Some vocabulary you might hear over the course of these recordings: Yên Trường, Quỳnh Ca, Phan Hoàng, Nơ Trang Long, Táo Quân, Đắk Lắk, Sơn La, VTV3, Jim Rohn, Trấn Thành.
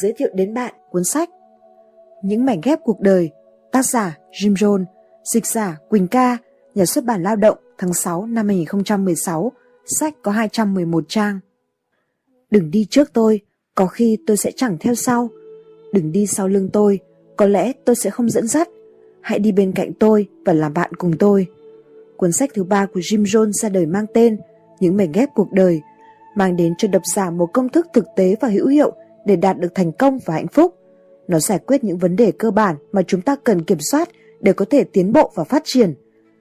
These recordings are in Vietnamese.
giới thiệu đến bạn cuốn sách Những mảnh ghép cuộc đời, tác giả Jim Rohn, dịch giả Quỳnh Ca, Nhà xuất bản Lao động, tháng 6 năm 2016, sách có 211 trang. Đừng đi trước tôi, có khi tôi sẽ chẳng theo sau. Đừng đi sau lưng tôi, có lẽ tôi sẽ không dẫn dắt. Hãy đi bên cạnh tôi và làm bạn cùng tôi. Cuốn sách thứ 3 của Jim Rohn ra đời mang tên Những mảnh ghép cuộc đời, mang đến cho độc giả một công thức thực tế và hữu hiệu để đạt được thành công và hạnh phúc. Nó giải quyết những vấn đề cơ bản mà chúng ta cần kiểm soát để có thể tiến bộ và phát triển.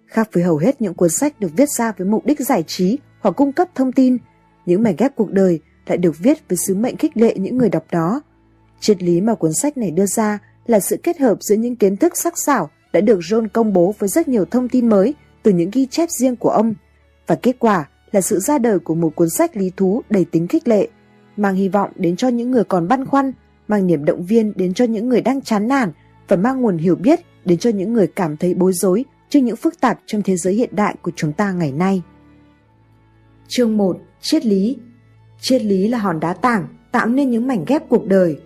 Khác với hầu hết những cuốn sách được viết ra với mục đích giải trí hoặc cung cấp thông tin, những mảnh ghép cuộc đời lại được viết với sứ mệnh khích lệ những người đọc nó. Triết lý mà cuốn sách này đưa ra là sự kết hợp giữa những kiến thức sắc sảo đã được Rohn công bố với rất nhiều thông tin mới từ những ghi chép riêng của ông, và kết quả là sự ra đời của một cuốn sách lý thú đầy tính khích lệ, mang hy vọng đến cho những người còn băn khoăn, mang niềm động viên đến cho những người đang chán nản và mang nguồn hiểu biết đến cho những người cảm thấy bối rối trước những phức tạp trong thế giới hiện đại của chúng ta ngày nay. Chương 1. Triết lý. Triết lý là hòn đá tảng tạo nên những mảnh ghép cuộc đời.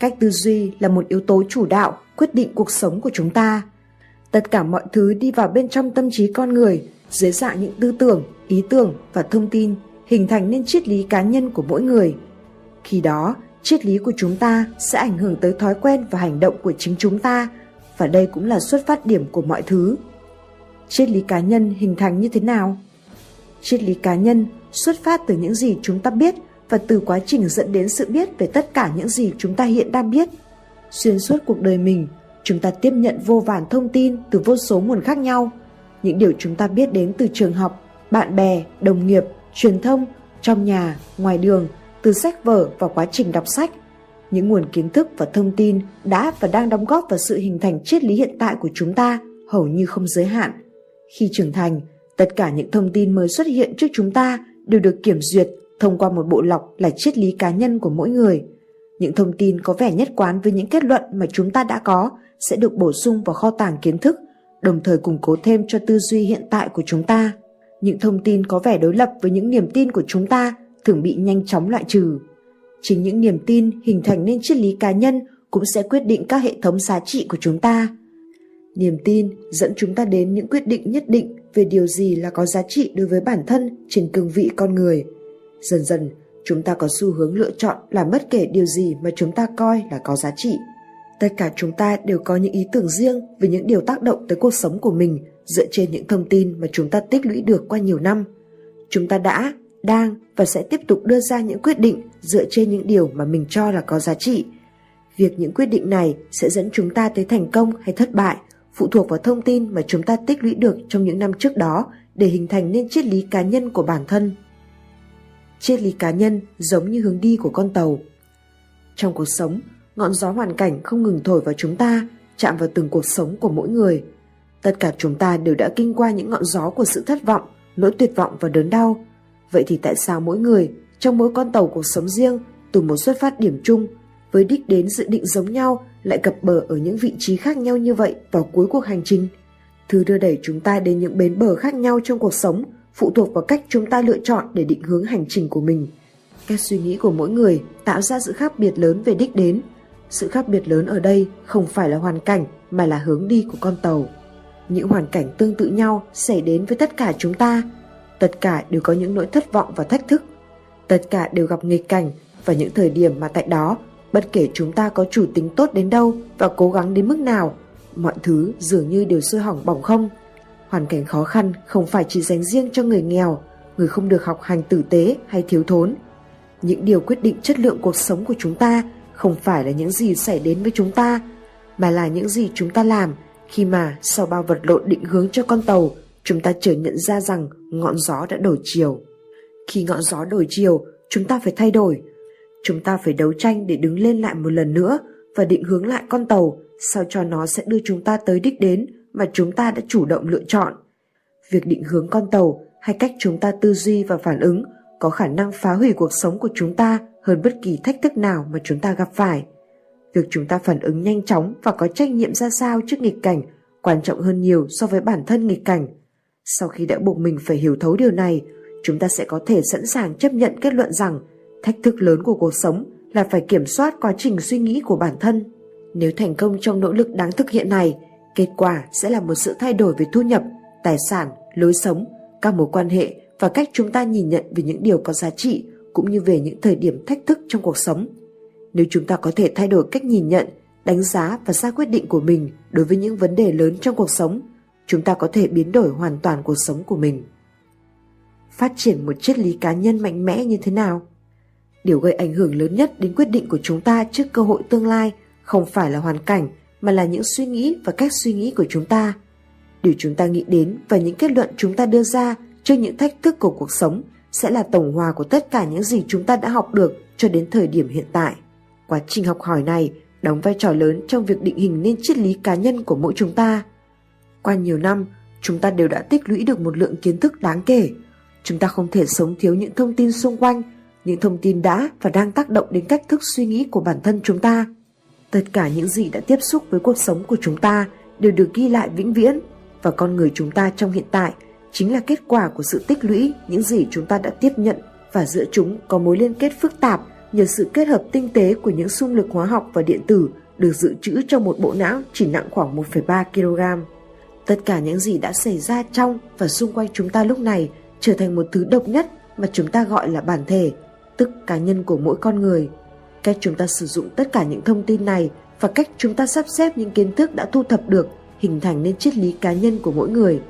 Cách tư duy là một yếu tố chủ đạo quyết định cuộc sống của chúng ta. Tất cả mọi thứ đi vào bên trong tâm trí con người dưới dạng những tư tưởng, ý tưởng và thông tin, hình thành nên triết lý cá nhân của mỗi người. Khi đó, triết lý của chúng ta sẽ ảnh hưởng tới thói quen và hành động của chính chúng ta, và đây cũng là xuất phát điểm của mọi thứ. Triết lý cá nhân hình thành như thế nào? Triết lý cá nhân xuất phát từ những gì chúng ta biết và từ quá trình dẫn đến sự biết về tất cả những gì chúng ta hiện đang biết. Xuyên suốt cuộc đời mình, chúng ta tiếp nhận vô vàn thông tin từ vô số nguồn khác nhau. Những điều chúng ta biết đến từ trường học, bạn bè, đồng nghiệp, truyền thông, trong nhà, ngoài đường, từ sách vở và quá trình đọc sách. Những nguồn kiến thức và thông tin đã và đang đóng góp vào sự hình thành triết lý hiện tại của chúng ta hầu như không giới hạn. Khi trưởng thành, tất cả những thông tin mới xuất hiện trước chúng ta đều được kiểm duyệt thông qua một bộ lọc là triết lý cá nhân của mỗi người. Những thông tin có vẻ nhất quán với những kết luận mà chúng ta đã có sẽ được bổ sung vào kho tàng kiến thức, đồng thời củng cố thêm cho tư duy hiện tại của chúng ta. Những thông tin có vẻ đối lập với những niềm tin của chúng ta thường bị nhanh chóng loại trừ. Chính những niềm tin hình thành nên triết lý cá nhân cũng sẽ quyết định các hệ thống giá trị của chúng ta. Niềm tin dẫn chúng ta đến những quyết định nhất định về điều gì là có giá trị đối với bản thân trên cương vị con người. Dần dần, chúng ta có xu hướng lựa chọn làm bất kể điều gì mà chúng ta coi là có giá trị. Tất cả chúng ta đều có những ý tưởng riêng về những điều tác động tới cuộc sống của mình dựa trên những thông tin mà chúng ta tích lũy được qua nhiều năm. Chúng ta đã, đang và sẽ tiếp tục đưa ra những quyết định dựa trên những điều mà mình cho là có giá trị. Việc những quyết định này sẽ dẫn chúng ta tới thành công hay thất bại phụ thuộc vào thông tin mà chúng ta tích lũy được trong những năm trước đó để hình thành nên triết lý cá nhân của bản thân. Triết lý cá nhân giống như hướng đi của con tàu. Trong cuộc sống, ngọn gió hoàn cảnh không ngừng thổi vào chúng ta, chạm vào từng cuộc sống của mỗi người. Tất cả chúng ta đều đã kinh qua những ngọn gió của sự thất vọng, nỗi tuyệt vọng và đớn đau. Vậy thì tại sao mỗi người, trong mỗi con tàu cuộc sống riêng, từ một xuất phát điểm chung, với đích đến dự định giống nhau, lại cập bờ ở những vị trí khác nhau như vậy vào cuối cuộc hành trình? Thứ đưa đẩy chúng ta đến những bến bờ khác nhau trong cuộc sống phụ thuộc vào cách chúng ta lựa chọn để định hướng hành trình của mình. Các suy nghĩ của mỗi người tạo ra sự khác biệt lớn về đích đến. Sự khác biệt lớn ở đây không phải là hoàn cảnh mà là hướng đi của con tàu. Những hoàn cảnh tương tự nhau xảy đến với tất cả chúng ta. Tất cả đều có những nỗi thất vọng và thách thức. Tất cả đều gặp nghịch cảnh và những thời điểm mà tại đó, bất kể chúng ta có chủ tính tốt đến đâu và cố gắng đến mức nào, mọi thứ dường như đều sôi hỏng bỏng không. Hoàn cảnh khó khăn không phải chỉ dành riêng cho người nghèo, người không được học hành tử tế hay thiếu thốn. Những điều quyết định chất lượng cuộc sống của chúng ta không phải là những gì xảy đến với chúng ta, mà là những gì chúng ta làm khi mà sau bao vật lộn định hướng cho con tàu, chúng ta chợt nhận ra rằng ngọn gió đã đổi chiều. Khi ngọn gió đổi chiều, chúng ta phải thay đổi. Chúng ta phải đấu tranh để đứng lên lại một lần nữa và định hướng lại con tàu sao cho nó sẽ đưa chúng ta tới đích đến mà chúng ta đã chủ động lựa chọn. Việc định hướng con tàu hay cách chúng ta tư duy và phản ứng có khả năng phá hủy cuộc sống của chúng ta hơn bất kỳ thách thức nào mà chúng ta gặp phải. Việc chúng ta phản ứng nhanh chóng và có trách nhiệm ra sao trước nghịch cảnh quan trọng hơn nhiều so với bản thân nghịch cảnh. Sau khi đã buộc mình phải hiểu thấu điều này, chúng ta sẽ có thể sẵn sàng chấp nhận kết luận rằng thách thức lớn của cuộc sống là phải kiểm soát quá trình suy nghĩ của bản thân. Nếu thành công trong nỗ lực đáng thực hiện này, kết quả sẽ là một sự thay đổi về thu nhập, tài sản, lối sống, các mối quan hệ và cách chúng ta nhìn nhận về những điều có giá trị cũng như về những thời điểm thách thức trong cuộc sống. Nếu chúng ta có thể thay đổi cách nhìn nhận, đánh giá và ra quyết định của mình đối với những vấn đề lớn trong cuộc sống, chúng ta có thể biến đổi hoàn toàn cuộc sống của mình. Phát triển một triết lý cá nhân mạnh mẽ như thế nào? Điều gây ảnh hưởng lớn nhất đến quyết định của chúng ta trước cơ hội tương lai không phải là hoàn cảnh, mà là những suy nghĩ và cách suy nghĩ của chúng ta. Điều chúng ta nghĩ đến và những kết luận chúng ta đưa ra trước những thách thức của cuộc sống sẽ là tổng hòa của tất cả những gì chúng ta đã học được cho đến thời điểm hiện tại. Quá trình học hỏi này đóng vai trò lớn trong việc định hình nên triết lý cá nhân của mỗi chúng ta. Qua nhiều năm, chúng ta đều đã tích lũy được một lượng kiến thức đáng kể. Chúng ta không thể sống thiếu những thông tin xung quanh, những thông tin đã và đang tác động đến cách thức suy nghĩ của bản thân chúng ta. Tất cả những gì đã tiếp xúc với cuộc sống của chúng ta đều được ghi lại vĩnh viễn, và con người chúng ta trong hiện tại chính là kết quả của sự tích lũy những gì chúng ta đã tiếp nhận, và giữa chúng có mối liên kết phức tạp nhờ sự kết hợp tinh tế của những xung lực hóa học và điện tử được dự trữ trong một bộ não chỉ nặng khoảng 1,3 kg. Tất cả những gì đã xảy ra trong và xung quanh chúng ta lúc này trở thành một thứ độc nhất mà chúng ta gọi là bản thể, tức cá nhân của mỗi con người. Cách chúng ta sử dụng tất cả những thông tin này và cách chúng ta sắp xếp những kiến thức đã thu thập được hình thành nên triết lý cá nhân của mỗi người.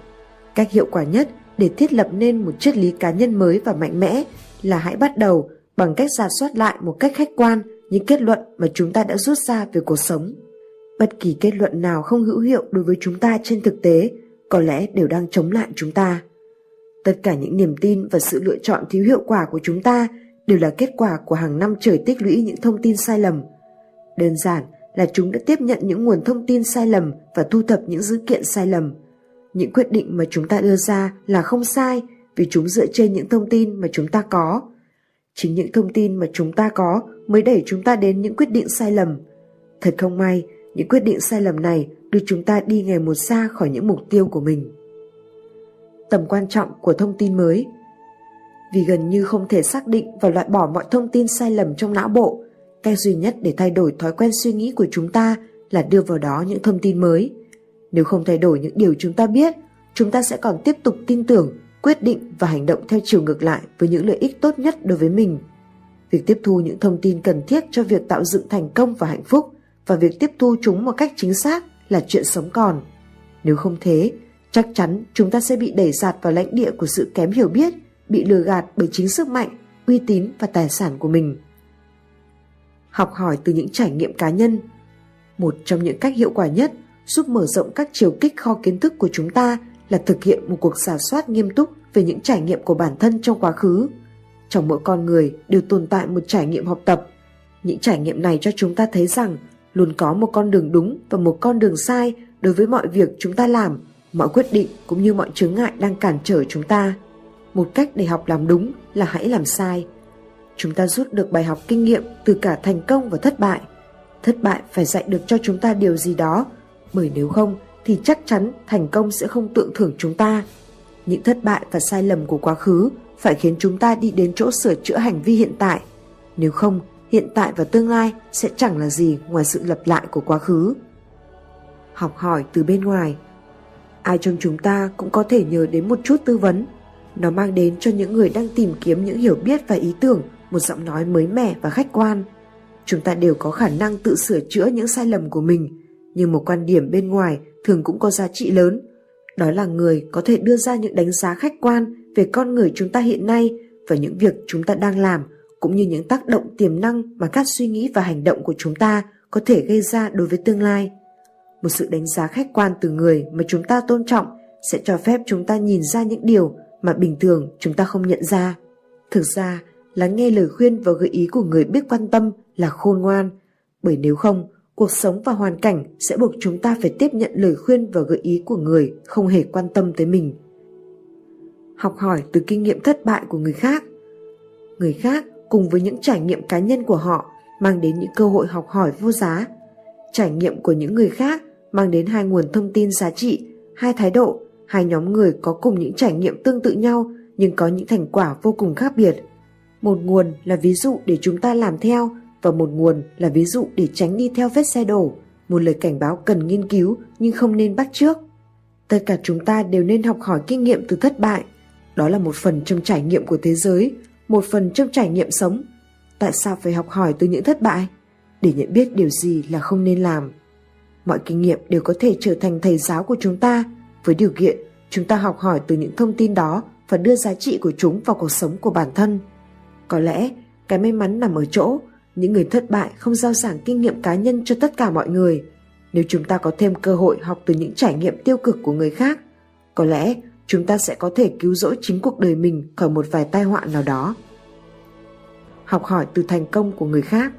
Cách hiệu quả nhất để thiết lập nên một triết lý cá nhân mới và mạnh mẽ là hãy bắt đầu bằng cách rà soát lại một cách khách quan những kết luận mà chúng ta đã rút ra về cuộc sống. Bất kỳ kết luận nào không hữu hiệu đối với chúng ta trên thực tế có lẽ đều đang chống lại chúng ta. Tất cả những niềm tin và sự lựa chọn thiếu hiệu quả của chúng ta đều là kết quả của hàng năm trời tích lũy những thông tin sai lầm. Đơn giản là chúng đã tiếp nhận những nguồn thông tin sai lầm và thu thập những dữ kiện sai lầm. Những quyết định mà chúng ta đưa ra là không sai vì chúng dựa trên những thông tin mà chúng ta có. Chính những thông tin mà chúng ta có mới đẩy chúng ta đến những quyết định sai lầm. Thật không may, những quyết định sai lầm này đưa chúng ta đi ngày một xa khỏi những mục tiêu của mình. Tầm quan trọng của thông tin mới. Vì gần như không thể xác định và loại bỏ mọi thông tin sai lầm trong não bộ, cách duy nhất để thay đổi thói quen suy nghĩ của chúng ta là đưa vào đó những thông tin mới. Nếu không thay đổi những điều chúng ta biết, chúng ta sẽ còn tiếp tục tin tưởng, quyết định và hành động theo chiều ngược lại với những lợi ích tốt nhất đối với mình. Việc tiếp thu những thông tin cần thiết cho việc tạo dựng thành công và hạnh phúc và việc tiếp thu chúng một cách chính xác là chuyện sống còn. Nếu không thế, chắc chắn chúng ta sẽ bị đẩy dạt vào lãnh địa của sự kém hiểu biết, bị lừa gạt bởi chính sức mạnh, uy tín và tài sản của mình. Học hỏi từ những trải nghiệm cá nhân. Một trong những cách hiệu quả nhất giúp mở rộng các chiều kích kho kiến thức của chúng ta là thực hiện một cuộc rà soát nghiêm túc về những trải nghiệm của bản thân trong quá khứ. Trong mỗi con người đều tồn tại một trải nghiệm học tập. Những trải nghiệm này cho chúng ta thấy rằng luôn có một con đường đúng và một con đường sai đối với mọi việc chúng ta làm, mọi quyết định cũng như mọi chướng ngại đang cản trở chúng ta. Một cách để học làm đúng là hãy làm sai. Chúng ta rút được bài học kinh nghiệm từ cả thành công và thất bại. Thất bại phải dạy được cho chúng ta điều gì đó, bởi nếu không thì chắc chắn thành công sẽ không tượng thưởng chúng ta. Những thất bại và sai lầm của quá khứ phải khiến chúng ta đi đến chỗ sửa chữa hành vi hiện tại. Nếu không, hiện tại và tương lai sẽ chẳng là gì ngoài sự lặp lại của quá khứ. Học hỏi từ bên ngoài. Ai trong chúng ta cũng có thể nhờ đến một chút tư vấn. Nó mang đến cho những người đang tìm kiếm những hiểu biết và ý tưởng một giọng nói mới mẻ và khách quan. Chúng ta đều có khả năng tự sửa chữa những sai lầm của mình, nhưng một quan điểm bên ngoài thường cũng có giá trị lớn. Đó là người có thể đưa ra những đánh giá khách quan về con người chúng ta hiện nay và những việc chúng ta đang làm, cũng như những tác động tiềm năng mà các suy nghĩ và hành động của chúng ta có thể gây ra đối với tương lai. Một sự đánh giá khách quan từ người mà chúng ta tôn trọng sẽ cho phép chúng ta nhìn ra những điều mà bình thường chúng ta không nhận ra. Thực ra, lắng nghe lời khuyên và gợi ý của người biết quan tâm là khôn ngoan, bởi nếu không, cuộc sống và hoàn cảnh sẽ buộc chúng ta phải tiếp nhận lời khuyên và gợi ý của người không hề quan tâm tới mình. Học hỏi từ kinh nghiệm thất bại của người khác. Người khác cùng với những trải nghiệm cá nhân của họ mang đến những cơ hội học hỏi vô giá. Trải nghiệm của những người khác mang đến hai nguồn thông tin giá trị, hai thái độ, hai nhóm người có cùng những trải nghiệm tương tự nhau nhưng có những thành quả vô cùng khác biệt. Một nguồn là ví dụ để chúng ta làm theo và một nguồn là ví dụ để tránh đi theo vết xe đổ, một lời cảnh báo cần nghiên cứu nhưng không nên bắt chước. Tất cả chúng ta đều nên học hỏi kinh nghiệm từ thất bại. Đó là một phần trong trải nghiệm của thế giới, một phần trong trải nghiệm sống. Tại sao phải học hỏi từ những thất bại? Để nhận biết điều gì là không nên làm. Mọi kinh nghiệm đều có thể trở thành thầy giáo của chúng ta, với điều kiện chúng ta học hỏi từ những thông tin đó và đưa giá trị của chúng vào cuộc sống của bản thân. Có lẽ cái may mắn nằm ở chỗ những người thất bại không rao giảng kinh nghiệm cá nhân cho tất cả mọi người. Nếu chúng ta có thêm cơ hội học từ những trải nghiệm tiêu cực của người khác, có lẽ chúng ta sẽ có thể cứu rỗi chính cuộc đời mình khỏi một vài tai họa nào đó. Học hỏi từ thành công của người khác.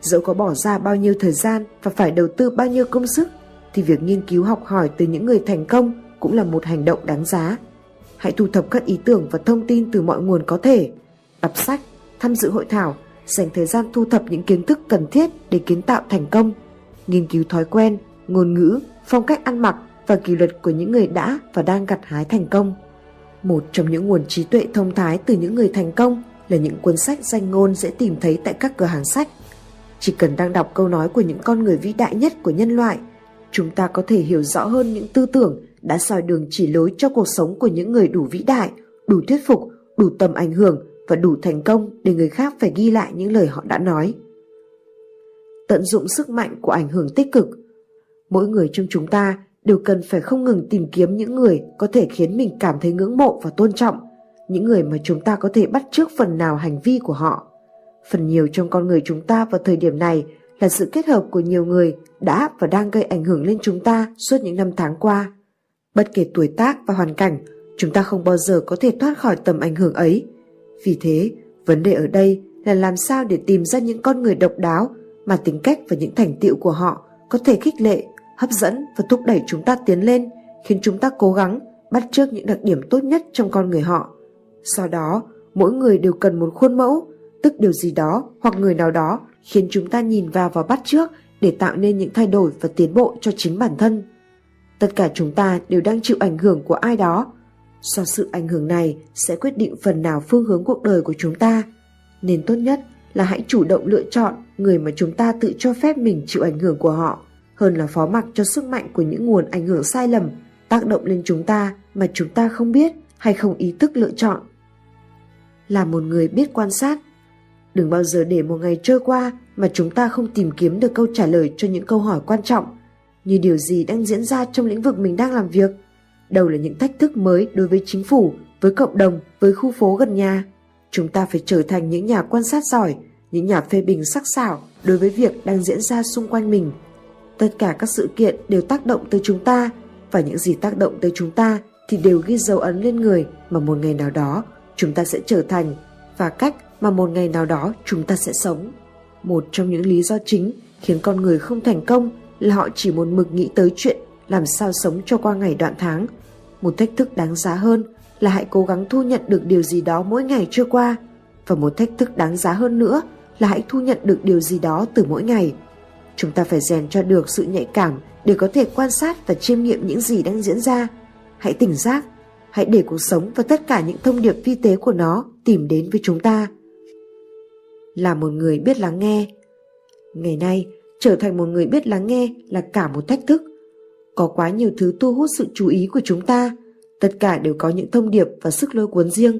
Dẫu có bỏ ra bao nhiêu thời gian và phải đầu tư bao nhiêu công sức, thì việc nghiên cứu học hỏi từ những người thành công cũng là một hành động đáng giá. Hãy thu thập các ý tưởng và thông tin từ mọi nguồn có thể, đọc sách, tham dự hội thảo, dành thời gian thu thập những kiến thức cần thiết để kiến tạo thành công, nghiên cứu thói quen, ngôn ngữ, phong cách ăn mặc và kỷ luật của những người đã và đang gặt hái thành công. Một trong những nguồn trí tuệ thông thái từ những người thành công là những cuốn sách danh ngôn dễ tìm thấy tại các cửa hàng sách. Chỉ cần đang đọc câu nói của những con người vĩ đại nhất của nhân loại, chúng ta có thể hiểu rõ hơn những tư tưởng đã soi đường chỉ lối cho cuộc sống của những người đủ vĩ đại, đủ thuyết phục, đủ tầm ảnh hưởng và đủ thành công để người khác phải ghi lại những lời họ đã nói. Tận dụng sức mạnh của ảnh hưởng tích cực. Mỗi người trong chúng ta đều cần phải không ngừng tìm kiếm những người có thể khiến mình cảm thấy ngưỡng mộ và tôn trọng, những người mà chúng ta có thể bắt chước phần nào hành vi của họ. Phần nhiều trong con người chúng ta vào thời điểm này là sự kết hợp của nhiều người đã và đang gây ảnh hưởng lên chúng ta suốt những năm tháng qua. Bất kể tuổi tác và hoàn cảnh, chúng ta không bao giờ có thể thoát khỏi tầm ảnh hưởng ấy. Vì thế, vấn đề ở đây là làm sao để tìm ra những con người độc đáo mà tính cách và những thành tựu của họ có thể khích lệ, hấp dẫn và thúc đẩy chúng ta tiến lên, khiến chúng ta cố gắng bắt chước những đặc điểm tốt nhất trong con người họ. Sau đó, mỗi người đều cần một khuôn mẫu, tức điều gì đó hoặc người nào đó khiến chúng ta nhìn vào và bắt chước để tạo nên những thay đổi và tiến bộ cho chính bản thân. Tất cả chúng ta đều đang chịu ảnh hưởng của ai đó. Do sự ảnh hưởng này sẽ quyết định phần nào phương hướng cuộc đời của chúng ta, nên tốt nhất là hãy chủ động lựa chọn người mà chúng ta tự cho phép mình chịu ảnh hưởng của họ, hơn là phó mặc cho sức mạnh của những nguồn ảnh hưởng sai lầm tác động lên chúng ta mà chúng ta không biết hay không ý thức lựa chọn. Là một người biết quan sát. Đừng bao giờ để một ngày trôi qua mà chúng ta không tìm kiếm được câu trả lời cho những câu hỏi quan trọng, như điều gì đang diễn ra trong lĩnh vực mình đang làm việc. Đâu là những thách thức mới đối với chính phủ, với cộng đồng, với khu phố gần nhà. Chúng ta phải trở thành những nhà quan sát giỏi, những nhà phê bình sắc sảo đối với việc đang diễn ra xung quanh mình. Tất cả các sự kiện đều tác động tới chúng ta, và những gì tác động tới chúng ta thì đều ghi dấu ấn lên người mà một ngày nào đó chúng ta sẽ trở thành, và cách mà một ngày nào đó chúng ta sẽ sống. Một trong những lý do chính khiến con người không thành công là họ chỉ một mực nghĩ tới chuyện làm sao sống cho qua ngày đoạn tháng. Một thách thức đáng giá hơn là hãy cố gắng thu nhận được điều gì đó mỗi ngày trôi qua, và một thách thức đáng giá hơn nữa là hãy thu nhận được điều gì đó từ mỗi ngày. Chúng ta phải rèn cho được sự nhạy cảm để có thể quan sát và chiêm nghiệm những gì đang diễn ra. Hãy tỉnh giác, hãy để cuộc sống và tất cả những thông điệp vi tế của nó tìm đến với chúng ta. Là một người biết lắng nghe. Ngày nay, trở thành một người biết lắng nghe là cả một thách thức. Có quá nhiều thứ thu hút sự chú ý của chúng ta, tất cả đều có những thông điệp và sức lôi cuốn riêng.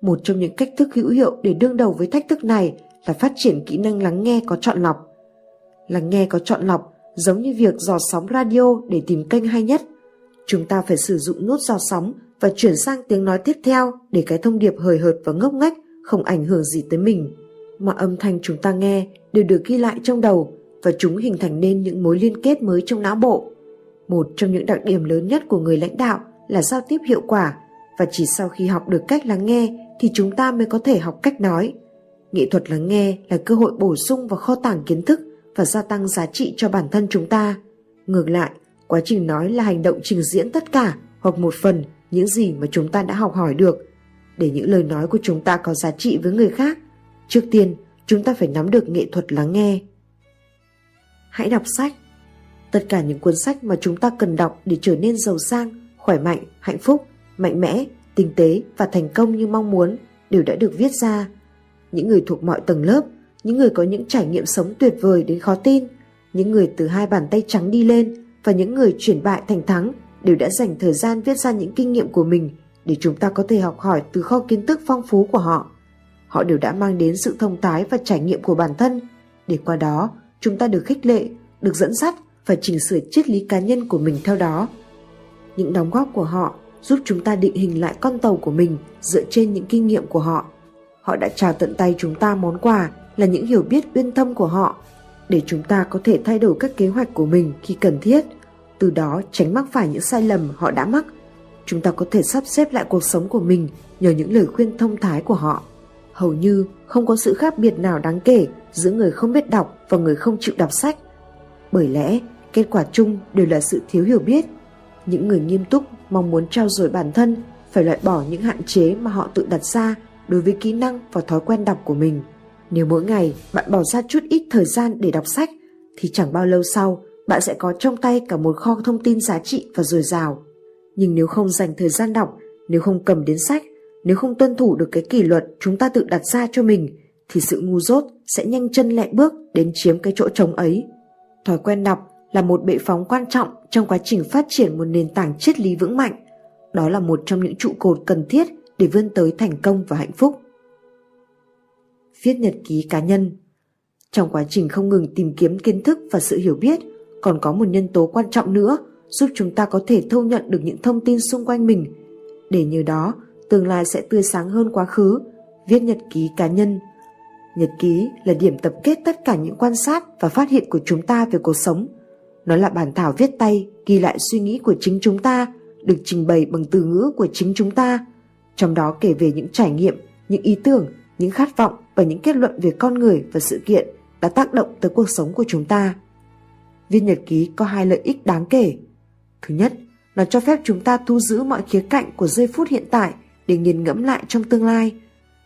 Một trong những cách thức hữu hiệu để đương đầu với thách thức này là phát triển kỹ năng lắng nghe có chọn lọc. Lắng nghe có chọn lọc giống như việc dò sóng radio để tìm kênh hay nhất. Chúng ta phải sử dụng nút dò sóng và chuyển sang tiếng nói tiếp theo để cái thông điệp hời hợt và ngốc nghếch không ảnh hưởng gì tới mình. Mọi âm thanh chúng ta nghe đều được ghi lại trong đầu, và chúng hình thành nên những mối liên kết mới trong não bộ. Một trong những đặc điểm lớn nhất của người lãnh đạo là giao tiếp hiệu quả, và chỉ sau khi học được cách lắng nghe thì chúng ta mới có thể học cách nói. Nghệ thuật lắng nghe là cơ hội bổ sung vào kho tàng kiến thức và gia tăng giá trị cho bản thân chúng ta. Ngược lại, quá trình nói là hành động trình diễn tất cả hoặc một phần những gì mà chúng ta đã học hỏi được. Để những lời nói của chúng ta có giá trị với người khác, trước tiên chúng ta phải nắm được nghệ thuật lắng nghe. Hãy đọc sách. Tất cả những cuốn sách mà chúng ta cần đọc để trở nên giàu sang, khỏe mạnh, hạnh phúc, mạnh mẽ, tinh tế và thành công như mong muốn đều đã được viết ra. Những người thuộc mọi tầng lớp, những người có những trải nghiệm sống tuyệt vời đến khó tin, những người từ hai bàn tay trắng đi lên và những người chuyển bại thành thắng đều đã dành thời gian viết ra những kinh nghiệm của mình để chúng ta có thể học hỏi từ kho kiến thức phong phú của họ. Họ đều đã mang đến sự thông thái và trải nghiệm của bản thân, để qua đó chúng ta được khích lệ, được dẫn dắt và chỉnh sửa triết lý cá nhân của mình theo đó. Những đóng góp của họ giúp chúng ta định hình lại con tàu của mình dựa trên những kinh nghiệm của họ. Họ đã trao tận tay chúng ta món quà là những hiểu biết uyên thâm của họ, để chúng ta có thể thay đổi các kế hoạch của mình khi cần thiết, từ đó tránh mắc phải những sai lầm họ đã mắc. Chúng ta có thể sắp xếp lại cuộc sống của mình nhờ những lời khuyên thông thái của họ. Hầu như không có sự khác biệt nào đáng kể giữa người không biết đọc và người không chịu đọc sách. Bởi lẽ, kết quả chung đều là sự thiếu hiểu biết. Những người nghiêm túc mong muốn trau dồi bản thân phải loại bỏ những hạn chế mà họ tự đặt ra đối với kỹ năng và thói quen đọc của mình. Nếu mỗi ngày bạn bỏ ra chút ít thời gian để đọc sách, thì chẳng bao lâu sau bạn sẽ có trong tay cả một kho thông tin giá trị và dồi dào. Nhưng nếu không dành thời gian đọc, nếu không cầm đến sách, nếu không tuân thủ được cái kỷ luật chúng ta tự đặt ra cho mình, thì sự ngu dốt sẽ nhanh chân lẹ bước đến chiếm cái chỗ trống ấy. Thói quen đọc là một bệ phóng quan trọng trong quá trình phát triển một nền tảng triết lý vững mạnh. Đó là một trong những trụ cột cần thiết để vươn tới thành công và hạnh phúc. Viết nhật ký cá nhân. Trong quá trình không ngừng tìm kiếm kiến thức và sự hiểu biết, còn có một nhân tố quan trọng nữa giúp chúng ta có thể thâu nhận được những thông tin xung quanh mình. Để nhờ đó, tương lai sẽ tươi sáng hơn quá khứ. Viết nhật ký cá nhân. Nhật ký là điểm tập kết tất cả những quan sát và phát hiện của chúng ta về cuộc sống. Nó là bản thảo viết tay ghi lại suy nghĩ của chính chúng ta, được trình bày bằng từ ngữ của chính chúng ta. Trong đó kể về những trải nghiệm, những ý tưởng, những khát vọng và những kết luận về con người và sự kiện đã tác động tới cuộc sống của chúng ta. Viết nhật ký có hai lợi ích đáng kể. Thứ nhất, nó cho phép chúng ta thu giữ mọi khía cạnh của giây phút hiện tại để nghiền ngẫm lại trong tương lai.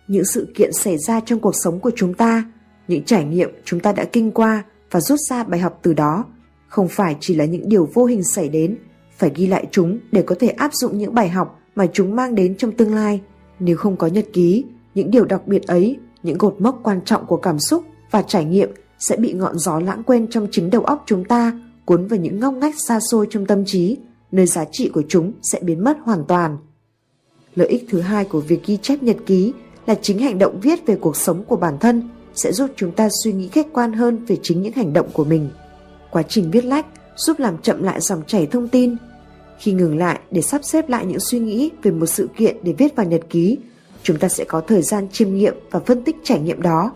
Những sự kiện xảy ra trong cuộc sống của chúng ta, những trải nghiệm chúng ta đã kinh qua và rút ra bài học từ đó, không phải chỉ là những điều vô hình xảy đến, phải ghi lại chúng để có thể áp dụng những bài học mà chúng mang đến trong tương lai. Nếu không có nhật ký, những điều đặc biệt ấy, những cột mốc quan trọng của cảm xúc và trải nghiệm sẽ bị ngọn gió lãng quên trong chính đầu óc chúng ta, cuốn vào những ngóc ngách xa xôi trong tâm trí, nơi giá trị của chúng sẽ biến mất hoàn toàn. Lợi ích thứ hai của việc ghi chép nhật ký là chính hành động viết về cuộc sống của bản thân sẽ giúp chúng ta suy nghĩ khách quan hơn về chính những hành động của mình. Quá trình viết lách giúp làm chậm lại dòng chảy thông tin. Khi ngừng lại để sắp xếp lại những suy nghĩ về một sự kiện để viết vào nhật ký, chúng ta sẽ có thời gian chiêm nghiệm và phân tích trải nghiệm đó.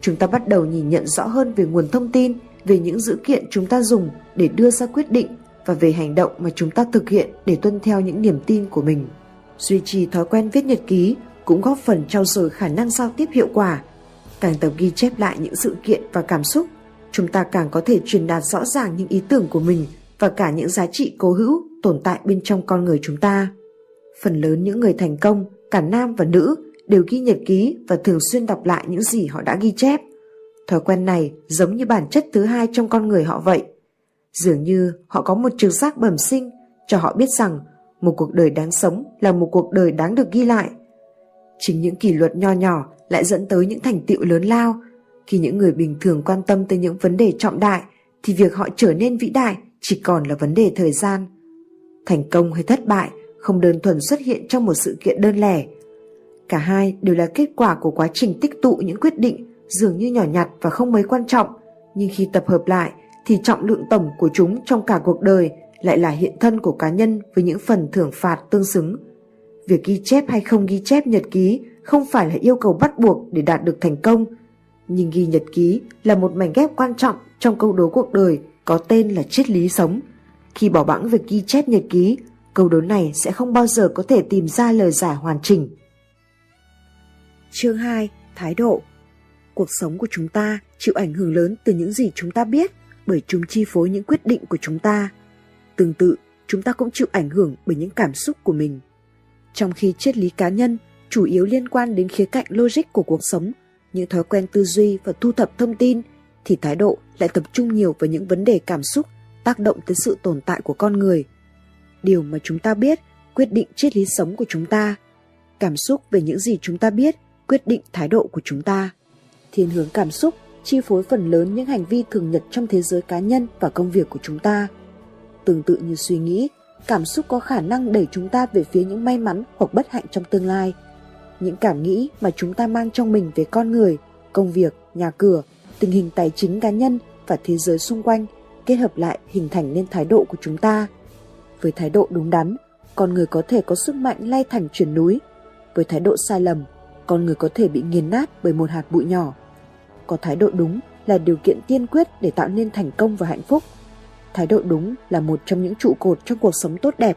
Chúng ta bắt đầu nhìn nhận rõ hơn về nguồn thông tin, về những dữ kiện chúng ta dùng để đưa ra quyết định và về hành động mà chúng ta thực hiện để tuân theo những niềm tin của mình. Duy trì thói quen viết nhật ký cũng góp phần trau dồi khả năng giao tiếp hiệu quả. Càng tập ghi chép lại những sự kiện và cảm xúc, chúng ta càng có thể truyền đạt rõ ràng những ý tưởng của mình và cả những giá trị cố hữu tồn tại bên trong con người chúng ta. Phần lớn những người thành công, cả nam và nữ, đều ghi nhật ký và thường xuyên đọc lại những gì họ đã ghi chép. Thói quen này giống như bản chất thứ hai trong con người họ vậy. Dường như họ có một trực giác bẩm sinh cho họ biết rằng một cuộc đời đáng sống là một cuộc đời đáng được ghi lại. Chính những kỷ luật nho nhỏ lại dẫn tới những thành tựu lớn lao. Khi những người bình thường quan tâm tới những vấn đề trọng đại thì việc họ trở nên vĩ đại chỉ còn là vấn đề thời gian. Thành công hay thất bại không đơn thuần xuất hiện trong một sự kiện đơn lẻ. Cả hai đều là kết quả của quá trình tích tụ những quyết định dường như nhỏ nhặt và không mấy quan trọng, nhưng khi tập hợp lại thì trọng lượng tổng của chúng trong cả cuộc đời lại là hiện thân của cá nhân với những phần thưởng phạt tương xứng. Việc ghi chép hay không ghi chép nhật ký không phải là yêu cầu bắt buộc để đạt được thành công, nhưng ghi nhật ký là một mảnh ghép quan trọng trong câu đố cuộc đời có tên là triết lý sống. Khi bỏ bẵng việc ghi chép nhật ký, câu đố này sẽ không bao giờ có thể tìm ra lời giải hoàn chỉnh. Chương 2. Thái độ. Cuộc sống của chúng ta chịu ảnh hưởng lớn từ những gì chúng ta biết, bởi chúng chi phối những quyết định của chúng ta. Tương tự, chúng ta cũng chịu ảnh hưởng bởi những cảm xúc của mình. Trong khi triết lý cá nhân chủ yếu liên quan đến khía cạnh logic của cuộc sống, những thói quen tư duy và thu thập thông tin, thì thái độ lại tập trung nhiều vào những vấn đề cảm xúc tác động tới sự tồn tại của con người. Điều mà chúng ta biết quyết định triết lý sống của chúng ta. Cảm xúc về những gì chúng ta biết quyết định thái độ của chúng ta. thiên hướng cảm xúc chi phối phần lớn những hành vi thường nhật trong thế giới cá nhân và công việc của chúng ta. Tương tự như suy nghĩ, cảm xúc có khả năng đẩy chúng ta về phía những may mắn hoặc bất hạnh trong tương lai. Những cảm nghĩ mà chúng ta mang trong mình về con người, công việc, nhà cửa, tình hình tài chính cá nhân và thế giới xung quanh kết hợp lại hình thành nên thái độ của chúng ta. Với thái độ đúng đắn, con người có thể có sức mạnh lay thành chuyển núi. Với thái độ sai lầm, con người có thể bị nghiền nát bởi một hạt bụi nhỏ. Có thái độ đúng là điều kiện tiên quyết để tạo nên thành công và hạnh phúc. Thái độ đúng là một trong những trụ cột trong cuộc sống tốt đẹp.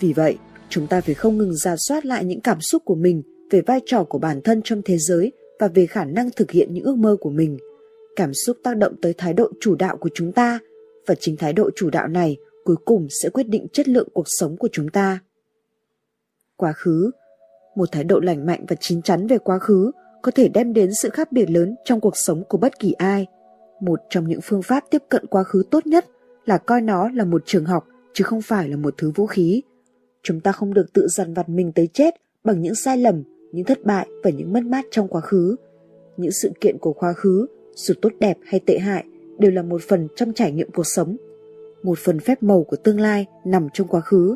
Vì vậy, chúng ta phải không ngừng rà soát lại những cảm xúc của mình về vai trò của bản thân trong thế giới và về khả năng thực hiện những ước mơ của mình. Cảm xúc tác động tới thái độ chủ đạo của chúng ta, và chính thái độ chủ đạo này cuối cùng sẽ quyết định chất lượng cuộc sống của chúng ta. Quá khứ. Một thái độ lành mạnh và chín chắn về quá khứ có thể đem đến sự khác biệt lớn trong cuộc sống của bất kỳ ai. Một trong những phương pháp tiếp cận quá khứ tốt nhất là coi nó là một trường học chứ không phải là một thứ vũ khí. Chúng ta không được tự dằn vặt mình tới chết bằng những sai lầm, những thất bại và những mất mát trong quá khứ. Những sự kiện của quá khứ, dù tốt đẹp hay tệ hại, đều là một phần trong trải nghiệm cuộc sống. Một phần phép màu của tương lai nằm trong quá khứ.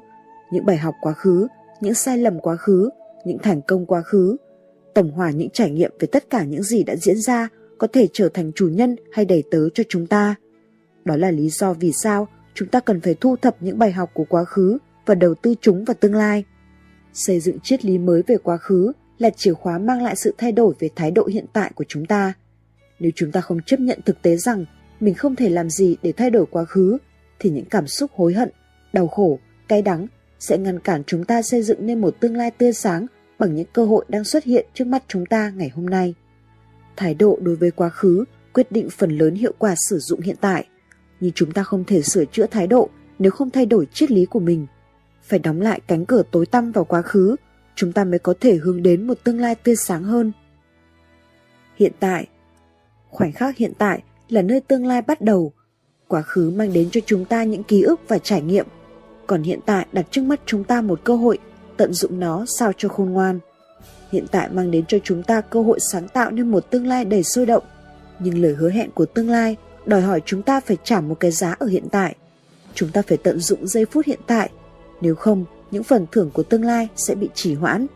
Những bài học quá khứ, những sai lầm quá khứ, những thành công quá khứ, tổng hòa những trải nghiệm về tất cả những gì đã diễn ra có thể trở thành chủ nhân hay đầy tớ cho chúng ta. Đó là lý do vì sao chúng ta cần phải thu thập những bài học của quá khứ và đầu tư chúng vào tương lai. Xây dựng triết lý mới về quá khứ là chìa khóa mang lại sự thay đổi về thái độ hiện tại của chúng ta. Nếu chúng ta không chấp nhận thực tế rằng mình không thể làm gì để thay đổi quá khứ, thì những cảm xúc hối hận, đau khổ, cay đắng sẽ ngăn cản chúng ta xây dựng nên một tương lai tươi sáng bằng những cơ hội đang xuất hiện trước mắt chúng ta ngày hôm nay. Thái độ đối với quá khứ quyết định phần lớn hiệu quả sử dụng hiện tại, nhưng chúng ta không thể sửa chữa thái độ nếu không thay đổi triết lý của mình. Phải đóng lại cánh cửa tối tăm vào quá khứ, chúng ta mới có thể hướng đến một tương lai tươi sáng hơn. Hiện tại. Khoảnh khắc hiện tại là nơi tương lai bắt đầu. Quá khứ mang đến cho chúng ta những ký ức và trải nghiệm, còn hiện tại đặt trước mắt chúng ta một cơ hội, tận dụng nó sao cho khôn ngoan. Hiện tại mang đến cho chúng ta cơ hội sáng tạo nên một tương lai đầy sôi động, nhưng lời hứa hẹn của tương lai đòi hỏi chúng ta phải trả một cái giá ở hiện tại. Chúng ta phải tận dụng giây phút hiện tại, nếu không, những phần thưởng của tương lai sẽ bị trì hoãn.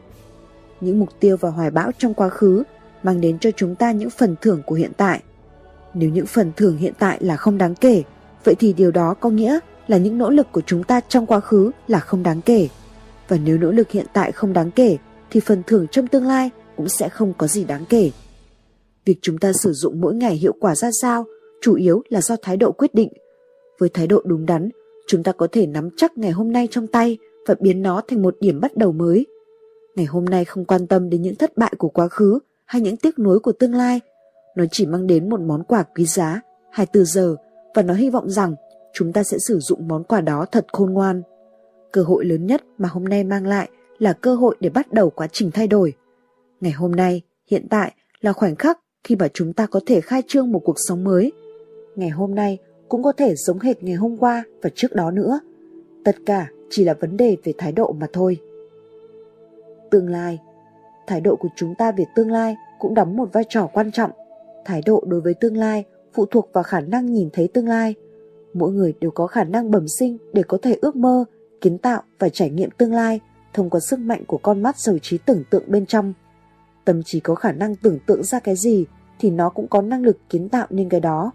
Những mục tiêu và hoài bão trong quá khứ mang đến cho chúng ta những phần thưởng của hiện tại. Nếu những phần thưởng hiện tại là không đáng kể, vậy thì điều đó có nghĩa là những nỗ lực của chúng ta trong quá khứ là không đáng kể. Và nếu nỗ lực hiện tại không đáng kể, thì phần thưởng trong tương lai cũng sẽ không có gì đáng kể. Việc chúng ta sử dụng mỗi ngày hiệu quả ra sao, chủ yếu là do thái độ quyết định. Với thái độ đúng đắn, chúng ta có thể nắm chắc ngày hôm nay trong tay và biến nó thành một điểm bắt đầu mới. Ngày hôm nay không quan tâm đến những thất bại của quá khứ hay những tiếc nuối của tương lai. Nó chỉ mang đến một món quà quý giá, 24 giờ, và nó hy vọng rằng chúng ta sẽ sử dụng món quà đó thật khôn ngoan. Cơ hội lớn nhất mà hôm nay mang lại là cơ hội để bắt đầu quá trình thay đổi. Ngày hôm nay, hiện tại là khoảnh khắc khi mà chúng ta có thể khai trương một cuộc sống mới. Ngày hôm nay cũng có thể giống hệt ngày hôm qua và trước đó nữa. Tất cả chỉ là vấn đề về thái độ mà thôi. Tương lai. Thái độ của chúng ta về tương lai cũng đóng một vai trò quan trọng. Thái độ đối với tương lai phụ thuộc vào khả năng nhìn thấy tương lai. Mỗi người đều có khả năng bẩm sinh để có thể ước mơ, kiến tạo và trải nghiệm tương lai thông qua sức mạnh của con mắt giàu trí tưởng tượng bên trong. Tâm trí có khả năng tưởng tượng ra cái gì thì nó cũng có năng lực kiến tạo nên cái đó.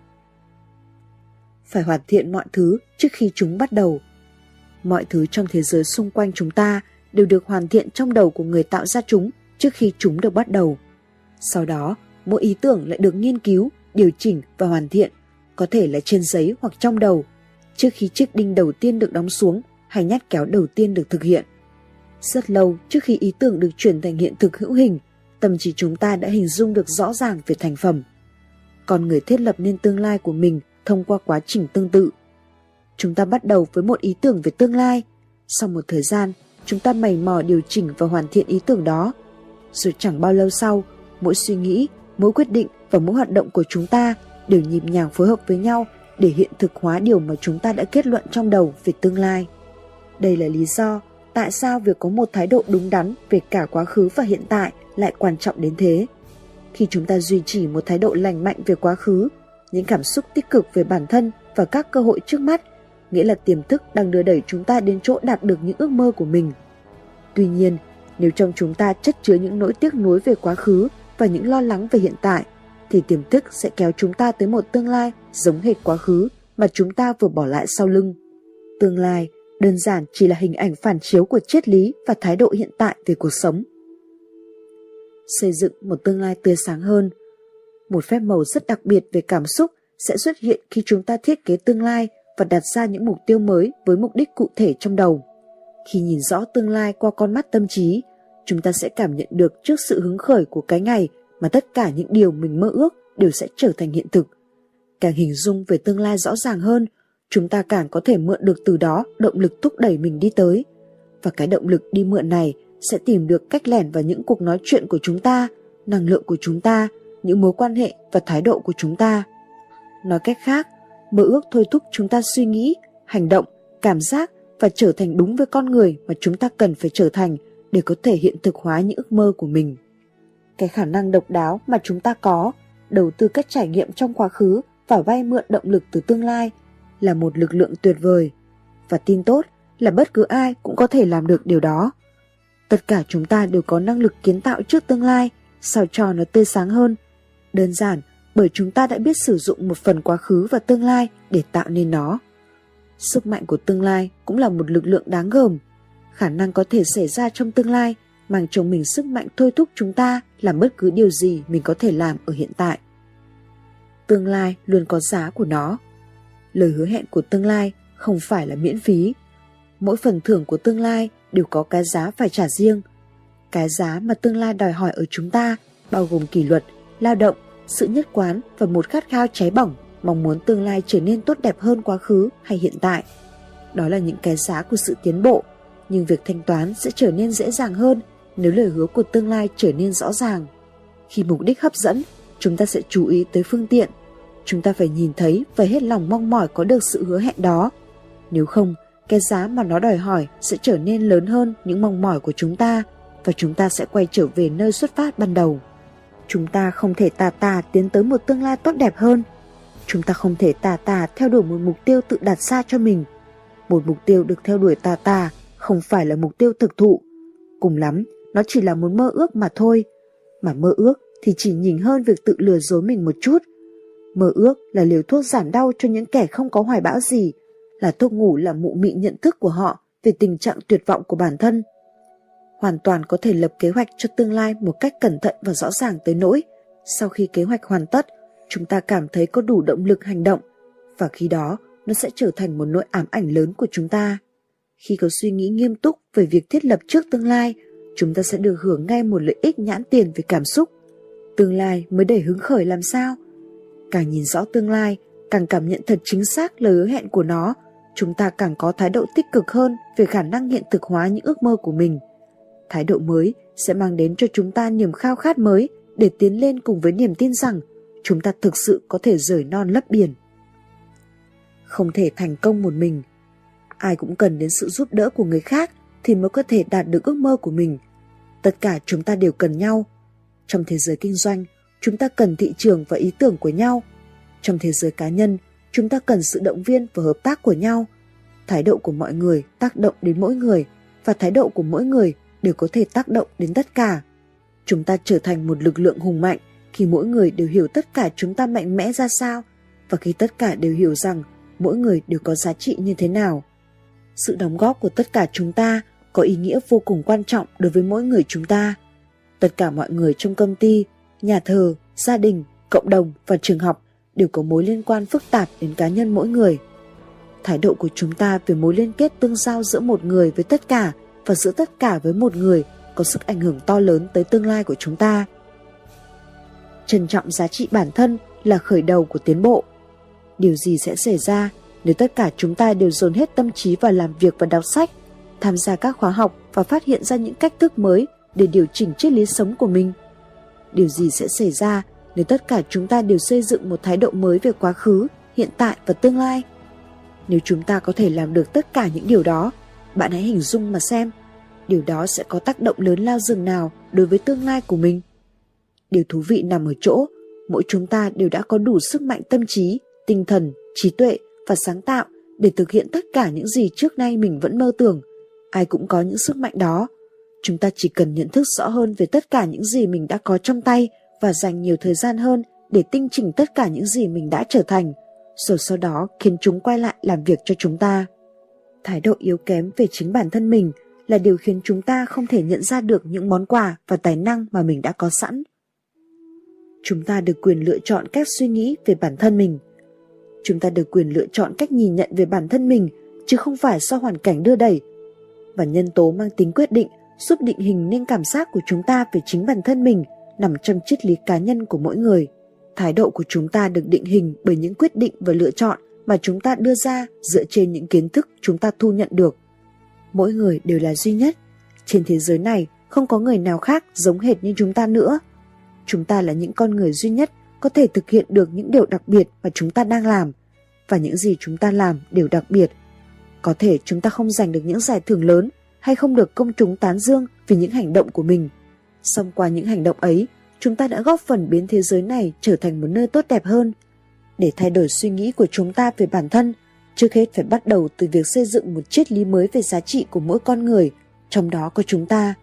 Phải hoàn thiện mọi thứ trước khi chúng bắt đầu. Mọi thứ trong thế giới xung quanh chúng ta đều được hoàn thiện trong đầu của người tạo ra chúng trước khi chúng được bắt đầu. Sau đó, mỗi ý tưởng lại được nghiên cứu, điều chỉnh và hoàn thiện, có thể là trên giấy hoặc trong đầu, trước khi chiếc đinh đầu tiên được đóng xuống hay nhát kéo đầu tiên được thực hiện. Rất lâu trước khi ý tưởng được chuyển thành hiện thực hữu hình, tâm trí chúng ta đã hình dung được rõ ràng về thành phẩm. Con người thiết lập nên tương lai của mình thông qua quá trình tương tự. Chúng ta bắt đầu với một ý tưởng về tương lai. Sau một thời gian, chúng ta mày mò điều chỉnh và hoàn thiện ý tưởng đó. Rồi chẳng bao lâu sau, mỗi suy nghĩ, mỗi quyết định và mỗi hoạt động của chúng ta đều nhịp nhàng phối hợp với nhau để hiện thực hóa điều mà chúng ta đã kết luận trong đầu về tương lai. Đây là lý do tại sao việc có một thái độ đúng đắn về cả quá khứ và hiện tại lại quan trọng đến thế. Khi chúng ta duy trì một thái độ lành mạnh về quá khứ, những cảm xúc tích cực về bản thân và các cơ hội trước mắt, nghĩa là tiềm thức đang đưa đẩy chúng ta đến chỗ đạt được những ước mơ của mình. Tuy nhiên, nếu trong chúng ta chất chứa những nỗi tiếc nuối về quá khứ và những lo lắng về hiện tại, thì tiềm thức sẽ kéo chúng ta tới một tương lai giống hệt quá khứ mà chúng ta vừa bỏ lại sau lưng. Tương lai đơn giản chỉ là hình ảnh phản chiếu của triết lý và thái độ hiện tại về cuộc sống. Xây dựng một tương lai tươi sáng hơn. Một phép màu rất đặc biệt về cảm xúc sẽ xuất hiện khi chúng ta thiết kế tương lai và đặt ra những mục tiêu mới với mục đích cụ thể trong đầu. Khi nhìn rõ tương lai qua con mắt tâm trí, chúng ta sẽ cảm nhận được trước sự hứng khởi của cái ngày mà tất cả những điều mình mơ ước đều sẽ trở thành hiện thực. Càng hình dung về tương lai rõ ràng hơn, chúng ta càng có thể mượn được từ đó động lực thúc đẩy mình đi tới. Và cái động lực đi mượn này sẽ tìm được cách lẻn vào những cuộc nói chuyện của chúng ta, năng lượng của chúng ta, những mối quan hệ và thái độ của chúng ta. Nói cách khác, mơ ước thôi thúc chúng ta suy nghĩ, hành động, cảm giác và trở thành đúng với con người mà chúng ta cần phải trở thành để có thể hiện thực hóa những ước mơ của mình. Cái khả năng độc đáo mà chúng ta có, đầu tư các trải nghiệm trong quá khứ và vay mượn động lực từ tương lai là một lực lượng tuyệt vời. Và tin tốt là bất cứ ai cũng có thể làm được điều đó. Tất cả chúng ta đều có năng lực kiến tạo trước tương lai, sao cho nó tươi sáng hơn. Đơn giản bởi chúng ta đã biết sử dụng một phần quá khứ và tương lai để tạo nên nó. Sức mạnh của tương lai cũng là một lực lượng đáng gờm. Khả năng có thể xảy ra trong tương lai mang trong mình sức mạnh thôi thúc chúng ta làm bất cứ điều gì mình có thể làm ở hiện tại. Tương lai luôn có giá của nó. Lời hứa hẹn của tương lai không phải là miễn phí. Mỗi phần thưởng của tương lai đều có cái giá phải trả riêng. Cái giá mà tương lai đòi hỏi ở chúng ta bao gồm kỷ luật, lao động, sự nhất quán và một khát khao cháy bỏng, mong muốn tương lai trở nên tốt đẹp hơn quá khứ hay hiện tại. Đó là những cái giá của sự tiến bộ, nhưng việc thanh toán sẽ trở nên dễ dàng hơn nếu lời hứa của tương lai trở nên rõ ràng. Khi mục đích hấp dẫn, chúng ta sẽ chú ý tới phương tiện. Chúng ta phải nhìn thấy và hết lòng mong mỏi có được sự hứa hẹn đó. Nếu không, cái giá mà nó đòi hỏi sẽ trở nên lớn hơn những mong mỏi của chúng ta và chúng ta sẽ quay trở về nơi xuất phát ban đầu. Chúng ta không thể tà tiến tới một tương lai tốt đẹp hơn. Chúng ta không thể tà theo đuổi một mục tiêu tự đặt ra cho mình. Một mục tiêu được theo đuổi tà không phải là mục tiêu thực thụ. Cùng lắm, nó chỉ là một mơ ước mà thôi. Mà mơ ước thì chỉ nhỉnh hơn việc tự lừa dối mình một chút. Mơ ước là liều thuốc giảm đau cho những kẻ không có hoài bão gì, là thuốc ngủ làm mụ mị nhận thức của họ về tình trạng tuyệt vọng của bản thân. Hoàn toàn có thể lập kế hoạch cho tương lai một cách cẩn thận và rõ ràng tới nỗi sau khi kế hoạch hoàn tất, chúng ta cảm thấy có đủ động lực hành động, và khi đó nó sẽ trở thành một nỗi ám ảnh lớn của chúng ta. Khi có suy nghĩ nghiêm túc về việc thiết lập trước tương lai, chúng ta sẽ được hưởng ngay một lợi ích nhãn tiền về cảm xúc. Tương lai mới để hứng khởi làm sao? Càng nhìn rõ tương lai, càng cảm nhận thật chính xác lời hứa hẹn của nó, chúng ta càng có thái độ tích cực hơn về khả năng hiện thực hóa những ước mơ của mình. Thái độ mới sẽ mang đến cho chúng ta niềm khao khát mới để tiến lên cùng với niềm tin rằng chúng ta thực sự có thể rời non lấp biển. Không thể thành công một mình. Ai cũng cần đến sự giúp đỡ của người khác thì mới có thể đạt được ước mơ của mình. Tất cả chúng ta đều cần nhau. Trong thế giới kinh doanh, chúng ta cần thị trường và ý tưởng của nhau. Trong thế giới cá nhân, chúng ta cần sự động viên và hợp tác của nhau. Thái độ của mọi người tác động đến mỗi người, và thái độ của mỗi người đều có thể tác động đến tất cả. Chúng ta trở thành một lực lượng hùng mạnh khi mỗi người đều hiểu tất cả chúng ta mạnh mẽ ra sao, và khi tất cả đều hiểu rằng mỗi người đều có giá trị như thế nào. Sự đóng góp của tất cả chúng ta có ý nghĩa vô cùng quan trọng đối với mỗi người chúng ta. Tất cả mọi người trong công ty, nhà thờ, gia đình, cộng đồng và trường học đều có mối liên quan phức tạp đến cá nhân mỗi người. Thái độ của chúng ta về mối liên kết tương giao giữa một người với tất cả và giữa tất cả với một người có sức ảnh hưởng to lớn tới tương lai của chúng ta. Trân trọng giá trị bản thân là khởi đầu của tiến bộ. Điều gì sẽ xảy ra nếu tất cả chúng ta đều dồn hết tâm trí vào làm việc và đọc sách, tham gia các khóa học và phát hiện ra những cách thức mới để điều chỉnh triết lý sống của mình? Điều gì sẽ xảy ra nếu tất cả chúng ta đều xây dựng một thái độ mới về quá khứ, hiện tại và tương lai? Nếu chúng ta có thể làm được tất cả những điều đó, bạn hãy hình dung mà xem, điều đó sẽ có tác động lớn lao dường nào đối với tương lai của mình. Điều thú vị nằm ở chỗ, mỗi chúng ta đều đã có đủ sức mạnh tâm trí, tinh thần, trí tuệ và sáng tạo để thực hiện tất cả những gì trước nay mình vẫn mơ tưởng. Ai cũng có những sức mạnh đó. Chúng ta chỉ cần nhận thức rõ hơn về tất cả những gì mình đã có trong tay và dành nhiều thời gian hơn để tinh chỉnh tất cả những gì mình đã trở thành, rồi sau đó khiến chúng quay lại làm việc cho chúng ta. Thái độ yếu kém về chính bản thân mình là điều khiến chúng ta không thể nhận ra được những món quà và tài năng mà mình đã có sẵn. Chúng ta được quyền lựa chọn cách suy nghĩ về bản thân mình. Chúng ta được quyền lựa chọn cách nhìn nhận về bản thân mình, chứ không phải do hoàn cảnh đưa đẩy. Và nhân tố mang tính quyết định giúp định hình nên cảm giác của chúng ta về chính bản thân mình nằm trong triết lý cá nhân của mỗi người. Thái độ của chúng ta được định hình bởi những quyết định và lựa chọn mà chúng ta đưa ra dựa trên những kiến thức chúng ta thu nhận được. Mỗi người đều là duy nhất. Trên thế giới này không có người nào khác giống hệt như chúng ta nữa. Chúng ta là những con người duy nhất có thể thực hiện được những điều đặc biệt mà chúng ta đang làm. Và những gì chúng ta làm đều đặc biệt. Có thể chúng ta không giành được những giải thưởng lớn hay không được công chúng tán dương vì những hành động của mình. Song qua những hành động ấy, chúng ta đã góp phần biến thế giới này trở thành một nơi tốt đẹp hơn. Để thay đổi suy nghĩ của chúng ta về bản thân, trước hết phải bắt đầu từ việc xây dựng một triết lý mới về giá trị của mỗi con người, trong đó có chúng ta.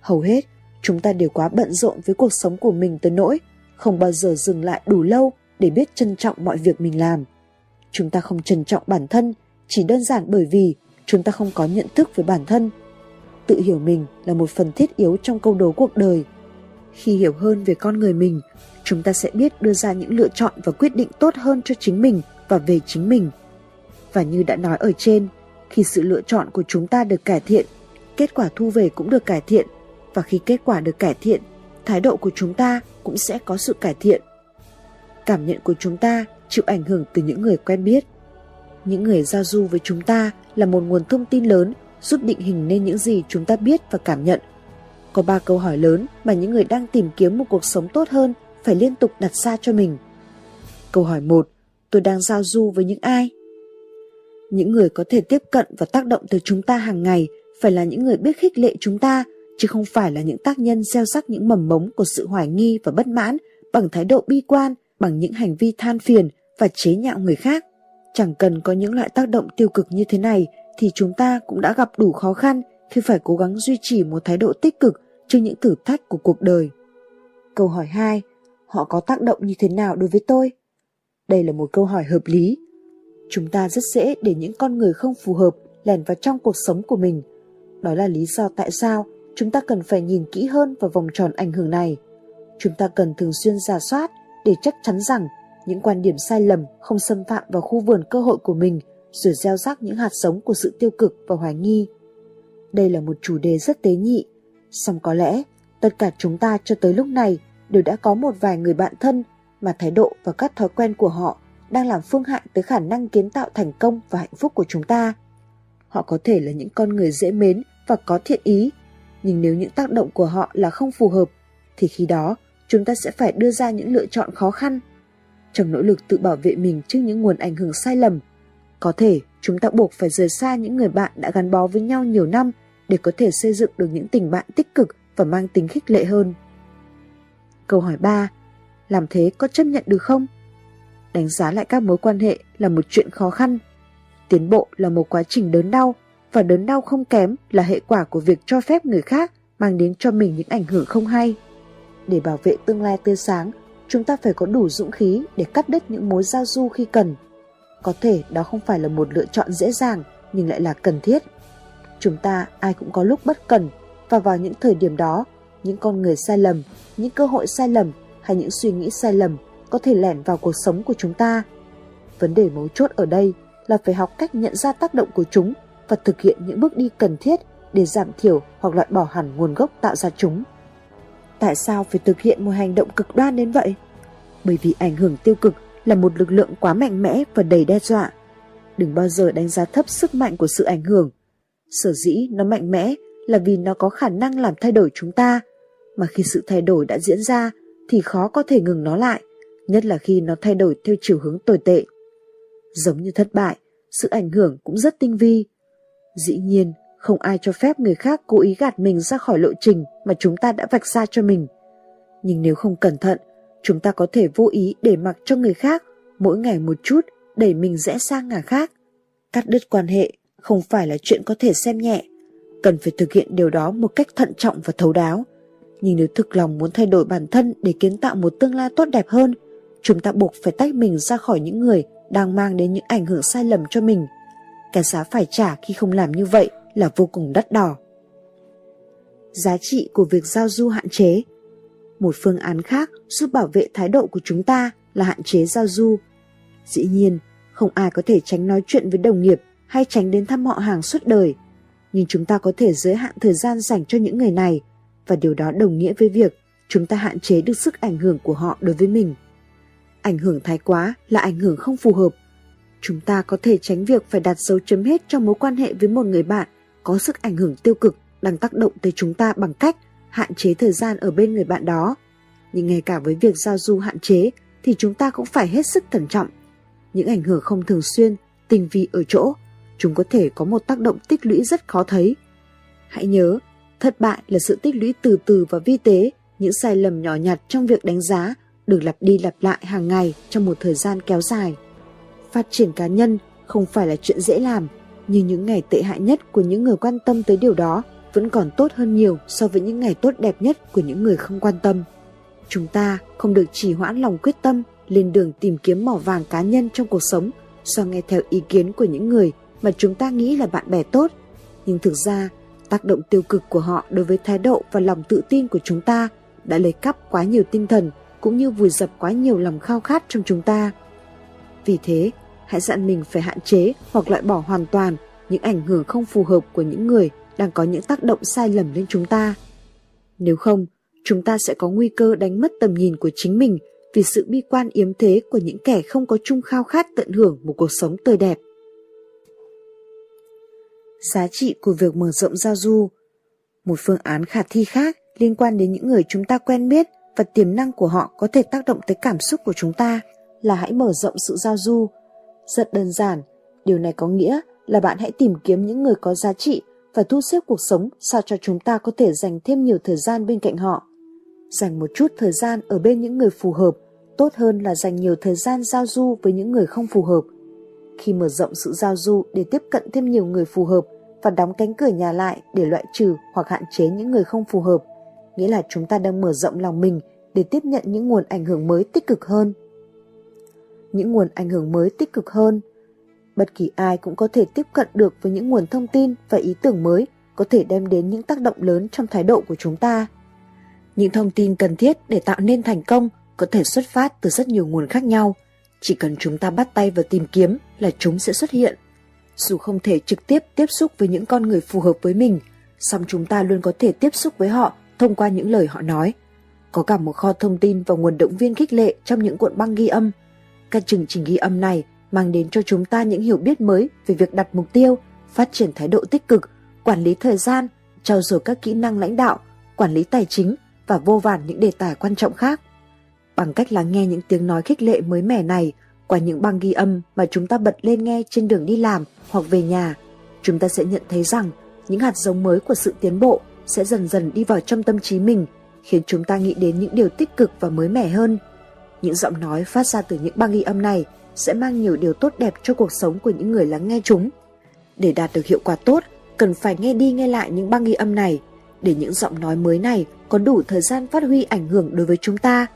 Hầu hết, chúng ta đều quá bận rộn với cuộc sống của mình tới nỗi không bao giờ dừng lại đủ lâu để biết trân trọng mọi việc mình làm. Chúng ta không trân trọng bản thân chỉ đơn giản bởi vì chúng ta không có nhận thức về bản thân. Tự hiểu mình là một phần thiết yếu trong câu đố cuộc đời. Khi hiểu hơn về con người mình, chúng ta sẽ biết đưa ra những lựa chọn và quyết định tốt hơn cho chính mình và về chính mình. Và như đã nói ở trên, khi sự lựa chọn của chúng ta được cải thiện, kết quả thu về cũng được cải thiện. Và khi kết quả được cải thiện, thái độ của chúng ta cũng sẽ có sự cải thiện. Cảm nhận của chúng ta chịu ảnh hưởng từ những người quen biết. Những người giao du với chúng ta là một nguồn thông tin lớn giúp định hình nên những gì chúng ta biết và cảm nhận. Có 3 câu hỏi lớn mà những người đang tìm kiếm một cuộc sống tốt hơn phải liên tục đặt ra cho mình. Câu hỏi 1. Tôi đang giao du với những ai? Những người có thể tiếp cận và tác động tới chúng ta hàng ngày phải là những người biết khích lệ chúng ta, chứ không phải là những tác nhân gieo rắc những mầm mống của sự hoài nghi và bất mãn bằng thái độ bi quan, bằng những hành vi than phiền và chế nhạo người khác. Chẳng cần có những loại tác động tiêu cực như thế này thì chúng ta cũng đã gặp đủ khó khăn khi phải cố gắng duy trì một thái độ tích cực trước những thử thách của cuộc đời. Câu hỏi 2. Họ có tác động như thế nào đối với tôi? Đây là một câu hỏi hợp lý. Chúng ta rất dễ để những con người không phù hợp lẻn vào trong cuộc sống của mình. Đó là lý do tại sao chúng ta cần phải nhìn kỹ hơn vào vòng tròn ảnh hưởng này. Chúng ta cần thường xuyên rà soát để chắc chắn rằng những quan điểm sai lầm không xâm phạm vào khu vườn cơ hội của mình, rồi gieo rắc những hạt giống của sự tiêu cực và hoài nghi. Đây là một chủ đề rất tế nhị, song có lẽ tất cả chúng ta cho tới lúc này đều đã có một vài người bạn thân mà thái độ và các thói quen của họ đang làm phương hại tới khả năng kiến tạo thành công và hạnh phúc của chúng ta. Họ có thể là những con người dễ mến và có thiện ý, nhưng nếu những tác động của họ là không phù hợp, thì khi đó chúng ta sẽ phải đưa ra những lựa chọn khó khăn. Trong nỗ lực tự bảo vệ mình trước những nguồn ảnh hưởng sai lầm, có thể chúng ta buộc phải rời xa những người bạn đã gắn bó với nhau nhiều năm để có thể xây dựng được những tình bạn tích cực và mang tính khích lệ hơn. Câu hỏi 3. Làm thế có chấp nhận được không? Đánh giá lại các mối quan hệ là một chuyện khó khăn. Tiến bộ là một quá trình đớn đau, và đớn đau không kém là hệ quả của việc cho phép người khác mang đến cho mình những ảnh hưởng không hay. Để bảo vệ tương lai tươi sáng, chúng ta phải có đủ dũng khí để cắt đứt những mối giao du khi cần. Có thể đó không phải là một lựa chọn dễ dàng, nhưng lại là cần thiết. Chúng ta ai cũng có lúc bất cần, và vào những thời điểm đó, những con người sai lầm, những cơ hội sai lầm hay những suy nghĩ sai lầm có thể lẻn vào cuộc sống của chúng ta. Vấn đề mấu chốt ở đây là phải học cách nhận ra tác động của chúng và thực hiện những bước đi cần thiết để giảm thiểu hoặc loại bỏ hẳn nguồn gốc tạo ra chúng. Tại sao phải thực hiện một hành động cực đoan đến vậy? Bởi vì ảnh hưởng tiêu cực là một lực lượng quá mạnh mẽ và đầy đe dọa. Đừng bao giờ đánh giá thấp sức mạnh của sự ảnh hưởng. Sở dĩ nó mạnh mẽ là vì nó có khả năng làm thay đổi chúng ta, mà khi sự thay đổi đã diễn ra thì khó có thể ngừng nó lại, nhất là khi nó thay đổi theo chiều hướng tồi tệ. Giống như thất bại, sự ảnh hưởng cũng rất tinh vi. Dĩ nhiên, không ai cho phép người khác cố ý gạt mình ra khỏi lộ trình mà chúng ta đã vạch ra cho mình. nhưng nếu không cẩn thận, chúng ta có thể vô ý để mặc cho người khác, mỗi ngày một chút, đẩy mình rẽ sang ngả khác. Cắt đứt quan hệ không phải là chuyện có thể xem nhẹ, cần phải thực hiện điều đó một cách thận trọng và thấu đáo. Nhưng nếu thực lòng muốn thay đổi bản thân để kiến tạo một tương lai tốt đẹp hơn, chúng ta buộc phải tách mình ra khỏi những người đang mang đến những ảnh hưởng sai lầm cho mình. Cái giá phải trả khi không làm như vậy là vô cùng đắt đỏ. Giá trị của việc giao du hạn chế. Một phương án khác giúp bảo vệ thái độ của chúng ta là hạn chế giao du. Dĩ nhiên, không ai có thể tránh nói chuyện với đồng nghiệp hay tránh đến thăm họ hàng suốt đời. Nhưng chúng ta có thể giới hạn thời gian dành cho những người này, và điều đó đồng nghĩa với việc chúng ta hạn chế được sức ảnh hưởng của họ đối với mình. Ảnh hưởng thái quá là ảnh hưởng không phù hợp. Chúng ta có thể tránh việc phải đặt dấu chấm hết cho mối quan hệ với một người bạn có sức ảnh hưởng tiêu cực đang tác động tới chúng ta bằng cách hạn chế thời gian ở bên người bạn đó. Nhưng ngay cả với việc giao du hạn chế thì chúng ta cũng phải hết sức cẩn trọng. Những ảnh hưởng không thường xuyên, tinh vi ở chỗ chúng có thể có một tác động tích lũy rất khó thấy. Hãy nhớ, thất bại là sự tích lũy từ từ và vi tế những sai lầm nhỏ nhặt trong việc đánh giá, được lặp đi lặp lại hàng ngày trong một thời gian kéo dài. Phát triển cá nhân không phải là chuyện dễ làm, nhưng những ngày tệ hại nhất của những người quan tâm tới điều đó vẫn còn tốt hơn nhiều so với những ngày tốt đẹp nhất của những người không quan tâm. Chúng ta không được trì hoãn lòng quyết tâm lên đường tìm kiếm mỏ vàng cá nhân trong cuộc sống do nghe theo ý kiến của những người mà chúng ta nghĩ là bạn bè tốt, nhưng thực ra tác động tiêu cực của họ đối với thái độ và lòng tự tin của chúng ta đã lấy cắp quá nhiều tinh thần cũng như vùi dập quá nhiều lòng khao khát trong chúng ta. Vì thế, hãy dặn mình phải hạn chế hoặc loại bỏ hoàn toàn những ảnh hưởng không phù hợp của những người đang có những tác động sai lầm lên chúng ta. Nếu không, chúng ta sẽ có nguy cơ đánh mất tầm nhìn của chính mình vì sự bi quan yếm thế của những kẻ không có chung khao khát tận hưởng một cuộc sống tươi đẹp. Giá trị của việc mở rộng giao du. Một phương án khả thi khác liên quan đến những người chúng ta quen biết và tiềm năng của họ có thể tác động tới cảm xúc của chúng ta là hãy mở rộng sự giao du. Rất đơn giản, điều này có nghĩa là bạn hãy tìm kiếm những người có giá trị và thu xếp cuộc sống sao cho chúng ta có thể dành thêm nhiều thời gian bên cạnh họ. Dành một chút thời gian ở bên những người phù hợp tốt hơn là dành nhiều thời gian giao du với những người không phù hợp. Khi mở rộng sự giao du để tiếp cận thêm nhiều người phù hợp và đóng cánh cửa nhà lại để loại trừ hoặc hạn chế những người không phù hợp, nghĩa là chúng ta đang mở rộng lòng mình để tiếp nhận những nguồn ảnh hưởng mới tích cực hơn. Những nguồn ảnh hưởng mới tích cực hơn. Bất kỳ ai cũng có thể tiếp cận được với những nguồn thông tin và ý tưởng mới có thể đem đến những tác động lớn trong thái độ của chúng ta. Những thông tin cần thiết để tạo nên thành công có thể xuất phát từ rất nhiều nguồn khác nhau. Chỉ cần chúng ta bắt tay vào tìm kiếm là chúng sẽ xuất hiện. Dù không thể trực tiếp tiếp xúc với những con người phù hợp với mình, song chúng ta luôn có thể tiếp xúc với họ thông qua những lời họ nói. Có cả một kho thông tin và nguồn động viên khích lệ trong những cuộn băng ghi âm. Các chương trình ghi âm này mang đến cho chúng ta những hiểu biết mới về việc đặt mục tiêu, phát triển thái độ tích cực, quản lý thời gian, trau dồi các kỹ năng lãnh đạo, quản lý tài chính và vô vàn những đề tài quan trọng khác. Bằng cách lắng nghe những tiếng nói khích lệ mới mẻ này qua những băng ghi âm mà chúng ta bật lên nghe trên đường đi làm hoặc về nhà, chúng ta sẽ nhận thấy rằng những hạt giống mới của sự tiến bộ sẽ dần dần đi vào trong tâm trí mình, khiến chúng ta nghĩ đến những điều tích cực và mới mẻ hơn. Những giọng nói phát ra từ những băng ghi âm này sẽ mang nhiều điều tốt đẹp cho cuộc sống của những người lắng nghe chúng. Để đạt được hiệu quả tốt, cần phải nghe đi nghe lại những băng ghi âm này để những giọng nói mới này có đủ thời gian phát huy ảnh hưởng đối với chúng ta.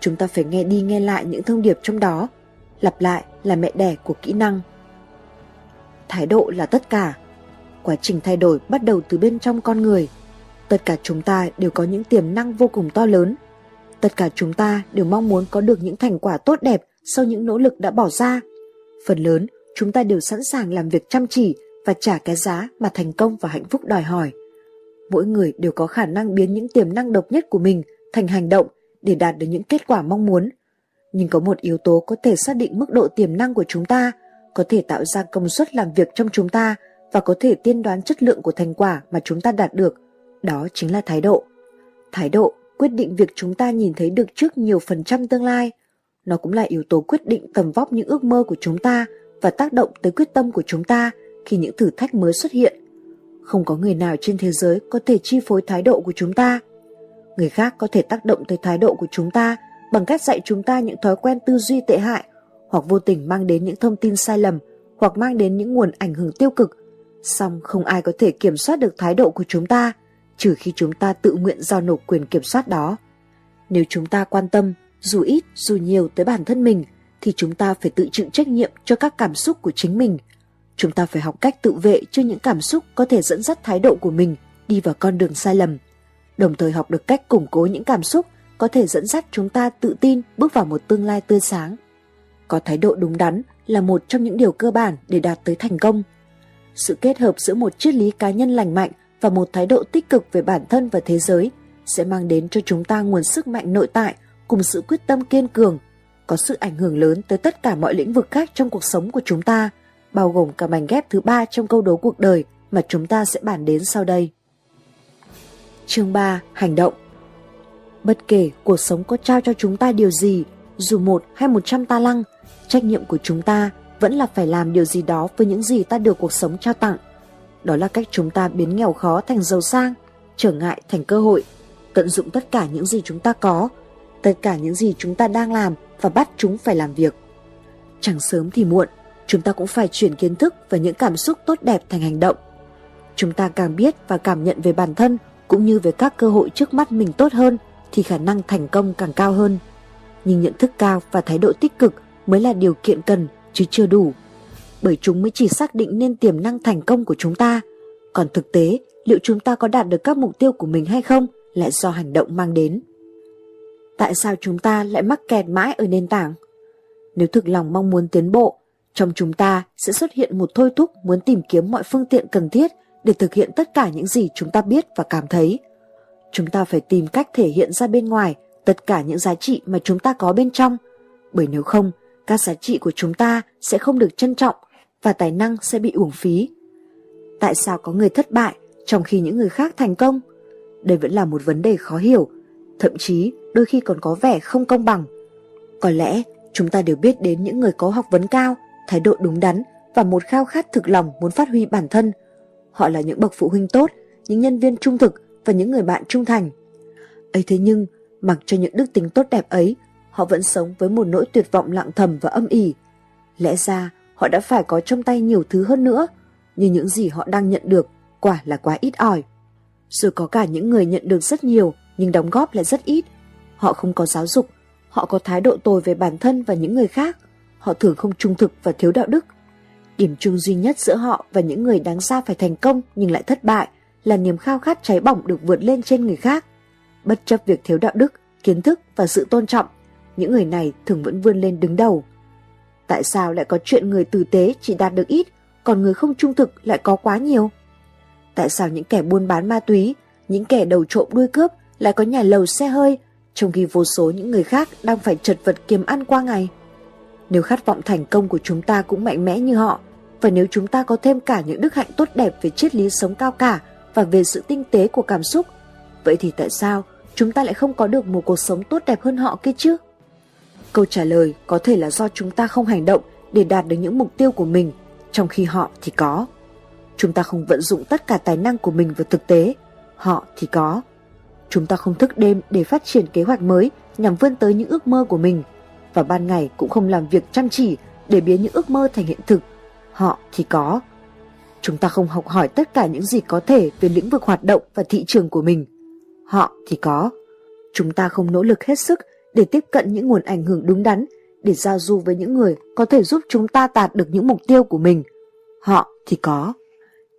Chúng ta phải nghe đi nghe lại những thông điệp trong đó. Lặp lại là mẹ đẻ của kỹ năng. Thái độ là tất cả. Quá trình thay đổi bắt đầu từ bên trong con người. Tất cả chúng ta đều có những tiềm năng vô cùng to lớn. Tất cả chúng ta đều mong muốn có được những thành quả tốt đẹp sau những nỗ lực đã bỏ ra. Phần lớn, chúng ta đều sẵn sàng làm việc chăm chỉ và trả cái giá mà thành công và hạnh phúc đòi hỏi. Mỗi người đều có khả năng biến những tiềm năng độc nhất của mình thành hành động để đạt được những kết quả mong muốn. Nhưng có một yếu tố có thể xác định mức độ tiềm năng của chúng ta, có thể tạo ra công suất làm việc trong chúng ta và có thể tiên đoán chất lượng của thành quả mà chúng ta đạt được. Đó chính là thái độ. Thái độ quyết định việc chúng ta nhìn thấy được trước nhiều phần trăm tương lai. Nó cũng là yếu tố quyết định tầm vóc những ước mơ của chúng ta và tác động tới quyết tâm của chúng ta khi những thử thách mới xuất hiện. Không có người nào trên thế giới có thể chi phối thái độ của chúng ta. Người khác có thể tác động tới thái độ của chúng ta bằng cách dạy chúng ta những thói quen tư duy tệ hại, hoặc vô tình mang đến những thông tin sai lầm, hoặc mang đến những nguồn ảnh hưởng tiêu cực. Song không ai có thể kiểm soát được thái độ của chúng ta, trừ khi chúng ta tự nguyện giao nộp quyền kiểm soát đó. Nếu chúng ta quan tâm, dù ít dù nhiều tới bản thân mình, thì chúng ta phải tự chịu trách nhiệm cho các cảm xúc của chính mình. Chúng ta phải học cách tự vệ trước những cảm xúc có thể dẫn dắt thái độ của mình đi vào con đường sai lầm, đồng thời học được cách củng cố những cảm xúc có thể dẫn dắt chúng ta tự tin bước vào một tương lai tươi sáng. Có thái độ đúng đắn là một trong những điều cơ bản để đạt tới thành công. Sự kết hợp giữa một triết lý cá nhân lành mạnh và một thái độ tích cực về bản thân và thế giới sẽ mang đến cho chúng ta nguồn sức mạnh nội tại cùng sự quyết tâm kiên cường, có sự ảnh hưởng lớn tới tất cả mọi lĩnh vực khác trong cuộc sống của chúng ta, bao gồm cả mảnh ghép thứ 3 trong câu đố cuộc đời mà chúng ta sẽ bàn đến sau đây. Chương 3. Hành động. Bất kể cuộc sống có trao cho chúng ta điều gì, dù 1 hay 100 ta lăng, trách nhiệm của chúng ta vẫn là phải làm điều gì đó với những gì ta được cuộc sống trao tặng. Đó là cách chúng ta biến nghèo khó thành giàu sang, trở ngại thành cơ hội, tận dụng tất cả những gì chúng ta có, tất cả những gì chúng ta đang làm và bắt chúng phải làm việc. Chẳng sớm thì muộn, chúng ta cũng phải chuyển kiến thức và những cảm xúc tốt đẹp thành hành động. Chúng ta càng biết và cảm nhận về bản thân cũng như về các cơ hội trước mắt mình tốt hơn thì khả năng thành công càng cao hơn. Nhưng nhận thức cao và thái độ tích cực mới là điều kiện cần chứ chưa đủ, bởi chúng mới chỉ xác định nên tiềm năng thành công của chúng ta. Còn thực tế, liệu chúng ta có đạt được các mục tiêu của mình hay không lại do hành động mang đến. Tại sao chúng ta lại mắc kẹt mãi ở nền tảng? Nếu thực lòng mong muốn tiến bộ, trong chúng ta sẽ xuất hiện một thôi thúc muốn tìm kiếm mọi phương tiện cần thiết để thực hiện tất cả những gì chúng ta biết và cảm thấy. Chúng ta phải tìm cách thể hiện ra bên ngoài tất cả những giá trị mà chúng ta có bên trong, bởi nếu không, các giá trị của chúng ta sẽ không được trân trọng và tài năng sẽ bị uổng phí. Tại sao có người thất bại trong khi những người khác thành công? Đây vẫn là một vấn đề khó hiểu, thậm chí đôi khi còn có vẻ không công bằng. Có lẽ chúng ta đều biết đến những người có học vấn cao, thái độ đúng đắn và một khao khát thực lòng muốn phát huy bản thân. Họ là những bậc phụ huynh tốt, những nhân viên trung thực và những người bạn trung thành. Ấy thế nhưng, mặc cho những đức tính tốt đẹp ấy, họ vẫn sống với một nỗi tuyệt vọng lặng thầm và âm ỉ. Lẽ ra họ đã phải có trong tay nhiều thứ hơn nữa, nhưng những gì họ đang nhận được quả là quá ít ỏi. Rồi có cả những người nhận được rất nhiều nhưng đóng góp lại rất ít. Họ không có giáo dục, họ có thái độ tồi về bản thân và những người khác, họ thường không trung thực và thiếu đạo đức. Điểm chung duy nhất giữa họ và những người đáng ra phải thành công nhưng lại thất bại là niềm khao khát cháy bỏng được vượt lên trên người khác. Bất chấp việc thiếu đạo đức, kiến thức và sự tôn trọng, những người này thường vẫn vươn lên đứng đầu. Tại sao lại có chuyện người tử tế chỉ đạt được ít, còn người không trung thực lại có quá nhiều? Tại sao những kẻ buôn bán ma túy, những kẻ đầu trộm đuôi cướp lại có nhà lầu xe hơi, trong khi vô số những người khác đang phải chật vật kiếm ăn qua ngày? Nếu khát vọng thành công của chúng ta cũng mạnh mẽ như họ, và nếu chúng ta có thêm cả những đức hạnh tốt đẹp về triết lý sống cao cả và về sự tinh tế của cảm xúc, vậy thì tại sao chúng ta lại không có được một cuộc sống tốt đẹp hơn họ kia chứ? Câu trả lời có thể là do chúng ta không hành động để đạt được những mục tiêu của mình, trong khi họ thì có. Chúng ta không vận dụng tất cả tài năng của mình vào thực tế, họ thì có. Chúng ta không thức đêm để phát triển kế hoạch mới nhằm vươn tới những ước mơ của mình, và ban ngày cũng không làm việc chăm chỉ để biến những ước mơ thành hiện thực, họ thì có. Chúng ta không học hỏi tất cả những gì có thể về lĩnh vực hoạt động và thị trường của mình, họ thì có. Chúng ta không nỗ lực hết sức để tiếp cận những nguồn ảnh hưởng đúng đắn, để giao du với những người có thể giúp chúng ta đạt được những mục tiêu của mình, họ thì có.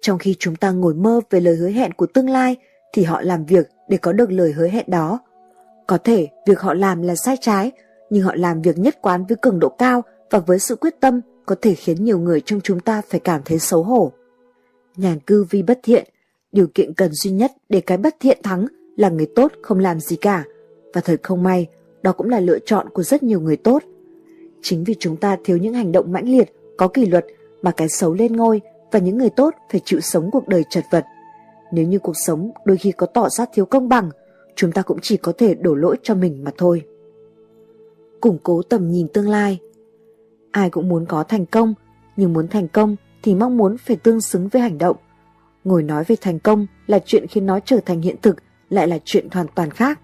Trong khi chúng ta ngồi mơ về lời hứa hẹn của tương lai, thì họ làm việc để có được lời hứa hẹn đó. Có thể việc họ làm là sai trái, nhưng họ làm việc nhất quán với cường độ cao và với sự quyết tâm có thể khiến nhiều người trong chúng ta phải cảm thấy xấu hổ. Nhàn cư vi bất thiện, điều kiện cần duy nhất để cái bất thiện thắng là người tốt không làm gì cả, và thật không may, đó cũng là lựa chọn của rất nhiều người tốt. Chính vì chúng ta thiếu những hành động mãnh liệt, có kỷ luật mà cái xấu lên ngôi và những người tốt phải chịu sống cuộc đời chật vật. Nếu như cuộc sống đôi khi có tỏ ra thiếu công bằng, chúng ta cũng chỉ có thể đổ lỗi cho mình mà thôi. Củng cố tầm nhìn tương lai. Ai cũng muốn có thành công, nhưng muốn thành công thì mong muốn phải tương xứng với hành động. Ngồi nói về thành công là chuyện khiến nó trở thành hiện thực lại là chuyện hoàn toàn khác.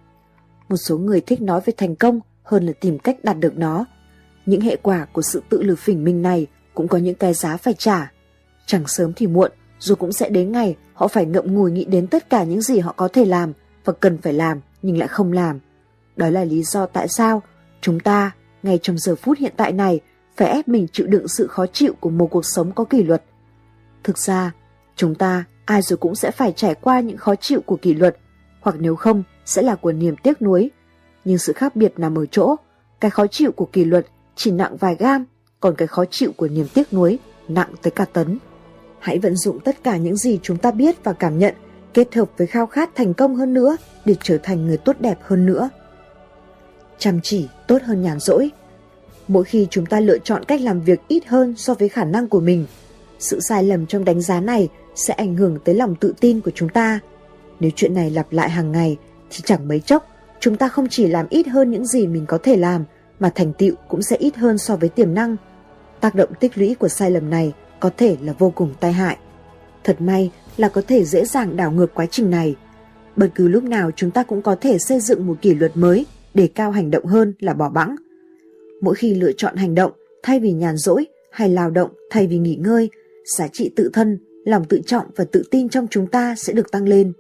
Một số người thích nói về thành công hơn là tìm cách đạt được nó. Những hệ quả của sự tự lừa phỉnh mình này cũng có những cái giá phải trả. Chẳng sớm thì muộn, dù cũng sẽ đến ngày họ phải ngậm ngùi nghĩ đến tất cả những gì họ có thể làm và cần phải làm nhưng lại không làm. Đó là lý do tại sao chúng ta, ngay trong giờ phút hiện tại này, phải ép mình chịu đựng sự khó chịu của một cuộc sống có kỷ luật. Thực ra, chúng ta ai rồi cũng sẽ phải trải qua những khó chịu của kỷ luật, hoặc nếu không sẽ là của niềm tiếc nuối. Nhưng sự khác biệt nằm ở chỗ, cái khó chịu của kỷ luật chỉ nặng vài gam, còn cái khó chịu của niềm tiếc nuối nặng tới cả tấn. Hãy vận dụng tất cả những gì chúng ta biết và cảm nhận, kết hợp với khao khát thành công hơn nữa để trở thành người tốt đẹp hơn nữa. Chăm chỉ tốt hơn nhàn rỗi. Mỗi khi chúng ta lựa chọn cách làm việc ít hơn so với khả năng của mình, sự sai lầm trong đánh giá này sẽ ảnh hưởng tới lòng tự tin của chúng ta. Nếu chuyện này lặp lại hàng ngày thì chẳng mấy chốc chúng ta không chỉ làm ít hơn những gì mình có thể làm mà thành tựu cũng sẽ ít hơn so với tiềm năng. Tác động tích lũy của sai lầm này có thể là vô cùng tai hại. Thật may là có thể dễ dàng đảo ngược quá trình này. Bất cứ lúc nào chúng ta cũng có thể xây dựng một kỷ luật mới, đề cao hành động hơn là bỏ bẵng. Mỗi khi lựa chọn hành động thay vì nhàn rỗi hay lao động thay vì nghỉ ngơi, giá trị tự thân, lòng tự trọng và tự tin trong chúng ta sẽ được tăng lên.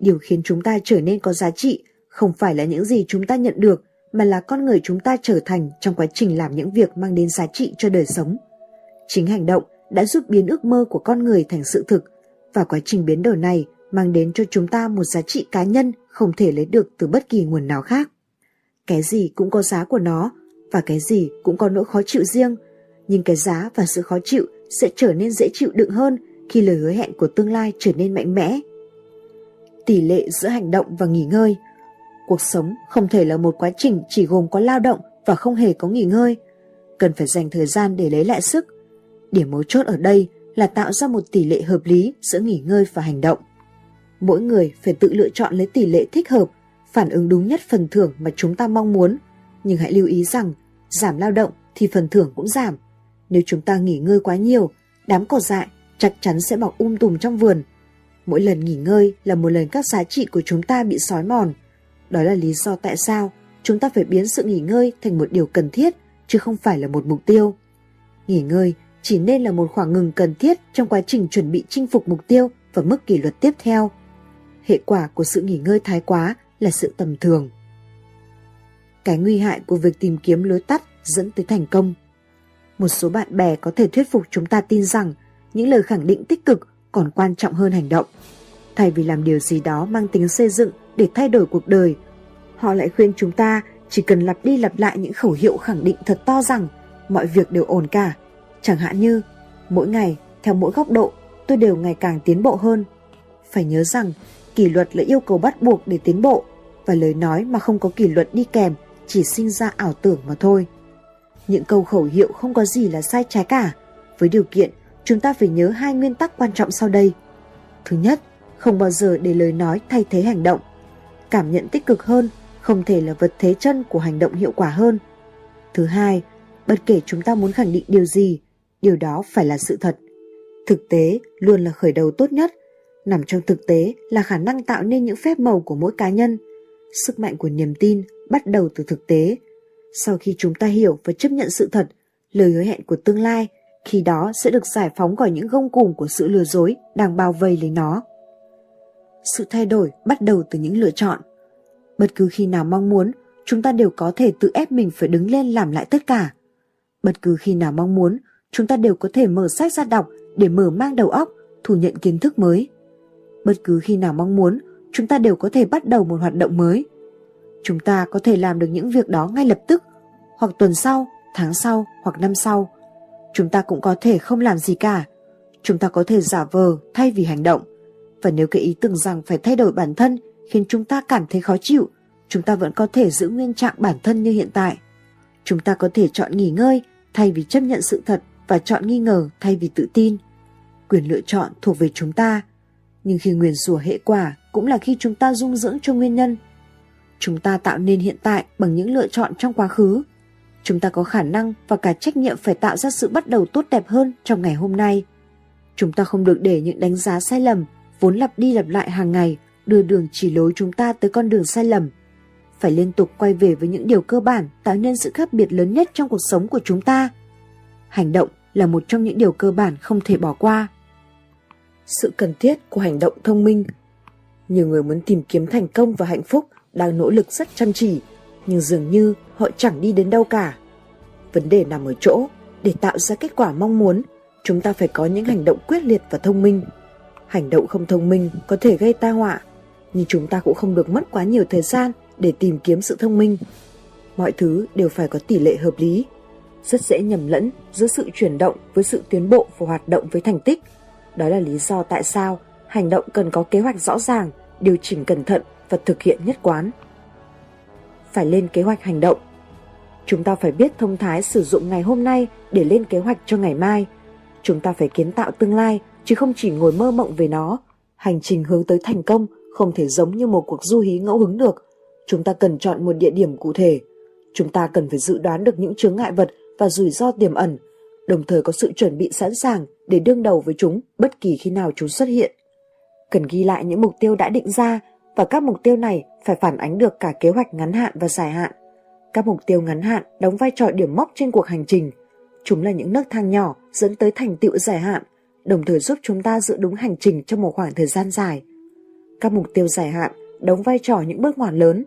Điều khiến chúng ta trở nên có giá trị không phải là những gì chúng ta nhận được, mà là con người chúng ta trở thành trong quá trình làm những việc mang đến giá trị cho đời sống. Chính hành động đã giúp biến ước mơ của con người thành sự thực, và quá trình biến đổi này mang đến cho chúng ta một giá trị cá nhân không thể lấy được từ bất kỳ nguồn nào khác. Cái gì cũng có giá của nó, và cái gì cũng có nỗi khó chịu riêng, nhưng cái giá và sự khó chịu sẽ trở nên dễ chịu đựng hơn khi lời hứa hẹn của tương lai trở nên mạnh mẽ. Tỷ lệ giữa hành động và nghỉ ngơi. Cuộc sống không thể là một quá trình chỉ gồm có lao động và không hề có nghỉ ngơi. Cần phải dành thời gian để lấy lại sức. Điểm mấu chốt ở đây là tạo ra một tỷ lệ hợp lý giữa nghỉ ngơi và hành động. Mỗi người phải tự lựa chọn lấy tỷ lệ thích hợp, phản ứng đúng nhất phần thưởng mà chúng ta mong muốn. Nhưng hãy lưu ý rằng, giảm lao động thì phần thưởng cũng giảm. Nếu chúng ta nghỉ ngơi quá nhiều, đám cỏ dại chắc chắn sẽ mọc tùm trong vườn. Mỗi lần nghỉ ngơi là một lần các giá trị của chúng ta bị xói mòn. Đó là lý do tại sao chúng ta phải biến sự nghỉ ngơi thành một điều cần thiết, chứ không phải là một mục tiêu. Nghỉ ngơi chỉ nên là một khoảng ngừng cần thiết trong quá trình chuẩn bị chinh phục mục tiêu và mức kỷ luật tiếp theo. Hệ quả của sự nghỉ ngơi thái quá là sự tầm thường. Cái nguy hại của việc tìm kiếm lối tắt dẫn tới thành công. Một số bạn bè có thể thuyết phục chúng ta tin rằng những lời khẳng định tích cực còn quan trọng hơn hành động. Thay vì làm điều gì đó mang tính xây dựng để thay đổi cuộc đời, họ lại khuyên chúng ta chỉ cần lặp đi lặp lại những khẩu hiệu khẳng định thật to rằng mọi việc đều ổn cả. Chẳng hạn như, mỗi ngày, theo mỗi góc độ, tôi đều ngày càng tiến bộ hơn. Phải nhớ rằng, kỷ luật là yêu cầu bắt buộc để tiến bộ, và lời nói mà không có kỷ luật đi kèm chỉ sinh ra ảo tưởng mà thôi. Những câu khẩu hiệu không có gì là sai trái cả, với điều kiện chúng ta phải nhớ hai nguyên tắc quan trọng sau đây. Thứ nhất, không bao giờ để lời nói thay thế hành động. Cảm nhận tích cực hơn không thể là vật thế chân của hành động hiệu quả hơn. Thứ hai, bất kể chúng ta muốn khẳng định điều gì, điều đó phải là sự thật. Thực tế luôn là khởi đầu tốt nhất. Nằm trong thực tế là khả năng tạo nên những phép màu của mỗi cá nhân. Sức mạnh của niềm tin bắt đầu từ thực tế. Sau khi chúng ta hiểu và chấp nhận sự thật, lời hứa hẹn của tương lai khi đó sẽ được giải phóng khỏi những gông cùm của sự lừa dối đang bao vây lấy nó. Sự thay đổi bắt đầu từ những lựa chọn. Bất cứ khi nào mong muốn, chúng ta đều có thể tự ép mình phải đứng lên làm lại tất cả. Bất cứ khi nào mong muốn, chúng ta đều có thể mở sách ra đọc để mở mang đầu óc, thu nhận kiến thức mới. Bất cứ khi nào mong muốn, chúng ta đều có thể bắt đầu một hoạt động mới. Chúng ta có thể làm được những việc đó ngay lập tức, hoặc tuần sau, tháng sau, hoặc năm sau. Chúng ta cũng có thể không làm gì cả. Chúng ta có thể giả vờ thay vì hành động. Và nếu cái ý tưởng rằng phải thay đổi bản thân khiến chúng ta cảm thấy khó chịu, chúng ta vẫn có thể giữ nguyên trạng bản thân như hiện tại. Chúng ta có thể chọn nghỉ ngơi thay vì chấp nhận sự thật và chọn nghi ngờ thay vì tự tin. Quyền lựa chọn thuộc về chúng ta. Nhưng khi nguyền rủa hệ quả cũng là khi chúng ta dung dưỡng cho nguyên nhân. Chúng ta tạo nên hiện tại bằng những lựa chọn trong quá khứ. Chúng ta có khả năng và cả trách nhiệm phải tạo ra sự bắt đầu tốt đẹp hơn trong ngày hôm nay. Chúng ta không được để những đánh giá sai lầm vốn lặp đi lặp lại hàng ngày đưa đường chỉ lối chúng ta tới con đường sai lầm. phải liên tục quay về với những điều cơ bản tạo nên sự khác biệt lớn nhất trong cuộc sống của chúng ta. Hành động là một trong những điều cơ bản không thể bỏ qua. Sự cần thiết của hành động thông minh. Nhiều người muốn tìm kiếm thành công và hạnh phúc, đang nỗ lực rất chăm chỉ, nhưng dường như họ chẳng đi đến đâu cả. Vấn đề nằm ở chỗ, để tạo ra kết quả mong muốn, chúng ta phải có những hành động quyết liệt và thông minh. Hành động không thông minh có thể gây tai họa, nhưng chúng ta cũng không được mất quá nhiều thời gian để tìm kiếm sự thông minh. Mọi thứ đều phải có tỷ lệ hợp lý. Rất dễ nhầm lẫn giữa sự chuyển động với sự tiến bộ và hoạt động với thành tích. Đó là lý do tại sao hành động cần có kế hoạch rõ ràng, điều chỉnh cẩn thận và thực hiện nhất quán. Phải lên kế hoạch hành động. Chúng ta phải biết thông thái sử dụng ngày hôm nay để lên kế hoạch cho ngày mai. Chúng ta phải kiến tạo tương lai, chứ không chỉ ngồi mơ mộng về nó. Hành trình hướng tới thành công không thể giống như một cuộc du hí ngẫu hứng được. Chúng ta cần chọn một địa điểm cụ thể. Chúng ta cần phải dự đoán được những chướng ngại vật và rủi ro tiềm ẩn, đồng thời có sự chuẩn bị sẵn sàng để đương đầu với chúng bất kỳ khi nào chúng xuất hiện. Cần ghi lại những mục tiêu đã định ra, và các mục tiêu này phải phản ánh được cả kế hoạch ngắn hạn và dài hạn. Các mục tiêu ngắn hạn đóng vai trò điểm mốc trên cuộc hành trình. Chúng là những nấc thang nhỏ dẫn tới thành tựu dài hạn, đồng thời giúp chúng ta giữ đúng hành trình trong một khoảng thời gian dài. Các mục tiêu dài hạn đóng vai trò những bước ngoặt lớn.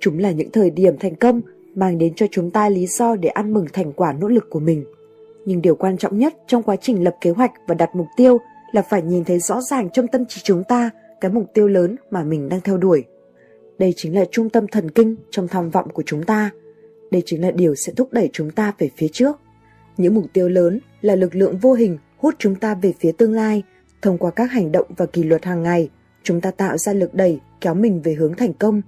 Chúng là những thời điểm thành công mang đến cho chúng ta lý do để ăn mừng thành quả nỗ lực của mình. Nhưng điều quan trọng nhất trong quá trình lập kế hoạch và đặt mục tiêu là phải nhìn thấy rõ ràng trong tâm trí chúng ta cái mục tiêu lớn mà mình đang theo đuổi. Đây chính là trung tâm thần kinh trong tham vọng của chúng ta. Đây chính là điều sẽ thúc đẩy chúng ta về phía trước. Những mục tiêu lớn là lực lượng vô hình hút chúng ta về phía tương lai. Thông qua các hành động và kỷ luật hàng ngày, chúng ta tạo ra lực đẩy kéo mình về hướng thành công.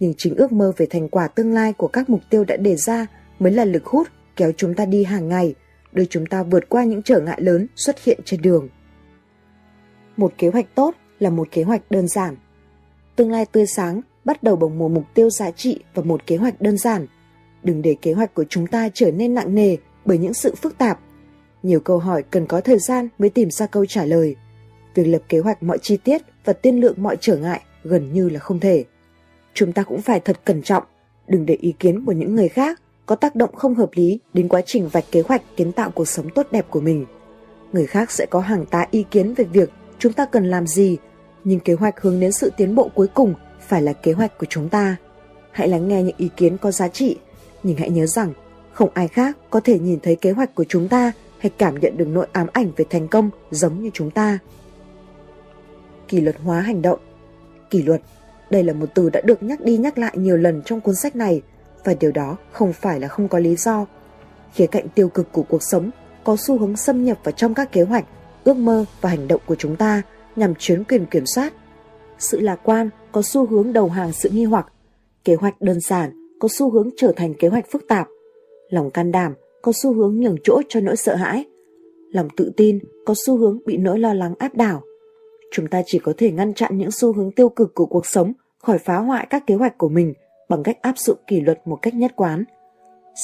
Nhưng chính ước mơ về thành quả tương lai của các mục tiêu đã đề ra mới là lực hút kéo chúng ta đi hàng ngày, đưa chúng ta vượt qua những trở ngại lớn xuất hiện trên đường. Một kế hoạch tốt là một kế hoạch đơn giản. Tương lai tươi sáng bắt đầu bằng một mục tiêu giá trị và một kế hoạch đơn giản. Đừng để kế hoạch của chúng ta trở nên nặng nề bởi những sự phức tạp. Nhiều câu hỏi cần có thời gian mới tìm ra câu trả lời. Việc lập kế hoạch mọi chi tiết và tiên lượng mọi trở ngại gần như là không thể. Chúng ta cũng phải thật cẩn trọng, đừng để ý kiến của những người khác có tác động không hợp lý đến quá trình vạch kế hoạch kiến tạo cuộc sống tốt đẹp của mình. Người khác sẽ có hàng tá ý kiến về việc chúng ta cần làm gì, nhưng kế hoạch hướng đến sự tiến bộ cuối cùng phải là kế hoạch của chúng ta. Hãy lắng nghe những ý kiến có giá trị, nhưng hãy nhớ rằng không ai khác có thể nhìn thấy kế hoạch của chúng ta hay cảm nhận được nỗi ám ảnh về thành công giống như chúng ta. Kỷ luật hóa hành động. Kỷ luật, đây là một từ đã được nhắc đi nhắc lại nhiều lần trong cuốn sách này, và điều đó không phải là không có lý do. Khía cạnh tiêu cực của cuộc sống có xu hướng xâm nhập vào trong các kế hoạch, ước mơ và hành động của chúng ta nhằm chiếm quyền kiểm soát. Sự lạc quan có xu hướng đầu hàng sự nghi hoặc. Kế hoạch đơn giản có xu hướng trở thành kế hoạch phức tạp. Lòng can đảm có xu hướng nhường chỗ cho nỗi sợ hãi. Lòng tự tin có xu hướng bị nỗi lo lắng áp đảo. Chúng ta chỉ có thể ngăn chặn những xu hướng tiêu cực của cuộc sống khỏi phá hoại các kế hoạch của mình bằng cách áp dụng kỷ luật một cách nhất quán.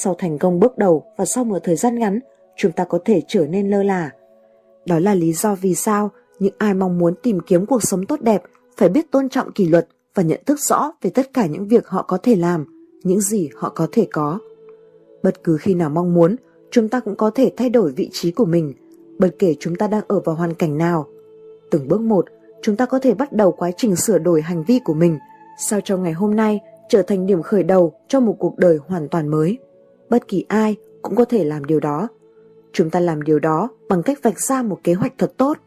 Sau thành công bước đầu và sau một thời gian ngắn, chúng ta có thể trở nên lơ là. Đó là lý do vì sao những ai mong muốn tìm kiếm cuộc sống tốt đẹp phải biết tôn trọng kỷ luật và nhận thức rõ về tất cả những việc họ có thể làm, những gì họ có thể có. Bất cứ khi nào mong muốn, chúng ta cũng có thể thay đổi vị trí của mình, bất kể chúng ta đang ở vào hoàn cảnh nào. Từng bước một, chúng ta có thể bắt đầu quá trình sửa đổi hành vi của mình, sao cho ngày hôm nay trở thành điểm khởi đầu cho một cuộc đời hoàn toàn mới. Bất kỳ ai cũng có thể làm điều đó. Chúng ta làm điều đó bằng cách vạch ra một kế hoạch thật tốt.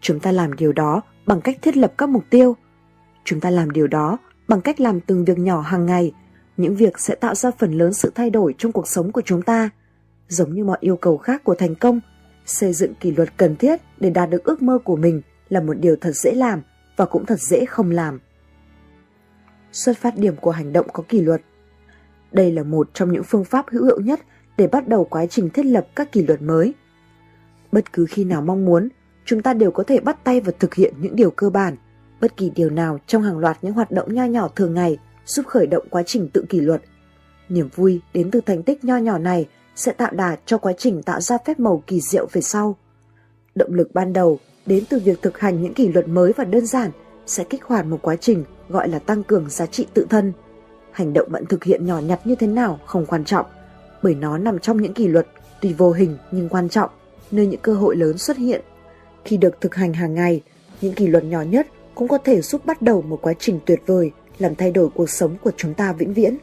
Chúng ta làm điều đó bằng cách thiết lập các mục tiêu. Chúng ta làm điều đó bằng cách làm từng việc nhỏ hàng ngày. Những việc sẽ tạo ra phần lớn sự thay đổi trong cuộc sống của chúng ta. Giống như mọi yêu cầu khác của thành công, xây dựng kỷ luật cần thiết để đạt được ước mơ của mình là một điều thật dễ làm và cũng thật dễ không làm. Xuất phát điểm của hành động có kỷ luật. Đây là một trong những phương pháp hữu hiệu nhất để bắt đầu quá trình thiết lập các kỷ luật mới. Bất cứ khi nào mong muốn, chúng ta đều có thể bắt tay và thực hiện những điều cơ bản. Bất kỳ điều nào trong hàng loạt những hoạt động nho nhỏ thường ngày giúp khởi động quá trình tự kỷ luật. Niềm vui đến từ thành tích nho nhỏ này sẽ tạo đà cho quá trình tạo ra phép màu kỳ diệu về sau. Động lực ban đầu đến từ việc thực hành những kỷ luật mới và đơn giản sẽ kích hoạt một quá trình gọi là tăng cường giá trị tự thân. Hành động bạn thực hiện nhỏ nhặt như thế nào không quan trọng, bởi nó nằm trong những kỷ luật tuy vô hình nhưng quan trọng, nơi những cơ hội lớn xuất hiện. Khi được thực hành hàng ngày, những kỷ luật nhỏ nhất cũng có thể giúp bắt đầu một quá trình tuyệt vời làm thay đổi cuộc sống của chúng ta vĩnh viễn.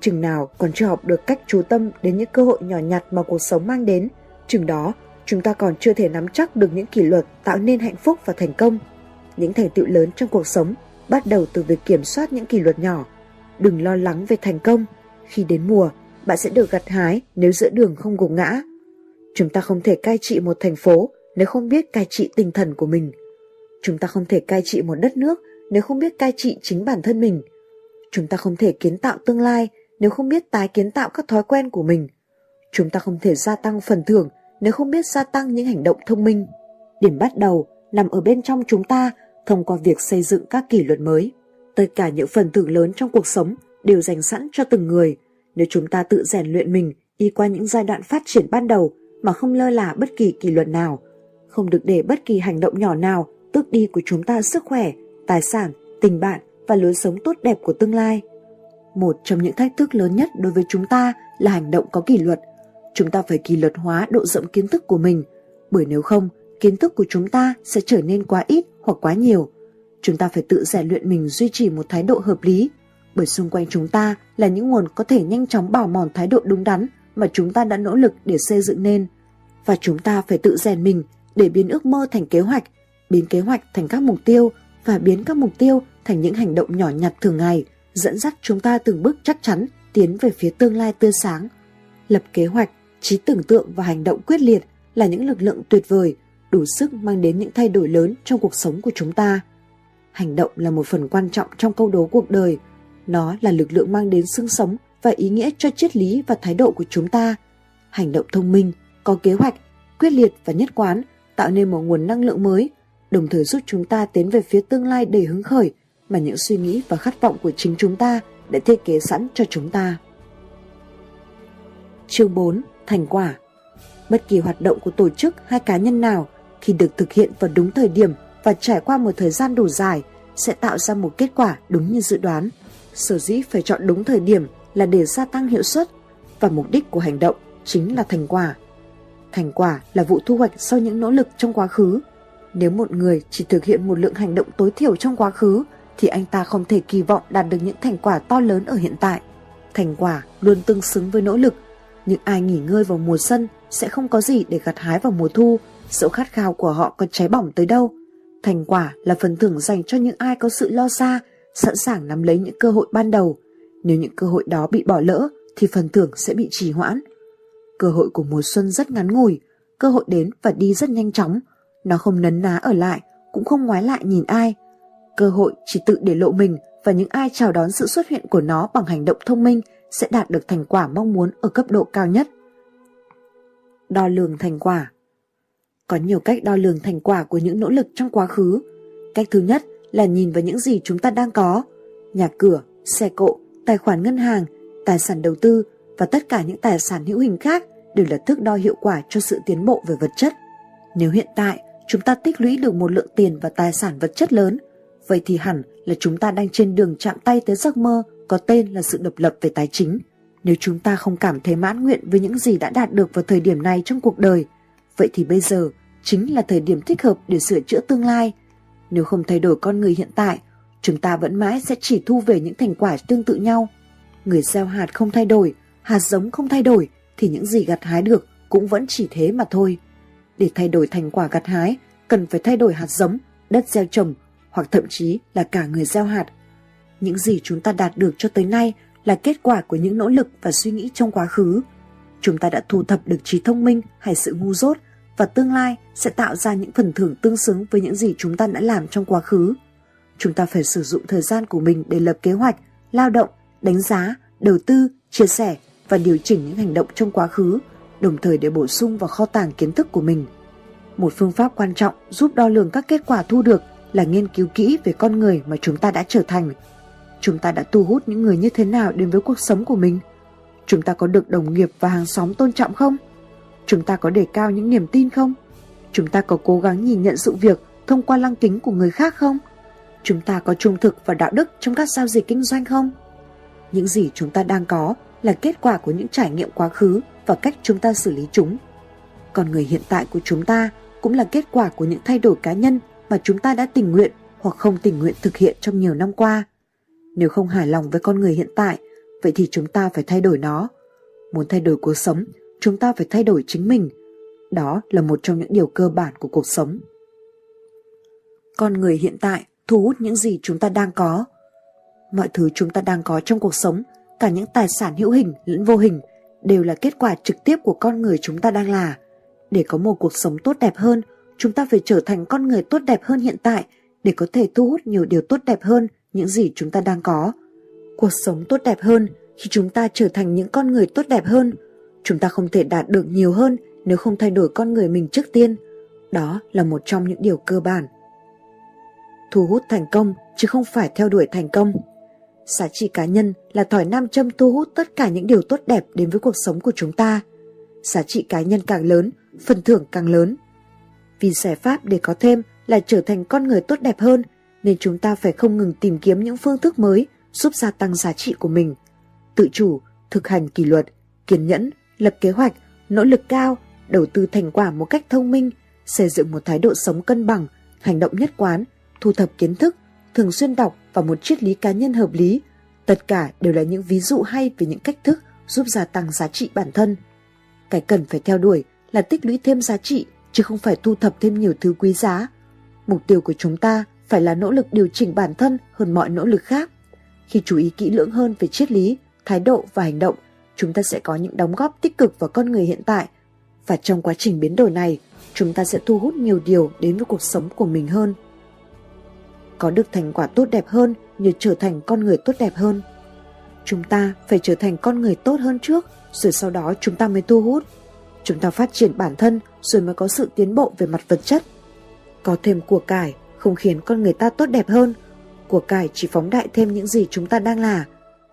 Chừng nào còn chưa học được cách chú tâm đến những cơ hội nhỏ nhặt mà cuộc sống mang đến, chừng đó chúng ta còn chưa thể nắm chắc được những kỷ luật tạo nên hạnh phúc và thành công. Những thành tựu lớn trong cuộc sống bắt đầu từ việc kiểm soát những kỷ luật nhỏ. Đừng lo lắng về thành công. Khi đến mùa, bạn sẽ được gặt hái nếu giữa đường không gục ngã. Chúng ta không thể cai trị một thành phố nếu không biết cai trị tinh thần của mình. Chúng ta không thể cai trị một đất nước nếu không biết cai trị chính bản thân mình. Chúng ta không thể kiến tạo tương lai nếu không biết tái kiến tạo các thói quen của mình. Chúng ta không thể gia tăng phần thưởng nếu không biết gia tăng những hành động thông minh. Điểm bắt đầu nằm ở bên trong chúng ta thông qua việc xây dựng các kỷ luật mới. Tất cả những phần thưởng lớn trong cuộc sống đều dành sẵn cho từng người. Nếu chúng ta tự rèn luyện mình đi qua những giai đoạn phát triển ban đầu mà không lơ là bất kỳ kỷ luật nào, không được để bất kỳ hành động nhỏ nào tước đi của chúng ta sức khỏe, tài sản, tình bạn và lối sống tốt đẹp của tương lai. Một trong những thách thức lớn nhất đối với chúng ta là hành động có kỷ luật. Chúng ta phải kỷ luật hóa độ rộng kiến thức của mình, bởi nếu không, kiến thức của chúng ta sẽ trở nên quá ít hoặc quá nhiều. Chúng ta phải tự rèn luyện mình duy trì một thái độ hợp lý, bởi xung quanh chúng ta là những nguồn có thể nhanh chóng bào mòn thái độ đúng đắn mà chúng ta đã nỗ lực để xây dựng nên. Và chúng ta phải tự rèn mình để biến ước mơ thành kế hoạch, biến kế hoạch thành các mục tiêu và biến các mục tiêu thành những hành động nhỏ nhặt thường ngày, dẫn dắt chúng ta từng bước chắc chắn tiến về phía tương lai tươi sáng. Lập kế hoạch, trí tưởng tượng và hành động quyết liệt là những lực lượng tuyệt vời, đủ sức mang đến những thay đổi lớn trong cuộc sống của chúng ta. Hành động là một phần quan trọng trong câu đố cuộc đời. Nó là lực lượng mang đến sự sống và ý nghĩa cho triết lý và thái độ của chúng ta. Hành động thông minh, có kế hoạch, quyết liệt và nhất quán tạo nên một nguồn năng lượng mới, đồng thời giúp chúng ta tiến về phía tương lai đầy hứng khởi mà những suy nghĩ và khát vọng của chính chúng ta đã thiết kế sẵn cho chúng ta. Chương 4. Thành quả. Bất kỳ hoạt động của tổ chức hay cá nhân nào khi được thực hiện vào đúng thời điểm và trải qua một thời gian đủ dài sẽ tạo ra một kết quả đúng như dự đoán. Sở dĩ phải chọn đúng thời điểm là để gia tăng hiệu suất, và mục đích của hành động chính là thành quả. Thành quả là vụ thu hoạch sau những nỗ lực trong quá khứ. Nếu một người chỉ thực hiện một lượng hành động tối thiểu trong quá khứ thì anh ta không thể kỳ vọng đạt được những thành quả to lớn ở hiện tại. Thành quả luôn tương xứng với nỗ lực. Những ai nghỉ ngơi vào mùa xuân sẽ không có gì để gặt hái vào mùa thu, dẫu khát khao của họ có cháy bỏng tới đâu. Thành quả là phần thưởng dành cho những ai có sự lo xa, sẵn sàng nắm lấy những cơ hội ban đầu. Nếu những cơ hội đó bị bỏ lỡ thì phần thưởng sẽ bị trì hoãn. Cơ hội của mùa xuân rất ngắn ngủi, cơ hội đến và đi rất nhanh chóng. Nó không nấn ná ở lại, cũng không ngoái lại nhìn ai. Cơ hội chỉ tự để lộ mình, và những ai chào đón sự xuất hiện của nó bằng hành động thông minh sẽ đạt được thành quả mong muốn ở cấp độ cao nhất. Đo lường thành quả. Có nhiều cách đo lường thành quả của những nỗ lực trong quá khứ. Cách thứ nhất là nhìn vào những gì chúng ta đang có: nhà cửa, xe cộ, tài khoản ngân hàng, tài sản đầu tư và tất cả những tài sản hữu hình khác đều là thước đo hiệu quả cho sự tiến bộ về vật chất. Nếu hiện tại chúng ta tích lũy được một lượng tiền và tài sản vật chất lớn, vậy thì hẳn là chúng ta đang trên đường chạm tay tới giấc mơ có tên là sự độc lập về tài chính. Nếu chúng ta không cảm thấy mãn nguyện với những gì đã đạt được vào thời điểm này trong cuộc đời, vậy thì bây giờ chính là thời điểm thích hợp để sửa chữa tương lai. Nếu không thay đổi con người hiện tại, chúng ta vẫn mãi sẽ chỉ thu về những thành quả tương tự nhau. Người gieo hạt không thay đổi, hạt giống không thay đổi, thì những gì gặt hái được cũng vẫn chỉ thế mà thôi. Để thay đổi thành quả gặt hái, cần phải thay đổi hạt giống, đất gieo trồng, hoặc thậm chí là cả người gieo hạt. Những gì chúng ta đạt được cho tới nay là kết quả của những nỗ lực và suy nghĩ trong quá khứ. Chúng ta đã thu thập được trí thông minh hay sự ngu dốt, và tương lai sẽ tạo ra những phần thưởng tương xứng với những gì chúng ta đã làm trong quá khứ. Chúng ta phải sử dụng thời gian của mình để lập kế hoạch, lao động, đánh giá, đầu tư, chia sẻ và điều chỉnh những hành động trong quá khứ, đồng thời để bổ sung vào kho tàng kiến thức của mình. Một phương pháp quan trọng giúp đo lường các kết quả thu được là nghiên cứu kỹ về con người mà chúng ta đã trở thành. Chúng ta đã thu hút những người như thế nào đến với cuộc sống của mình? Chúng ta có được đồng nghiệp và hàng xóm tôn trọng không? Chúng ta có đề cao những niềm tin không? Chúng ta có cố gắng nhìn nhận sự việc thông qua lăng kính của người khác không? Chúng ta có trung thực và đạo đức trong các giao dịch kinh doanh không? Những gì chúng ta đang có là kết quả của những trải nghiệm quá khứ và cách chúng ta xử lý chúng. Con người hiện tại của chúng ta cũng là kết quả của những thay đổi cá nhân mà chúng ta đã tình nguyện hoặc không tình nguyện thực hiện trong nhiều năm qua. Nếu không hài lòng với con người hiện tại, vậy thì chúng ta phải thay đổi nó. Muốn thay đổi cuộc sống, chúng ta phải thay đổi chính mình. Đó là một trong những điều cơ bản của cuộc sống. Con người hiện tại thu hút những gì chúng ta đang có. Mọi thứ chúng ta đang có trong cuộc sống, cả những tài sản hữu hình lẫn vô hình, đều là kết quả trực tiếp của con người chúng ta đang là. Để có một cuộc sống tốt đẹp hơn, chúng ta phải trở thành con người tốt đẹp hơn hiện tại để có thể thu hút nhiều điều tốt đẹp hơn những gì chúng ta đang có. Cuộc sống tốt đẹp hơn khi chúng ta trở thành những con người tốt đẹp hơn. Chúng ta không thể đạt được nhiều hơn nếu không thay đổi con người mình trước tiên. Đó là một trong những điều cơ bản. Thu hút thành công chứ không phải theo đuổi thành công. Giá trị cá nhân là thỏi nam châm thu hút tất cả những điều tốt đẹp đến với cuộc sống của chúng ta. Giá trị cá nhân càng lớn, phần thưởng càng lớn. Vì giải pháp để có thêm là trở thành con người tốt đẹp hơn, nên chúng ta phải không ngừng tìm kiếm những phương thức mới giúp gia tăng giá trị của mình. Tự chủ, thực hành kỷ luật, kiên nhẫn, lập kế hoạch, nỗ lực cao, đầu tư thành quả một cách thông minh, xây dựng một thái độ sống cân bằng, hành động nhất quán, thu thập kiến thức, thường xuyên đọc và một triết lý cá nhân hợp lý. Tất cả đều là những ví dụ hay về những cách thức giúp gia tăng giá trị bản thân. Cái cần phải theo đuổi là tích lũy thêm giá trị, chứ không phải thu thập thêm nhiều thứ quý giá. Mục tiêu của chúng ta phải là nỗ lực điều chỉnh bản thân hơn mọi nỗ lực khác. Khi chú ý kỹ lưỡng hơn về triết lý, thái độ và hành động, chúng ta sẽ có những đóng góp tích cực vào con người hiện tại. Và trong quá trình biến đổi này, chúng ta sẽ thu hút nhiều điều đến với cuộc sống của mình hơn. Có được thành quả tốt đẹp hơn nhờ trở thành con người tốt đẹp hơn. Chúng ta phải trở thành con người tốt hơn trước, rồi sau đó chúng ta mới thu hút. Chúng ta phát triển bản thân rồi mới có sự tiến bộ về mặt vật chất. Có thêm của cải không khiến con người ta tốt đẹp hơn. Của cải chỉ phóng đại thêm những gì chúng ta đang là.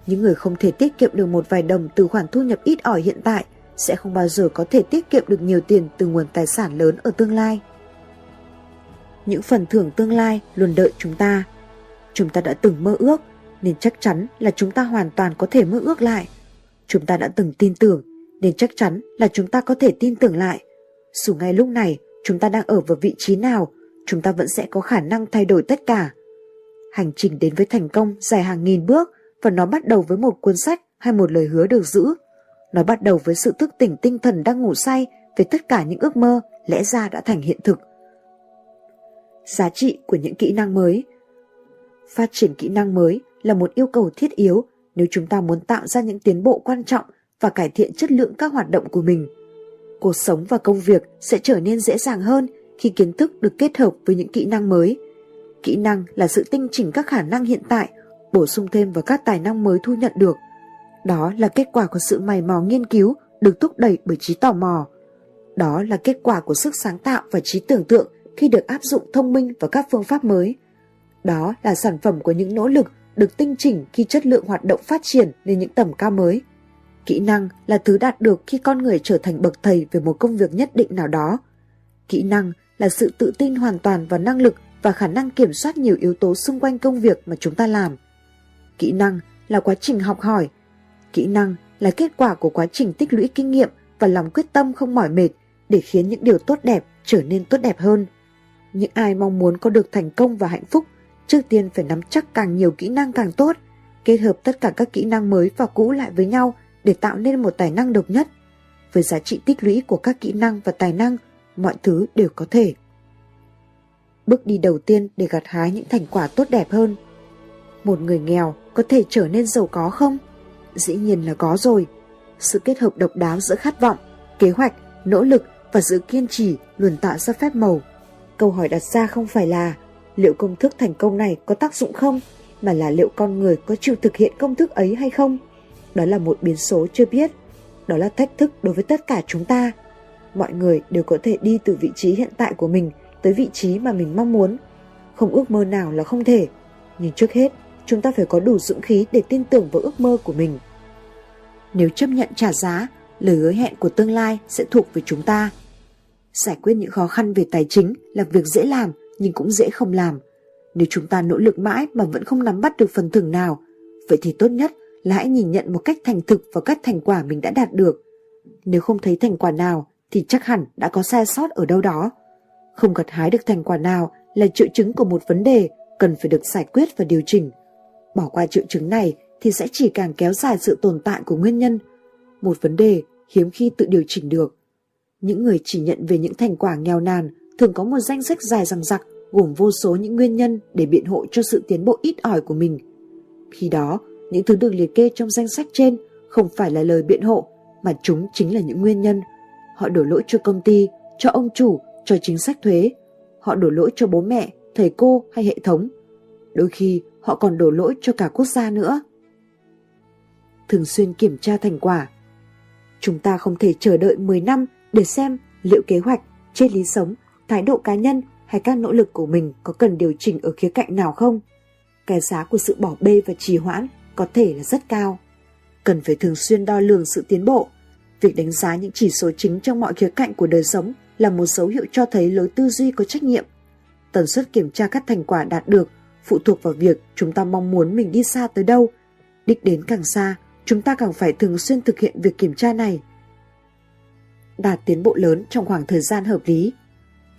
Những người không thể tiết kiệm được một vài đồng từ khoản thu nhập ít ỏi hiện tại sẽ không bao giờ có thể tiết kiệm được nhiều tiền từ nguồn tài sản lớn ở tương lai. Những phần thưởng tương lai luôn đợi chúng ta. Chúng ta đã từng mơ ước, nên chắc chắn là chúng ta hoàn toàn có thể mơ ước lại. Chúng ta đã từng tin tưởng, nên chắc chắn là chúng ta có thể tin tưởng lại. Dù ngay lúc này chúng ta đang ở vào vị trí nào, chúng ta vẫn sẽ có khả năng thay đổi tất cả. Hành trình đến với thành công dài hàng nghìn bước, và nó bắt đầu với một cuốn sách hay một lời hứa được giữ. Nó bắt đầu với sự thức tỉnh tinh thần đang ngủ say về tất cả những ước mơ lẽ ra đã thành hiện thực. Giá trị của những kỹ năng mới. Phát triển kỹ năng mới là một yêu cầu thiết yếu nếu chúng ta muốn tạo ra những tiến bộ quan trọng và cải thiện chất lượng các hoạt động của mình. Cuộc sống và công việc sẽ trở nên dễ dàng hơn khi kiến thức được kết hợp với những kỹ năng mới. Kỹ năng là sự tinh chỉnh các khả năng hiện tại, bổ sung thêm vào các tài năng mới thu nhận được. Đó là kết quả của sự mày mò nghiên cứu được thúc đẩy bởi trí tò mò. Đó là kết quả của sức sáng tạo và trí tưởng tượng khi được áp dụng thông minh vào các phương pháp mới. Đó là sản phẩm của những nỗ lực được tinh chỉnh khi chất lượng hoạt động phát triển lên những tầm cao mới. Kỹ năng là thứ đạt được khi con người trở thành bậc thầy về một công việc nhất định nào đó. Kỹ năng là sự tự tin hoàn toàn vào năng lực và khả năng kiểm soát nhiều yếu tố xung quanh công việc mà chúng ta làm. Kỹ năng là quá trình học hỏi. Kỹ năng là kết quả của quá trình tích lũy kinh nghiệm và lòng quyết tâm không mỏi mệt để khiến những điều tốt đẹp trở nên tốt đẹp hơn. Những ai mong muốn có được thành công và hạnh phúc, trước tiên phải nắm chắc càng nhiều kỹ năng càng tốt, kết hợp tất cả các kỹ năng mới và cũ lại với nhau để tạo nên một tài năng độc nhất. Với giá trị tích lũy của các kỹ năng và tài năng, mọi thứ đều có thể. Bước đi đầu tiên để gặt hái những thành quả tốt đẹp hơn. Một người nghèo có thể trở nên giàu có không? Dĩ nhiên là có rồi. Sự kết hợp độc đáo giữa khát vọng, kế hoạch, nỗ lực và sự kiên trì luôn tạo ra phép màu. Câu hỏi đặt ra không phải là liệu công thức thành công này có tác dụng không, mà là liệu con người có chịu thực hiện công thức ấy hay không. Đó là một biến số chưa biết. Đó là thách thức đối với tất cả chúng ta. Mọi người đều có thể đi từ vị trí hiện tại của mình tới vị trí mà mình mong muốn. Không ước mơ nào là không thể. Nhưng trước hết, chúng ta phải có đủ dũng khí để tin tưởng vào ước mơ của mình. Nếu chấp nhận trả giá, lời hứa hẹn của tương lai sẽ thuộc về chúng ta. Giải quyết những khó khăn về tài chính là việc dễ làm nhưng cũng dễ không làm. Nếu chúng ta nỗ lực mãi mà vẫn không nắm bắt được phần thưởng nào, vậy thì tốt nhất là hãy nhìn nhận một cách thành thực vào các thành quả mình đã đạt được. Nếu không thấy thành quả nào thì chắc hẳn đã có sai sót ở đâu đó. Không gặt hái được thành quả nào là triệu chứng của một vấn đề cần phải được giải quyết và điều chỉnh. Bỏ qua triệu chứng này thì sẽ chỉ càng kéo dài sự tồn tại của nguyên nhân. Một vấn đề hiếm khi tự điều chỉnh được. Những người chỉ nhận về những thành quả nghèo nàn thường có một danh sách dài dằng dặc gồm vô số những nguyên nhân để biện hộ cho sự tiến bộ ít ỏi của mình. Khi đó, những thứ được liệt kê trong danh sách trên không phải là lời biện hộ, mà chúng chính là những nguyên nhân. Họ đổ lỗi cho công ty, cho ông chủ, cho chính sách thuế. Họ đổ lỗi cho bố mẹ, thầy cô hay hệ thống. Đôi khi họ còn đổ lỗi cho cả quốc gia nữa. Thường xuyên kiểm tra thành quả. Chúng ta không thể chờ đợi 10 năm để xem liệu kế hoạch, triết lý sống, thái độ cá nhân hay các nỗ lực của mình có cần điều chỉnh ở khía cạnh nào không. Cái giá của sự bỏ bê và trì hoãn có thể là rất cao. Cần phải thường xuyên đo lường sự tiến bộ. Việc đánh giá những chỉ số chính trong mọi khía cạnh của đời sống là một dấu hiệu cho thấy lối tư duy có trách nhiệm. Tần suất kiểm tra các thành quả đạt được phụ thuộc vào việc chúng ta mong muốn mình đi xa tới đâu. Đích đến càng xa, chúng ta càng phải thường xuyên thực hiện việc kiểm tra này. Đạt tiến bộ lớn trong khoảng thời gian hợp lý.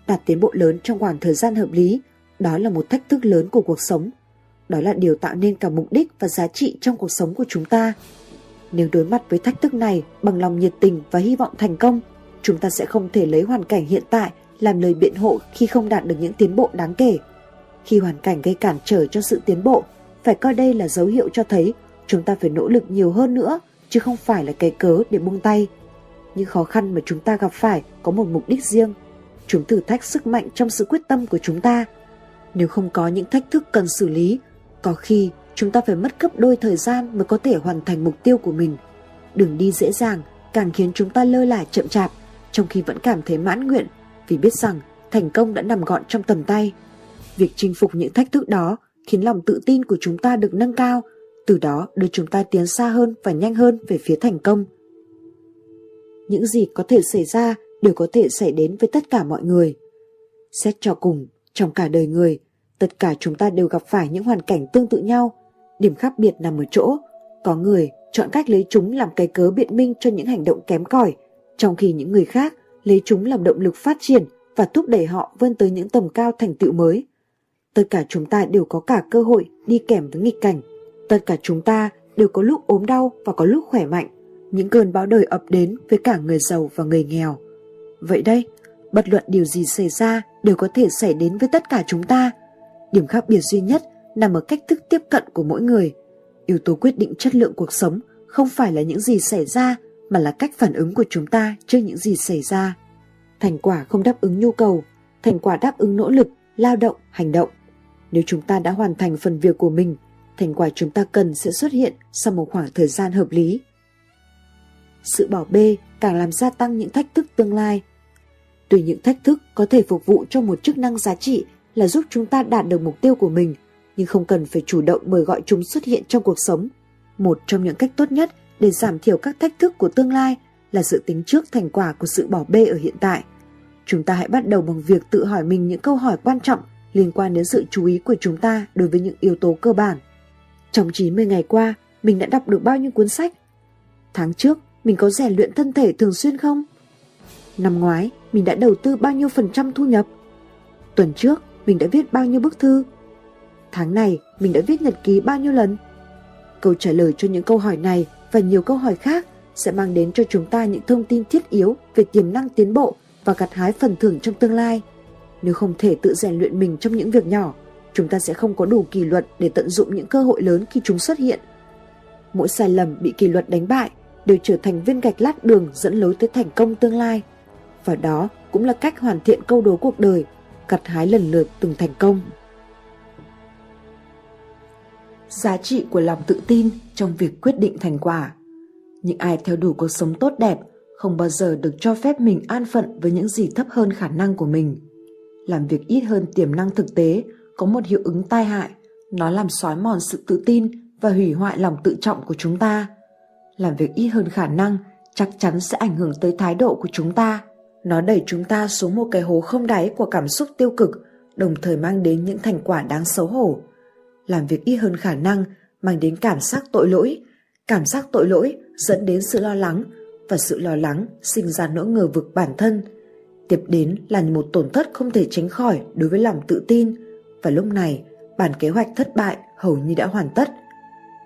Đạt tiến bộ lớn trong khoảng thời gian hợp lý, đó là một thách thức lớn của cuộc sống. Đó là điều tạo nên cả mục đích và giá trị trong cuộc sống của chúng ta. Nếu đối mặt với thách thức này bằng lòng nhiệt tình và hy vọng thành công, chúng ta sẽ không thể lấy hoàn cảnh hiện tại làm lời biện hộ khi không đạt được những tiến bộ đáng kể. Khi hoàn cảnh gây cản trở cho sự tiến bộ, phải coi đây là dấu hiệu cho thấy chúng ta phải nỗ lực nhiều hơn nữa, chứ không phải là cái cớ để buông tay. Những khó khăn mà chúng ta gặp phải có một mục đích riêng. Chúng thử thách sức mạnh trong sự quyết tâm của chúng ta. Nếu không có những thách thức cần xử lý, có khi chúng ta phải mất gấp đôi thời gian mới có thể hoàn thành mục tiêu của mình. Đường đi dễ dàng càng khiến chúng ta lơ là chậm chạp, trong khi vẫn cảm thấy mãn nguyện vì biết rằng thành công đã nằm gọn trong tầm tay. Việc chinh phục những thách thức đó khiến lòng tự tin của chúng ta được nâng cao, từ đó đưa chúng ta tiến xa hơn và nhanh hơn về phía thành công. Những gì có thể xảy ra đều có thể xảy đến với tất cả mọi người. Xét cho cùng, trong cả đời người, tất cả chúng ta đều gặp phải những hoàn cảnh tương tự nhau. Điểm khác biệt nằm ở chỗ, có người chọn cách lấy chúng làm cái cớ biện minh cho những hành động kém cỏi, trong khi những người khác lấy chúng làm động lực phát triển và thúc đẩy họ vươn tới những tầm cao thành tựu mới. Tất cả chúng ta đều có cả cơ hội đi kèm với nghịch cảnh. Tất cả chúng ta đều có lúc ốm đau và có lúc khỏe mạnh. Những cơn bão đời ập đến với cả người giàu và người nghèo. Vậy đây, bất luận điều gì xảy ra đều có thể xảy đến với tất cả chúng ta. Điểm khác biệt duy nhất nằm ở cách thức tiếp cận của mỗi người. Yếu tố quyết định chất lượng cuộc sống không phải là những gì xảy ra, mà là cách phản ứng của chúng ta trước những gì xảy ra. Thành quả không đáp ứng nhu cầu, thành quả đáp ứng nỗ lực, lao động, hành động. Nếu chúng ta đã hoàn thành phần việc của mình, thành quả chúng ta cần sẽ xuất hiện sau một khoảng thời gian hợp lý. Sự bỏ bê càng làm gia tăng những thách thức tương lai. Tuy những thách thức có thể phục vụ cho một chức năng giá trị là giúp chúng ta đạt được mục tiêu của mình, nhưng không cần phải chủ động mời gọi chúng xuất hiện trong cuộc sống. Một trong những cách tốt nhất để giảm thiểu các thách thức của tương lai là dự tính trước thành quả của sự bỏ bê ở hiện tại. Chúng ta hãy bắt đầu bằng việc tự hỏi mình những câu hỏi quan trọng liên quan đến sự chú ý của chúng ta đối với những yếu tố cơ bản. Trong 90 ngày qua, mình đã đọc được bao nhiêu cuốn sách? Tháng trước, mình có rèn luyện thân thể thường xuyên không? Năm ngoái, mình đã đầu tư bao nhiêu % thu nhập? Tuần trước, mình đã viết bao nhiêu bức thư? Tháng này, mình đã viết nhật ký bao nhiêu lần? Câu trả lời cho những câu hỏi này và nhiều câu hỏi khác sẽ mang đến cho chúng ta những thông tin thiết yếu về tiềm năng tiến bộ và gặt hái phần thưởng trong tương lai. Nếu không thể tự rèn luyện mình trong những việc nhỏ, chúng ta sẽ không có đủ kỷ luật để tận dụng những cơ hội lớn khi chúng xuất hiện. Mỗi sai lầm bị kỷ luật đánh bại đều trở thành viên gạch lát đường dẫn lối tới thành công tương lai. Và đó cũng là cách hoàn thiện câu đố cuộc đời, gặt hái lần lượt từng thành công. Giá trị của lòng tự tin trong việc quyết định thành quả. Những ai theo đuổi cuộc sống tốt đẹp không bao giờ được cho phép mình an phận với những gì thấp hơn khả năng của mình. Làm việc ít hơn tiềm năng thực tế có một hiệu ứng tai hại, nó làm xói mòn sự tự tin và hủy hoại lòng tự trọng của chúng ta. Làm việc ít hơn khả năng chắc chắn sẽ ảnh hưởng tới thái độ của chúng ta. Nó đẩy chúng ta xuống một cái hố không đáy của cảm xúc tiêu cực, đồng thời mang đến những thành quả đáng xấu hổ. Làm việc ít hơn khả năng mang đến cảm giác tội lỗi, Cảm giác tội lỗi dẫn đến sự lo lắng, và sự lo lắng sinh ra nỗi ngờ vực bản thân. Tiếp đến là một tổn thất không thể tránh khỏi đối với lòng tự tin, và lúc này bản kế hoạch thất bại hầu như đã hoàn tất.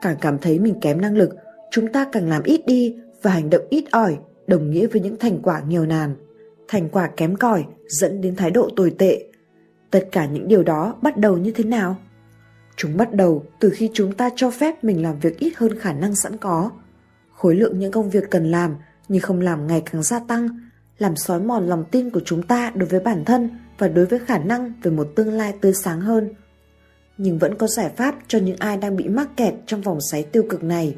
Càng cảm thấy mình kém năng lực, chúng ta càng làm ít đi và hành động ít ỏi, đồng nghĩa với những thành quả nghèo nàn. Thành quả kém cỏi dẫn đến thái độ tồi tệ. Tất cả những điều đó bắt đầu như thế nào? Chúng bắt đầu từ khi chúng ta cho phép mình làm việc ít hơn khả năng sẵn có. Khối lượng những công việc cần làm nhưng không làm ngày càng gia tăng, làm xói mòn lòng tin của chúng ta đối với bản thân và đối với khả năng về một tương lai tươi sáng hơn. Nhưng vẫn có giải pháp cho những ai đang bị mắc kẹt trong vòng xoáy tiêu cực này.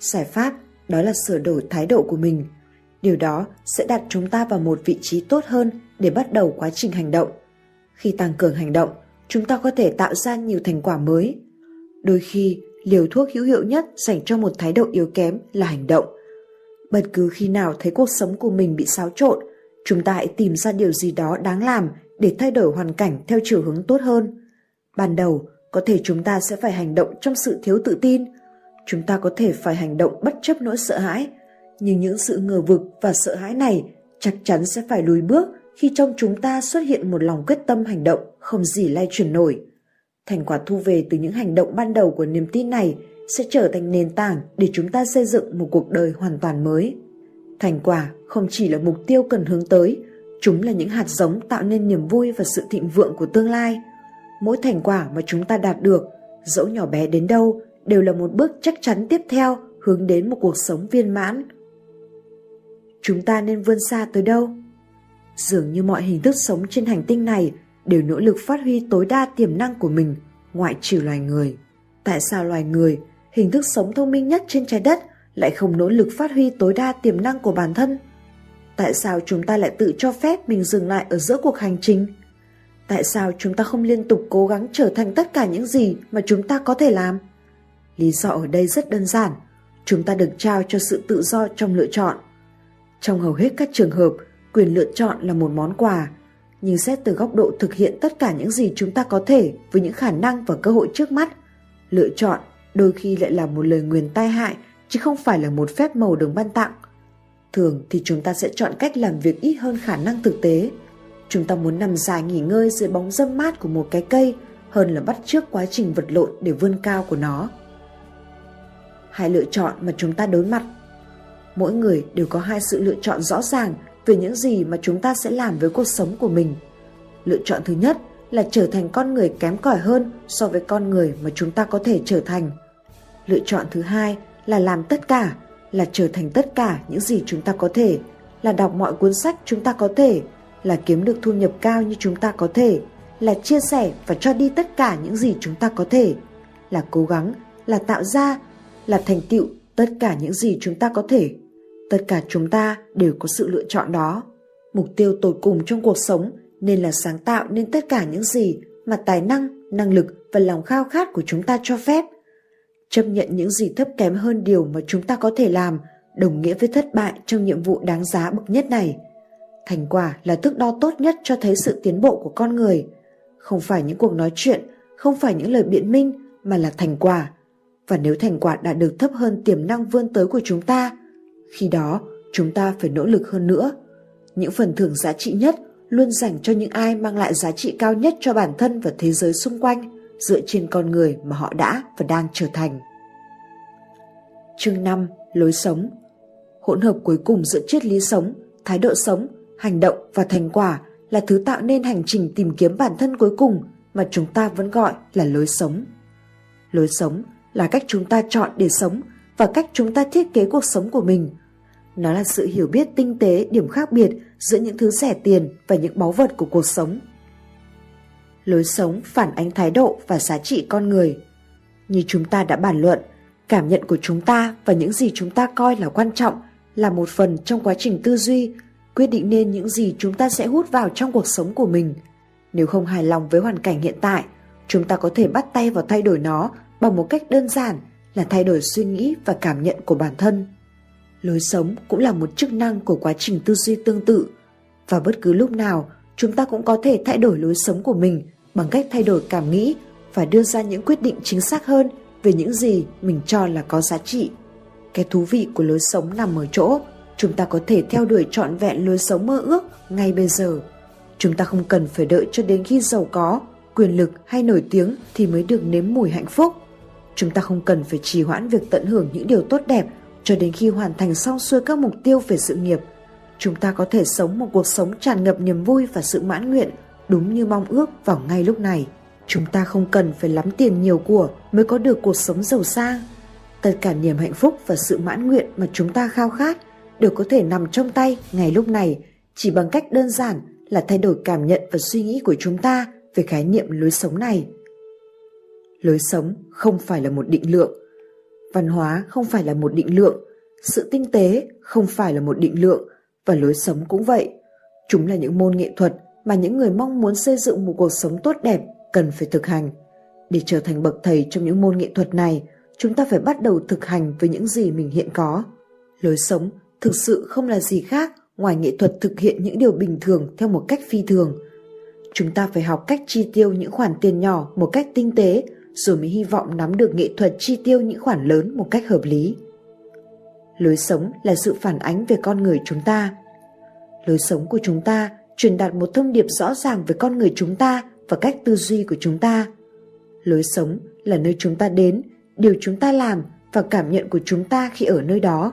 Giải pháp đó là sửa đổi thái độ của mình. Điều đó sẽ đặt chúng ta vào một vị trí tốt hơn để bắt đầu quá trình hành động. Khi tăng cường hành động, chúng ta có thể tạo ra nhiều thành quả mới. Đôi khi, liều thuốc hữu hiệu nhất dành cho một thái độ yếu kém là hành động. Bất cứ khi nào thấy cuộc sống của mình bị xáo trộn, chúng ta hãy tìm ra điều gì đó đáng làm để thay đổi hoàn cảnh theo chiều hướng tốt hơn. Ban đầu, có thể chúng ta sẽ phải hành động trong sự thiếu tự tin. Chúng ta có thể phải hành động bất chấp nỗi sợ hãi. Nhưng những sự ngờ vực và sợ hãi này chắc chắn sẽ phải lùi bước khi trong chúng ta xuất hiện một lòng quyết tâm hành động không gì lay chuyển nổi. Thành quả thu về từ những hành động ban đầu của niềm tin này sẽ trở thành nền tảng để chúng ta xây dựng một cuộc đời hoàn toàn mới. Thành quả không chỉ là mục tiêu cần hướng tới, chúng là những hạt giống tạo nên niềm vui và sự thịnh vượng của tương lai. Mỗi thành quả mà chúng ta đạt được, dẫu nhỏ bé đến đâu, đều là một bước chắc chắn tiếp theo hướng đến một cuộc sống viên mãn. Chúng ta nên vươn xa tới đâu? Dường như mọi hình thức sống trên hành tinh này đều nỗ lực phát huy tối đa tiềm năng của mình, ngoại trừ loài người. Tại sao loài người, hình thức sống thông minh nhất trên trái đất, lại không nỗ lực phát huy tối đa tiềm năng của bản thân? Tại sao chúng ta lại tự cho phép mình dừng lại ở giữa cuộc hành trình? Tại sao chúng ta không liên tục cố gắng trở thành tất cả những gì mà chúng ta có thể làm? Lý do ở đây rất đơn giản, chúng ta được trao cho sự tự do trong lựa chọn. Trong hầu hết các trường hợp, quyền lựa chọn là một món quà, nhưng xét từ góc độ thực hiện tất cả những gì chúng ta có thể với những khả năng và cơ hội trước mắt, lựa chọn đôi khi lại là một lời nguyền tai hại chứ không phải là một phép màu được ban tặng. Thường thì chúng ta sẽ chọn cách làm việc ít hơn khả năng thực tế. Chúng ta muốn nằm dài nghỉ ngơi dưới bóng râm mát của một cái cây hơn là bắt chước quá trình vật lộn để vươn cao của nó. Hai lựa chọn mà chúng ta đối mặt. Mỗi người đều có hai sự lựa chọn rõ ràng về những gì mà chúng ta sẽ làm với cuộc sống của mình. Lựa chọn thứ nhất là trở thành con người kém cỏi hơn so với con người mà chúng ta có thể trở thành. Lựa chọn thứ hai là làm tất cả, là trở thành tất cả những gì chúng ta có thể, là đọc mọi cuốn sách chúng ta có thể, là kiếm được thu nhập cao như chúng ta có thể, là chia sẻ và cho đi tất cả những gì chúng ta có thể, là cố gắng, là tạo ra, là thành tựu tất cả những gì chúng ta có thể. Tất cả chúng ta đều có sự lựa chọn đó. Mục tiêu tột cùng trong cuộc sống nên là sáng tạo nên tất cả những gì mà tài năng, năng lực và lòng khao khát của chúng ta cho phép. Chấp nhận những gì thấp kém hơn điều mà chúng ta có thể làm đồng nghĩa với thất bại trong nhiệm vụ đáng giá bậc nhất này. Thành quả là thước đo tốt nhất cho thấy sự tiến bộ của con người. Không phải những cuộc nói chuyện, không phải những lời biện minh mà là thành quả. Và nếu thành quả đã được thấp hơn tiềm năng vươn tới của chúng ta, khi đó chúng ta phải nỗ lực hơn nữa. Những phần thưởng giá trị nhất luôn dành cho những ai mang lại giá trị cao nhất cho bản thân và thế giới xung quanh, dựa trên con người mà họ đã và đang trở thành. Chương 5. Lối sống. Hỗn hợp cuối cùng giữa triết lý sống, thái độ sống, hành động và thành quả là thứ tạo nên hành trình tìm kiếm bản thân cuối cùng mà chúng ta vẫn gọi là lối sống. Lối sống là cách chúng ta chọn để sống và cách chúng ta thiết kế cuộc sống của mình. Nó là sự hiểu biết tinh tế điểm khác biệt giữa những thứ rẻ tiền và những báu vật của cuộc sống. Lối sống phản ánh thái độ và giá trị con người. Như chúng ta đã bàn luận, cảm nhận của chúng ta và những gì chúng ta coi là quan trọng là một phần trong quá trình tư duy, quyết định nên những gì chúng ta sẽ hút vào trong cuộc sống của mình. Nếu không hài lòng với hoàn cảnh hiện tại, chúng ta có thể bắt tay vào thay đổi nó bằng một cách đơn giản là thay đổi suy nghĩ và cảm nhận của bản thân. Lối sống cũng là một chức năng của quá trình tư duy tương tự, và bất cứ lúc nào chúng ta cũng có thể thay đổi lối sống của mình bằng cách thay đổi cảm nghĩ và đưa ra những quyết định chính xác hơn về những gì mình cho là có giá trị. Cái thú vị của lối sống nằm ở chỗ chúng ta có thể theo đuổi trọn vẹn lối sống mơ ước ngay bây giờ. Chúng ta không cần phải đợi cho đến khi giàu có, quyền lực hay nổi tiếng thì mới được nếm mùi hạnh phúc. Chúng ta không cần phải trì hoãn việc tận hưởng những điều tốt đẹp cho đến khi hoàn thành xong xuôi các mục tiêu về sự nghiệp. Chúng ta có thể sống một cuộc sống tràn ngập niềm vui và sự mãn nguyện đúng như mong ước vào ngay lúc này. Chúng ta không cần phải lắm tiền nhiều của mới có được cuộc sống giàu sang. Tất cả niềm hạnh phúc và sự mãn nguyện mà chúng ta khao khát đều có thể nằm trong tay ngay lúc này, chỉ bằng cách đơn giản là thay đổi cảm nhận và suy nghĩ của chúng ta về khái niệm lối sống này. Lối sống không phải là một định lượng, văn hóa không phải là một định lượng, sự tinh tế không phải là một định lượng, và lối sống cũng vậy. Chúng là những môn nghệ thuật mà những người mong muốn xây dựng một cuộc sống tốt đẹp cần phải thực hành. Để trở thành bậc thầy trong những môn nghệ thuật này, chúng ta phải bắt đầu thực hành với những gì mình hiện có. Lối sống thực sự không là gì khác ngoài nghệ thuật thực hiện những điều bình thường theo một cách phi thường. Chúng ta phải học cách chi tiêu những khoản tiền nhỏ một cách tinh tế, rồi mới hy vọng nắm được nghệ thuật chi tiêu những khoản lớn một cách hợp lý. Lối sống là sự phản ánh về con người chúng ta. Lối sống của chúng ta truyền đạt một thông điệp rõ ràng về con người chúng ta và cách tư duy của chúng ta. Lối sống là nơi chúng ta đến, điều chúng ta làm và cảm nhận của chúng ta khi ở nơi đó.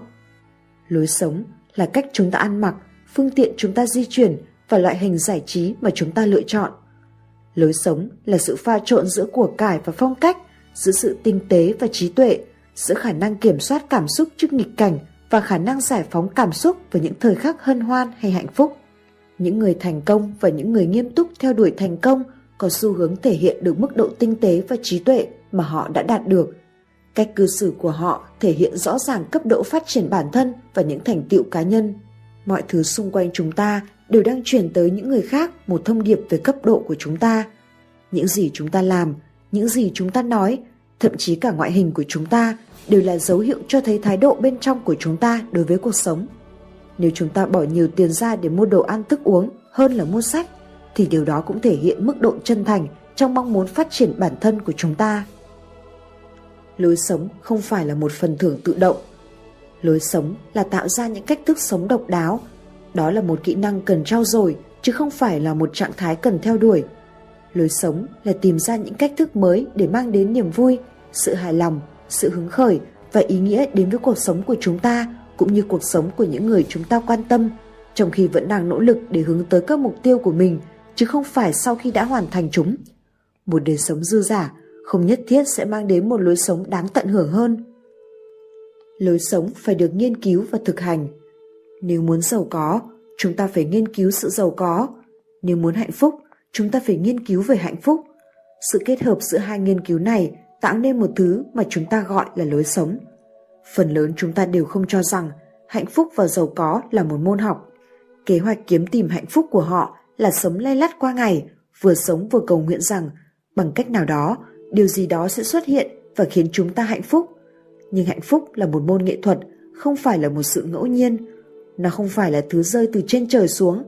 Lối sống là cách chúng ta ăn mặc, phương tiện chúng ta di chuyển và loại hình giải trí mà chúng ta lựa chọn. Lối sống là sự pha trộn giữa của cải và phong cách, giữa sự tinh tế và trí tuệ, giữa khả năng kiểm soát cảm xúc trước nghịch cảnh và khả năng giải phóng cảm xúc với những thời khắc hân hoan hay hạnh phúc. Những người thành công và những người nghiêm túc theo đuổi thành công có xu hướng thể hiện được mức độ tinh tế và trí tuệ mà họ đã đạt được. Cách cư xử của họ thể hiện rõ ràng cấp độ phát triển bản thân và những thành tựu cá nhân. Mọi thứ xung quanh chúng ta đều đang truyền tới những người khác một thông điệp về cấp độ của chúng ta. Những gì chúng ta làm, những gì chúng ta nói, thậm chí cả ngoại hình của chúng ta đều là dấu hiệu cho thấy thái độ bên trong của chúng ta đối với cuộc sống. Nếu chúng ta bỏ nhiều tiền ra để mua đồ ăn thức uống hơn là mua sách, thì điều đó cũng thể hiện mức độ chân thành trong mong muốn phát triển bản thân của chúng ta. Lối sống không phải là một phần thưởng tự động. Lối sống là tạo ra những cách thức sống độc đáo. Đó là một kỹ năng cần trau dồi, chứ không phải là một trạng thái cần theo đuổi. Lối sống là tìm ra những cách thức mới để mang đến niềm vui, sự hài lòng, sự hứng khởi và ý nghĩa đến với cuộc sống của chúng ta, cũng như cuộc sống của những người chúng ta quan tâm, trong khi vẫn đang nỗ lực để hướng tới các mục tiêu của mình, chứ không phải sau khi đã hoàn thành chúng. Một đời sống dư giả không nhất thiết sẽ mang đến một lối sống đáng tận hưởng hơn. Lối sống phải được nghiên cứu và thực hành. Nếu muốn giàu có, chúng ta phải nghiên cứu sự giàu có. Nếu muốn hạnh phúc, chúng ta phải nghiên cứu về hạnh phúc. Sự kết hợp giữa hai nghiên cứu này tạo nên một thứ mà chúng ta gọi là lối sống. Phần lớn chúng ta đều không cho rằng hạnh phúc và giàu có là một môn học. Kế hoạch kiếm tìm hạnh phúc của họ là sống lay lắt qua ngày, vừa sống vừa cầu nguyện rằng bằng cách nào đó, điều gì đó sẽ xuất hiện và khiến chúng ta hạnh phúc. Nhưng hạnh phúc là một môn nghệ thuật, không phải là một sự ngẫu nhiên. Nó không phải là thứ rơi từ trên trời xuống.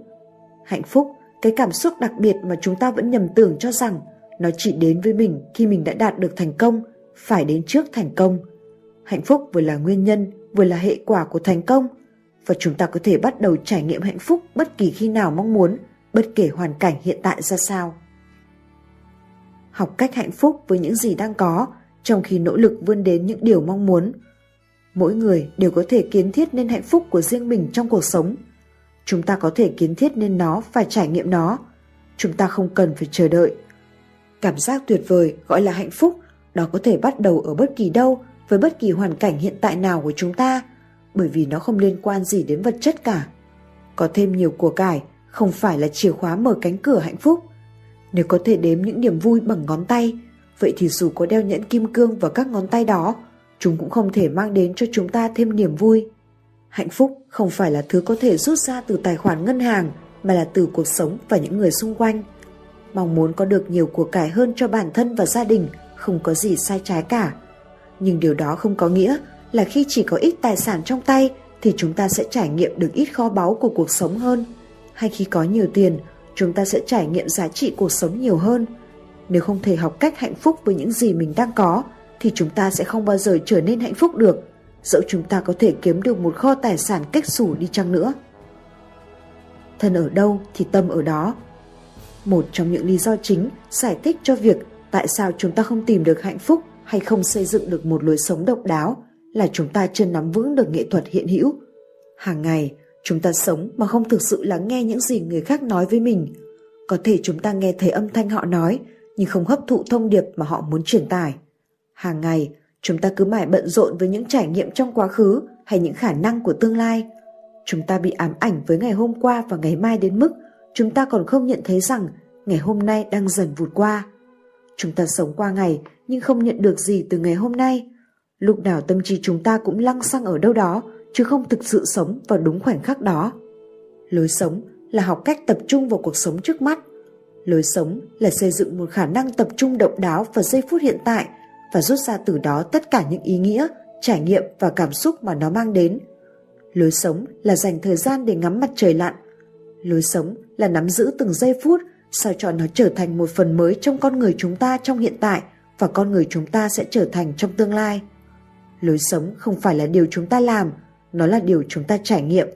Hạnh phúc, cái cảm xúc đặc biệt mà chúng ta vẫn nhầm tưởng cho rằng nó chỉ đến với mình khi mình đã đạt được thành công, phải đến trước thành công. Hạnh phúc vừa là nguyên nhân, vừa là hệ quả của thành công. Và chúng ta có thể bắt đầu trải nghiệm hạnh phúc bất kỳ khi nào mong muốn, bất kể hoàn cảnh hiện tại ra sao. Học cách hạnh phúc với những gì đang có, trong khi nỗ lực vươn đến những điều mong muốn. Mỗi người đều có thể kiến thiết nên hạnh phúc của riêng mình trong cuộc sống. Chúng ta có thể kiến thiết nên nó và trải nghiệm nó. Chúng ta không cần phải chờ đợi. Cảm giác tuyệt vời gọi là hạnh phúc, đó có thể bắt đầu ở bất kỳ đâu, với bất kỳ hoàn cảnh hiện tại nào của chúng ta, bởi vì nó không liên quan gì đến vật chất cả. Có thêm nhiều của cải không phải là chìa khóa mở cánh cửa hạnh phúc. Nếu có thể đếm những niềm vui bằng ngón tay, vậy thì dù có đeo nhẫn kim cương vào các ngón tay đó, chúng cũng không thể mang đến cho chúng ta thêm niềm vui. Hạnh phúc không phải là thứ có thể rút ra từ tài khoản ngân hàng, mà là từ cuộc sống và những người xung quanh. Mong muốn có được nhiều của cải hơn cho bản thân và gia đình không có gì sai trái cả. Nhưng điều đó không có nghĩa là khi chỉ có ít tài sản trong tay thì chúng ta sẽ trải nghiệm được ít kho báu của cuộc sống hơn, hay khi có nhiều tiền, chúng ta sẽ trải nghiệm giá trị cuộc sống nhiều hơn. Nếu không thể học cách hạnh phúc với những gì mình đang có, thì chúng ta sẽ không bao giờ trở nên hạnh phúc được. dẫu chúng ta có thể kiếm được một kho tài sản cách xù đi chăng nữa. Thân ở đâu thì tâm ở đó. Một trong những lý do chính giải thích cho việc tại sao chúng ta không tìm được hạnh phúc hay không xây dựng được một lối sống độc đáo là chúng ta chưa nắm vững được nghệ thuật hiện hữu. Hàng ngày, chúng ta sống mà không thực sự lắng nghe những gì người khác nói với mình. Có thể chúng ta nghe thấy âm thanh họ nói, nhưng không hấp thụ thông điệp mà họ muốn truyền tải. Hàng ngày, chúng ta cứ mãi bận rộn với những trải nghiệm trong quá khứ hay những khả năng của tương lai. Chúng ta bị ám ảnh với ngày hôm qua và ngày mai đến mức chúng ta còn không nhận thấy rằng ngày hôm nay đang dần vụt qua. Chúng ta sống qua ngày nhưng không nhận được gì từ ngày hôm nay. Lúc nào tâm trí chúng ta cũng lăng xăng ở đâu đó, chứ không thực sự sống vào đúng khoảnh khắc đó. Lối sống là học cách tập trung vào cuộc sống trước mắt. Lối sống là xây dựng một khả năng tập trung độc đáo vào giây phút hiện tại và rút ra từ đó tất cả những ý nghĩa, trải nghiệm và cảm xúc mà nó mang đến. Lối sống là dành thời gian để ngắm mặt trời lặn. Lối sống là nắm giữ từng giây phút, sao cho nó trở thành một phần mới trong con người chúng ta trong hiện tại và con người chúng ta sẽ trở thành trong tương lai. Lối sống không phải là điều chúng ta làm, nó là điều chúng ta trải nghiệm,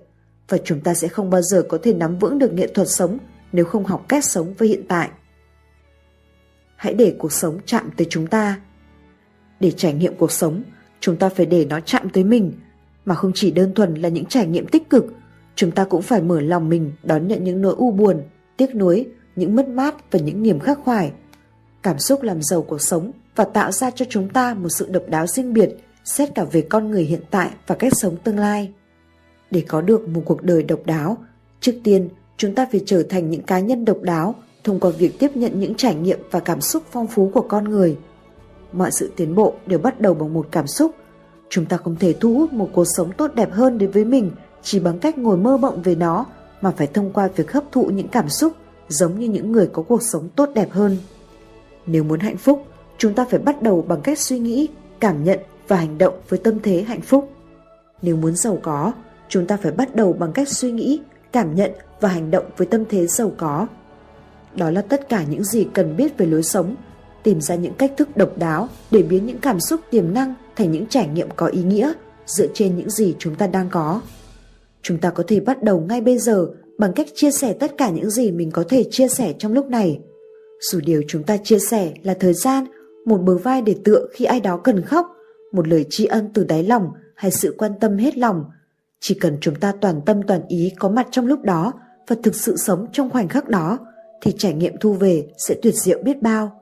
và chúng ta sẽ không bao giờ có thể nắm vững được nghệ thuật sống nếu không học cách sống với hiện tại. Hãy để cuộc sống chạm tới chúng ta. Để trải nghiệm cuộc sống, chúng ta phải để nó chạm tới mình, mà không chỉ đơn thuần là những trải nghiệm tích cực, chúng ta cũng phải mở lòng mình đón nhận những nỗi u buồn, tiếc nuối, những mất mát và những niềm khắc khoải. Cảm xúc làm giàu cuộc sống và tạo ra cho chúng ta một sự độc đáo riêng biệt, xét cả về con người hiện tại và cách sống tương lai. Để có được một cuộc đời độc đáo, trước tiên chúng ta phải trở thành những cá nhân độc đáo thông qua việc tiếp nhận những trải nghiệm và cảm xúc phong phú của con người. Mọi sự tiến bộ đều bắt đầu bằng một cảm xúc. Chúng ta không thể thu hút một cuộc sống tốt đẹp hơn đến với mình chỉ bằng cách ngồi mơ mộng về nó, mà phải thông qua việc hấp thụ những cảm xúc giống như những người có cuộc sống tốt đẹp hơn. Nếu muốn hạnh phúc, chúng ta phải bắt đầu bằng cách suy nghĩ, cảm nhận và hành động với tâm thế hạnh phúc. Nếu muốn giàu có, chúng ta phải bắt đầu bằng cách suy nghĩ, cảm nhận và hành động với tâm thế giàu có. Đó là tất cả những gì cần biết về lối sống, tìm ra những cách thức độc đáo để biến những cảm xúc tiềm năng thành những trải nghiệm có ý nghĩa dựa trên những gì chúng ta đang có. Chúng ta có thể bắt đầu ngay bây giờ bằng cách chia sẻ tất cả những gì mình có thể chia sẻ trong lúc này. Dù điều chúng ta chia sẻ là thời gian, một bờ vai để tựa khi ai đó cần khóc, một lời tri ân từ đáy lòng hay sự quan tâm hết lòng. Chỉ cần chúng ta toàn tâm toàn ý có mặt trong lúc đó và thực sự sống trong khoảnh khắc đó, thì trải nghiệm thu về sẽ tuyệt diệu biết bao.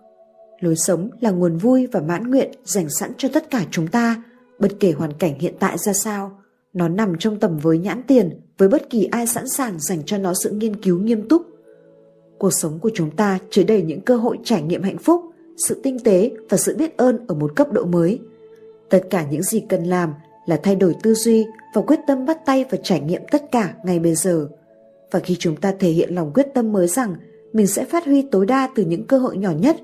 Lối sống là nguồn vui và mãn nguyện dành sẵn cho tất cả chúng ta, bất kể hoàn cảnh hiện tại ra sao. Nó nằm trong tầm với nhãn tiền với bất kỳ ai sẵn sàng dành cho nó sự nghiên cứu nghiêm túc. Cuộc sống của chúng ta chứa đầy những cơ hội trải nghiệm hạnh phúc, sự tinh tế và sự biết ơn ở một cấp độ mới. Tất cả những gì cần làm là thay đổi tư duy và quyết tâm bắt tay và trải nghiệm tất cả ngay bây giờ. Và khi chúng ta thể hiện lòng quyết tâm mới rằng mình sẽ phát huy tối đa từ những cơ hội nhỏ nhất,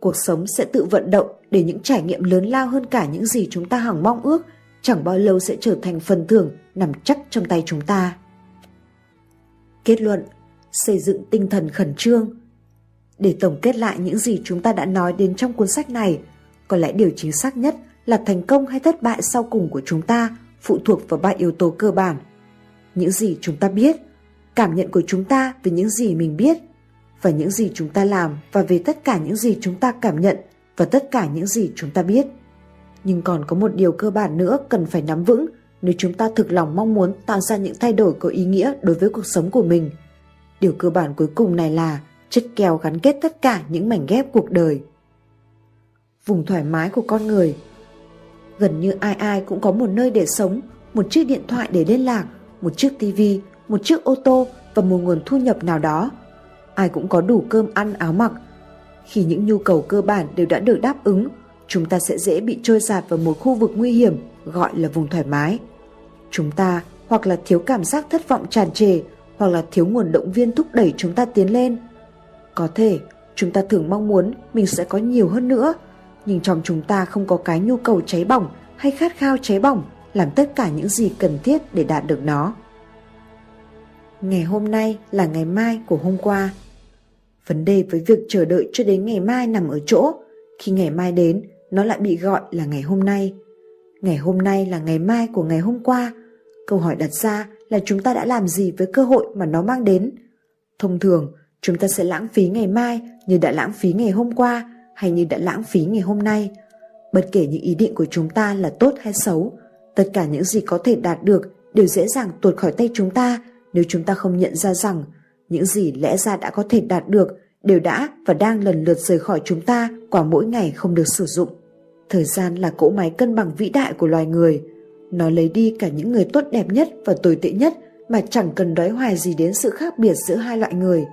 cuộc sống sẽ tự vận động để những trải nghiệm lớn lao hơn cả những gì chúng ta hằng mong ước chẳng bao lâu sẽ trở thành phần thưởng nằm chắc trong tay chúng ta. Kết luận, xây dựng tinh thần khẩn trương. Để tổng kết lại những gì chúng ta đã nói đến trong cuốn sách này, có lẽ điều chính xác nhất là thành công hay thất bại sau cùng của chúng ta phụ thuộc vào 3 yếu tố cơ bản: những gì chúng ta biết, cảm nhận của chúng ta về những gì mình biết, và những gì chúng ta làm và về tất cả những gì chúng ta cảm nhận và tất cả những gì chúng ta biết. Nhưng còn có một điều cơ bản nữa cần phải nắm vững nếu chúng ta thực lòng mong muốn tạo ra những thay đổi có ý nghĩa đối với cuộc sống của mình. Điều cơ bản cuối cùng này là chất keo gắn kết tất cả những mảnh ghép cuộc đời. Vùng thoải mái của con người. Gần như ai ai cũng có một nơi để sống, một chiếc điện thoại để liên lạc, một chiếc tivi, một chiếc ô tô và một nguồn thu nhập nào đó. Ai cũng có đủ cơm ăn áo mặc. Khi những nhu cầu cơ bản đều đã được đáp ứng, chúng ta sẽ dễ bị trôi dạt vào một khu vực nguy hiểm gọi là vùng thoải mái. Chúng ta hoặc là thiếu cảm giác thất vọng tràn trề, hoặc là thiếu nguồn động viên thúc đẩy chúng ta tiến lên. Có thể chúng ta thường mong muốn mình sẽ có nhiều hơn nữa, nhưng trong chúng ta không có cái nhu cầu cháy bỏng hay khát khao cháy bỏng làm tất cả những gì cần thiết để đạt được nó. Ngày hôm nay là ngày mai của hôm qua. Vấn đề với việc chờ đợi cho đến ngày mai nằm ở chỗ, khi ngày mai đến, nó lại bị gọi là ngày hôm nay. Ngày hôm nay là ngày mai của ngày hôm qua. Câu hỏi đặt ra là chúng ta đã làm gì với cơ hội mà nó mang đến. Thông thường, chúng ta sẽ lãng phí ngày mai như đã lãng phí ngày hôm qua hay như đã lãng phí ngày hôm nay. Bất kể những ý định của chúng ta là tốt hay xấu, tất cả những gì có thể đạt được đều dễ dàng tuột khỏi tay chúng ta nếu chúng ta không nhận ra rằng những gì lẽ ra đã có thể đạt được đều đã và đang lần lượt rời khỏi chúng ta qua mỗi ngày không được sử dụng. Thời gian là cỗ máy cân bằng vĩ đại của loài người. Nó lấy đi cả những người tốt đẹp nhất và tồi tệ nhất mà chẳng cần đoái hoài gì đến sự khác biệt giữa hai loại người.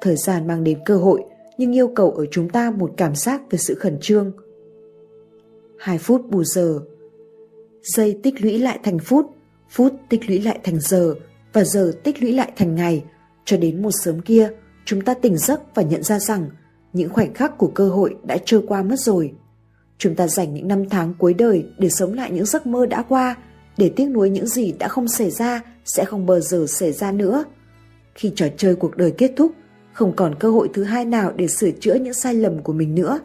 Thời gian mang đến cơ hội nhưng yêu cầu ở chúng ta một cảm giác về sự khẩn trương. 2 phút bù giờ. Giây tích lũy lại thành phút, phút tích lũy lại thành giờ và giờ tích lũy lại thành ngày, cho đến một sớm kia chúng ta tỉnh giấc và nhận ra rằng những khoảnh khắc của cơ hội đã trôi qua mất rồi. Chúng ta dành những năm tháng cuối đời để sống lại những giấc mơ đã qua, để tiếc nuối những gì đã không xảy ra sẽ không bao giờ xảy ra nữa. Khi trò chơi cuộc đời kết thúc, không còn cơ hội thứ hai nào để sửa chữa những sai lầm của mình nữa.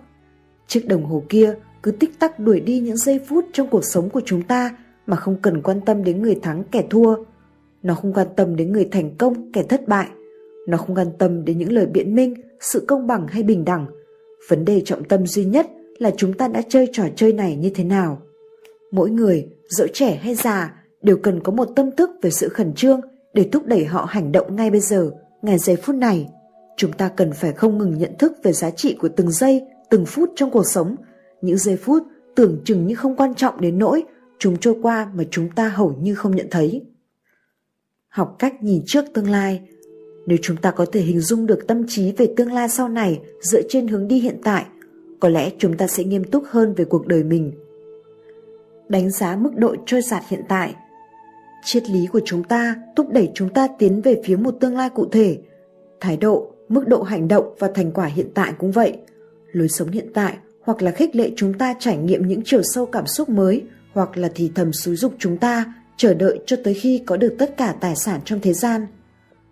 Chiếc đồng hồ kia cứ tích tắc đuổi đi những giây phút trong cuộc sống của chúng ta mà không cần quan tâm đến người thắng kẻ thua. Nó không quan tâm đến người thành công kẻ thất bại. Nó không quan tâm đến những lời biện minh, sự công bằng hay bình đẳng. Vấn đề trọng tâm duy nhất là chúng ta đã chơi trò chơi này như thế nào. Mỗi người, dẫu trẻ hay già, đều cần có một tâm thức về sự khẩn trương để thúc đẩy họ hành động ngay bây giờ, ngay giây phút này. Chúng ta cần phải không ngừng nhận thức về giá trị của từng giây, từng phút trong cuộc sống. Những giây phút tưởng chừng như không quan trọng đến nỗi chúng trôi qua mà chúng ta hầu như không nhận thấy. Học cách nhìn trước tương lai. Nếu chúng ta có thể hình dung được tâm trí về tương lai sau này dựa trên hướng đi hiện tại, có lẽ chúng ta sẽ nghiêm túc hơn về cuộc đời mình. Đánh giá mức độ trôi dạt hiện tại. Triết lý của chúng ta thúc đẩy chúng ta tiến về phía một tương lai cụ thể. Thái độ, mức độ hành động và thành quả hiện tại cũng vậy. Lối sống hiện tại hoặc là khích lệ chúng ta trải nghiệm những chiều sâu cảm xúc mới, hoặc là thì thầm xúi giục chúng ta chờ đợi cho tới khi có được tất cả tài sản trong thế gian.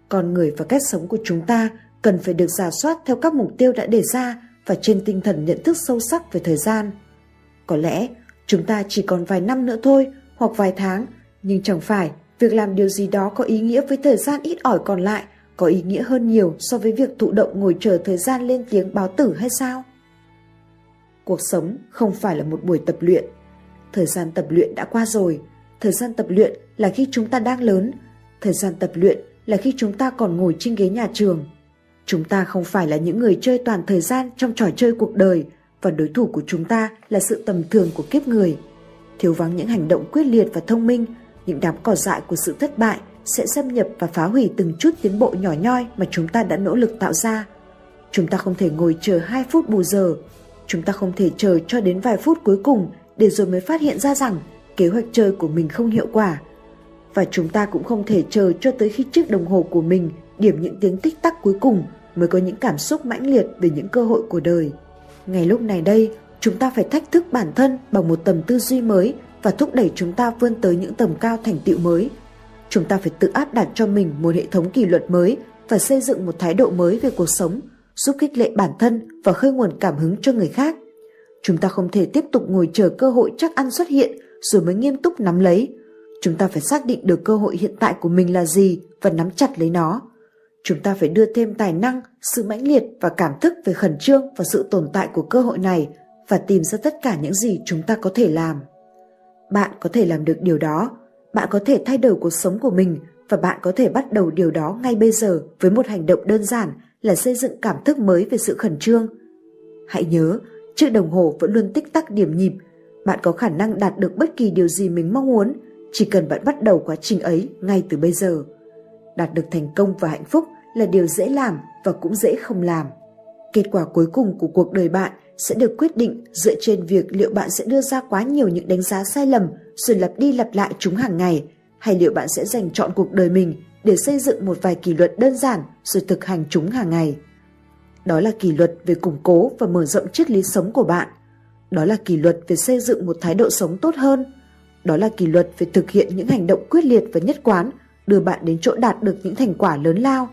Con người và cách sống của chúng ta cần phải được rà soát theo các mục tiêu đã đề ra và trên tinh thần nhận thức sâu sắc về thời gian. Có lẽ chúng ta chỉ còn vài năm nữa thôi hoặc vài tháng, nhưng chẳng phải việc làm điều gì đó có ý nghĩa với thời gian ít ỏi còn lại có ý nghĩa hơn nhiều so với việc thụ động ngồi chờ thời gian lên tiếng báo tử hay sao? Cuộc sống không phải là một buổi tập luyện. Thời gian tập luyện đã qua rồi. Thời gian tập luyện là khi chúng ta đang lớn. Thời gian tập luyện là khi chúng ta còn ngồi trên ghế nhà trường. Chúng ta không phải là những người chơi toàn thời gian trong trò chơi cuộc đời, và đối thủ của chúng ta là sự tầm thường của kiếp người. Thiếu vắng những hành động quyết liệt và thông minh, những đám cỏ dại của sự thất bại sẽ xâm nhập và phá hủy từng chút tiến bộ nhỏ nhoi mà chúng ta đã nỗ lực tạo ra. Chúng ta không thể ngồi chờ 2 phút bù giờ. Chúng ta không thể chờ cho đến vài phút cuối cùng để rồi mới phát hiện ra rằng kế hoạch chơi của mình không hiệu quả. Và chúng ta cũng không thể chờ cho tới khi chiếc đồng hồ của mình điểm những tiếng tích tắc cuối cùng mới có những cảm xúc mãnh liệt về những cơ hội của đời. Ngay lúc này đây, chúng ta phải thách thức bản thân bằng một tầm tư duy mới và thúc đẩy chúng ta vươn tới những tầm cao thành tựu mới. Chúng ta phải tự áp đặt cho mình một hệ thống kỷ luật mới và xây dựng một thái độ mới về cuộc sống, giúp khích lệ bản thân và khơi nguồn cảm hứng cho người khác. Chúng ta không thể tiếp tục ngồi chờ cơ hội trắc ăn xuất hiện rồi mới nghiêm túc nắm lấy. Chúng ta phải xác định được cơ hội hiện tại của mình là gì và nắm chặt lấy nó. Chúng ta phải đưa thêm tài năng, sự mãnh liệt và cảm thức về khẩn trương và sự tồn tại của cơ hội này và tìm ra tất cả những gì chúng ta có thể làm. Bạn có thể làm được điều đó. Bạn có thể thay đổi cuộc sống của mình và bạn có thể bắt đầu điều đó ngay bây giờ với một hành động đơn giản là xây dựng cảm thức mới về sự khẩn trương. Hãy nhớ, chiếc đồng hồ vẫn luôn tích tắc điểm nhịp. Bạn có khả năng đạt được bất kỳ điều gì mình mong muốn, chỉ cần bạn bắt đầu quá trình ấy ngay từ bây giờ. Đạt được thành công và hạnh phúc là điều dễ làm và cũng dễ không làm. Kết quả cuối cùng của cuộc đời bạn sẽ được quyết định dựa trên việc liệu bạn sẽ đưa ra quá nhiều những đánh giá sai lầm rồi lặp đi lặp lại chúng hàng ngày, hay liệu bạn sẽ dành trọn cuộc đời mình để xây dựng một vài kỷ luật đơn giản rồi thực hành chúng hàng ngày. Đó là kỷ luật về củng cố và mở rộng triết lý sống của bạn. Đó là kỷ luật về xây dựng một thái độ sống tốt hơn. Đó là kỷ luật về thực hiện những hành động quyết liệt và nhất quán đưa bạn đến chỗ đạt được những thành quả lớn lao.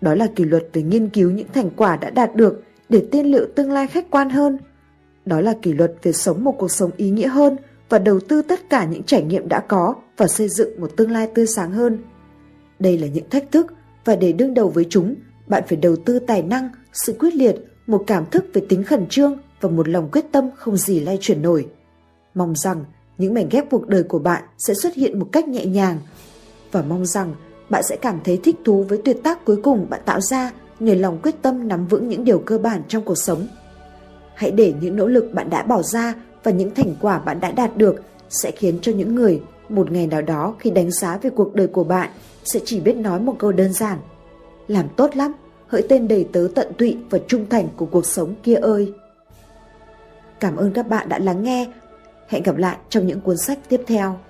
Đó là kỷ luật về nghiên cứu những thành quả đã đạt được để tiên liệu tương lai khách quan hơn. Đó là kỷ luật về sống một cuộc sống ý nghĩa hơn và đầu tư tất cả những trải nghiệm đã có và xây dựng một tương lai tươi sáng hơn. Đây là những thách thức, và để đương đầu với chúng, bạn phải đầu tư tài năng, sự quyết liệt, một cảm thức về tính khẩn trương và một lòng quyết tâm không gì lay chuyển nổi. Mong rằng những mảnh ghép cuộc đời của bạn sẽ xuất hiện một cách nhẹ nhàng, và mong rằng bạn sẽ cảm thấy thích thú với tuyệt tác cuối cùng bạn tạo ra nhờ lòng quyết tâm nắm vững những điều cơ bản trong cuộc sống. Hãy để những nỗ lực bạn đã bỏ ra và những thành quả bạn đã đạt được sẽ khiến cho những người một ngày nào đó khi đánh giá về cuộc đời của bạn sẽ chỉ biết nói một câu đơn giản: làm tốt lắm, hỡi tên đầy tớ tận tụy và trung thành của cuộc sống kia ơi. Cảm ơn các bạn đã lắng nghe. Hẹn gặp lại trong những cuốn sách tiếp theo.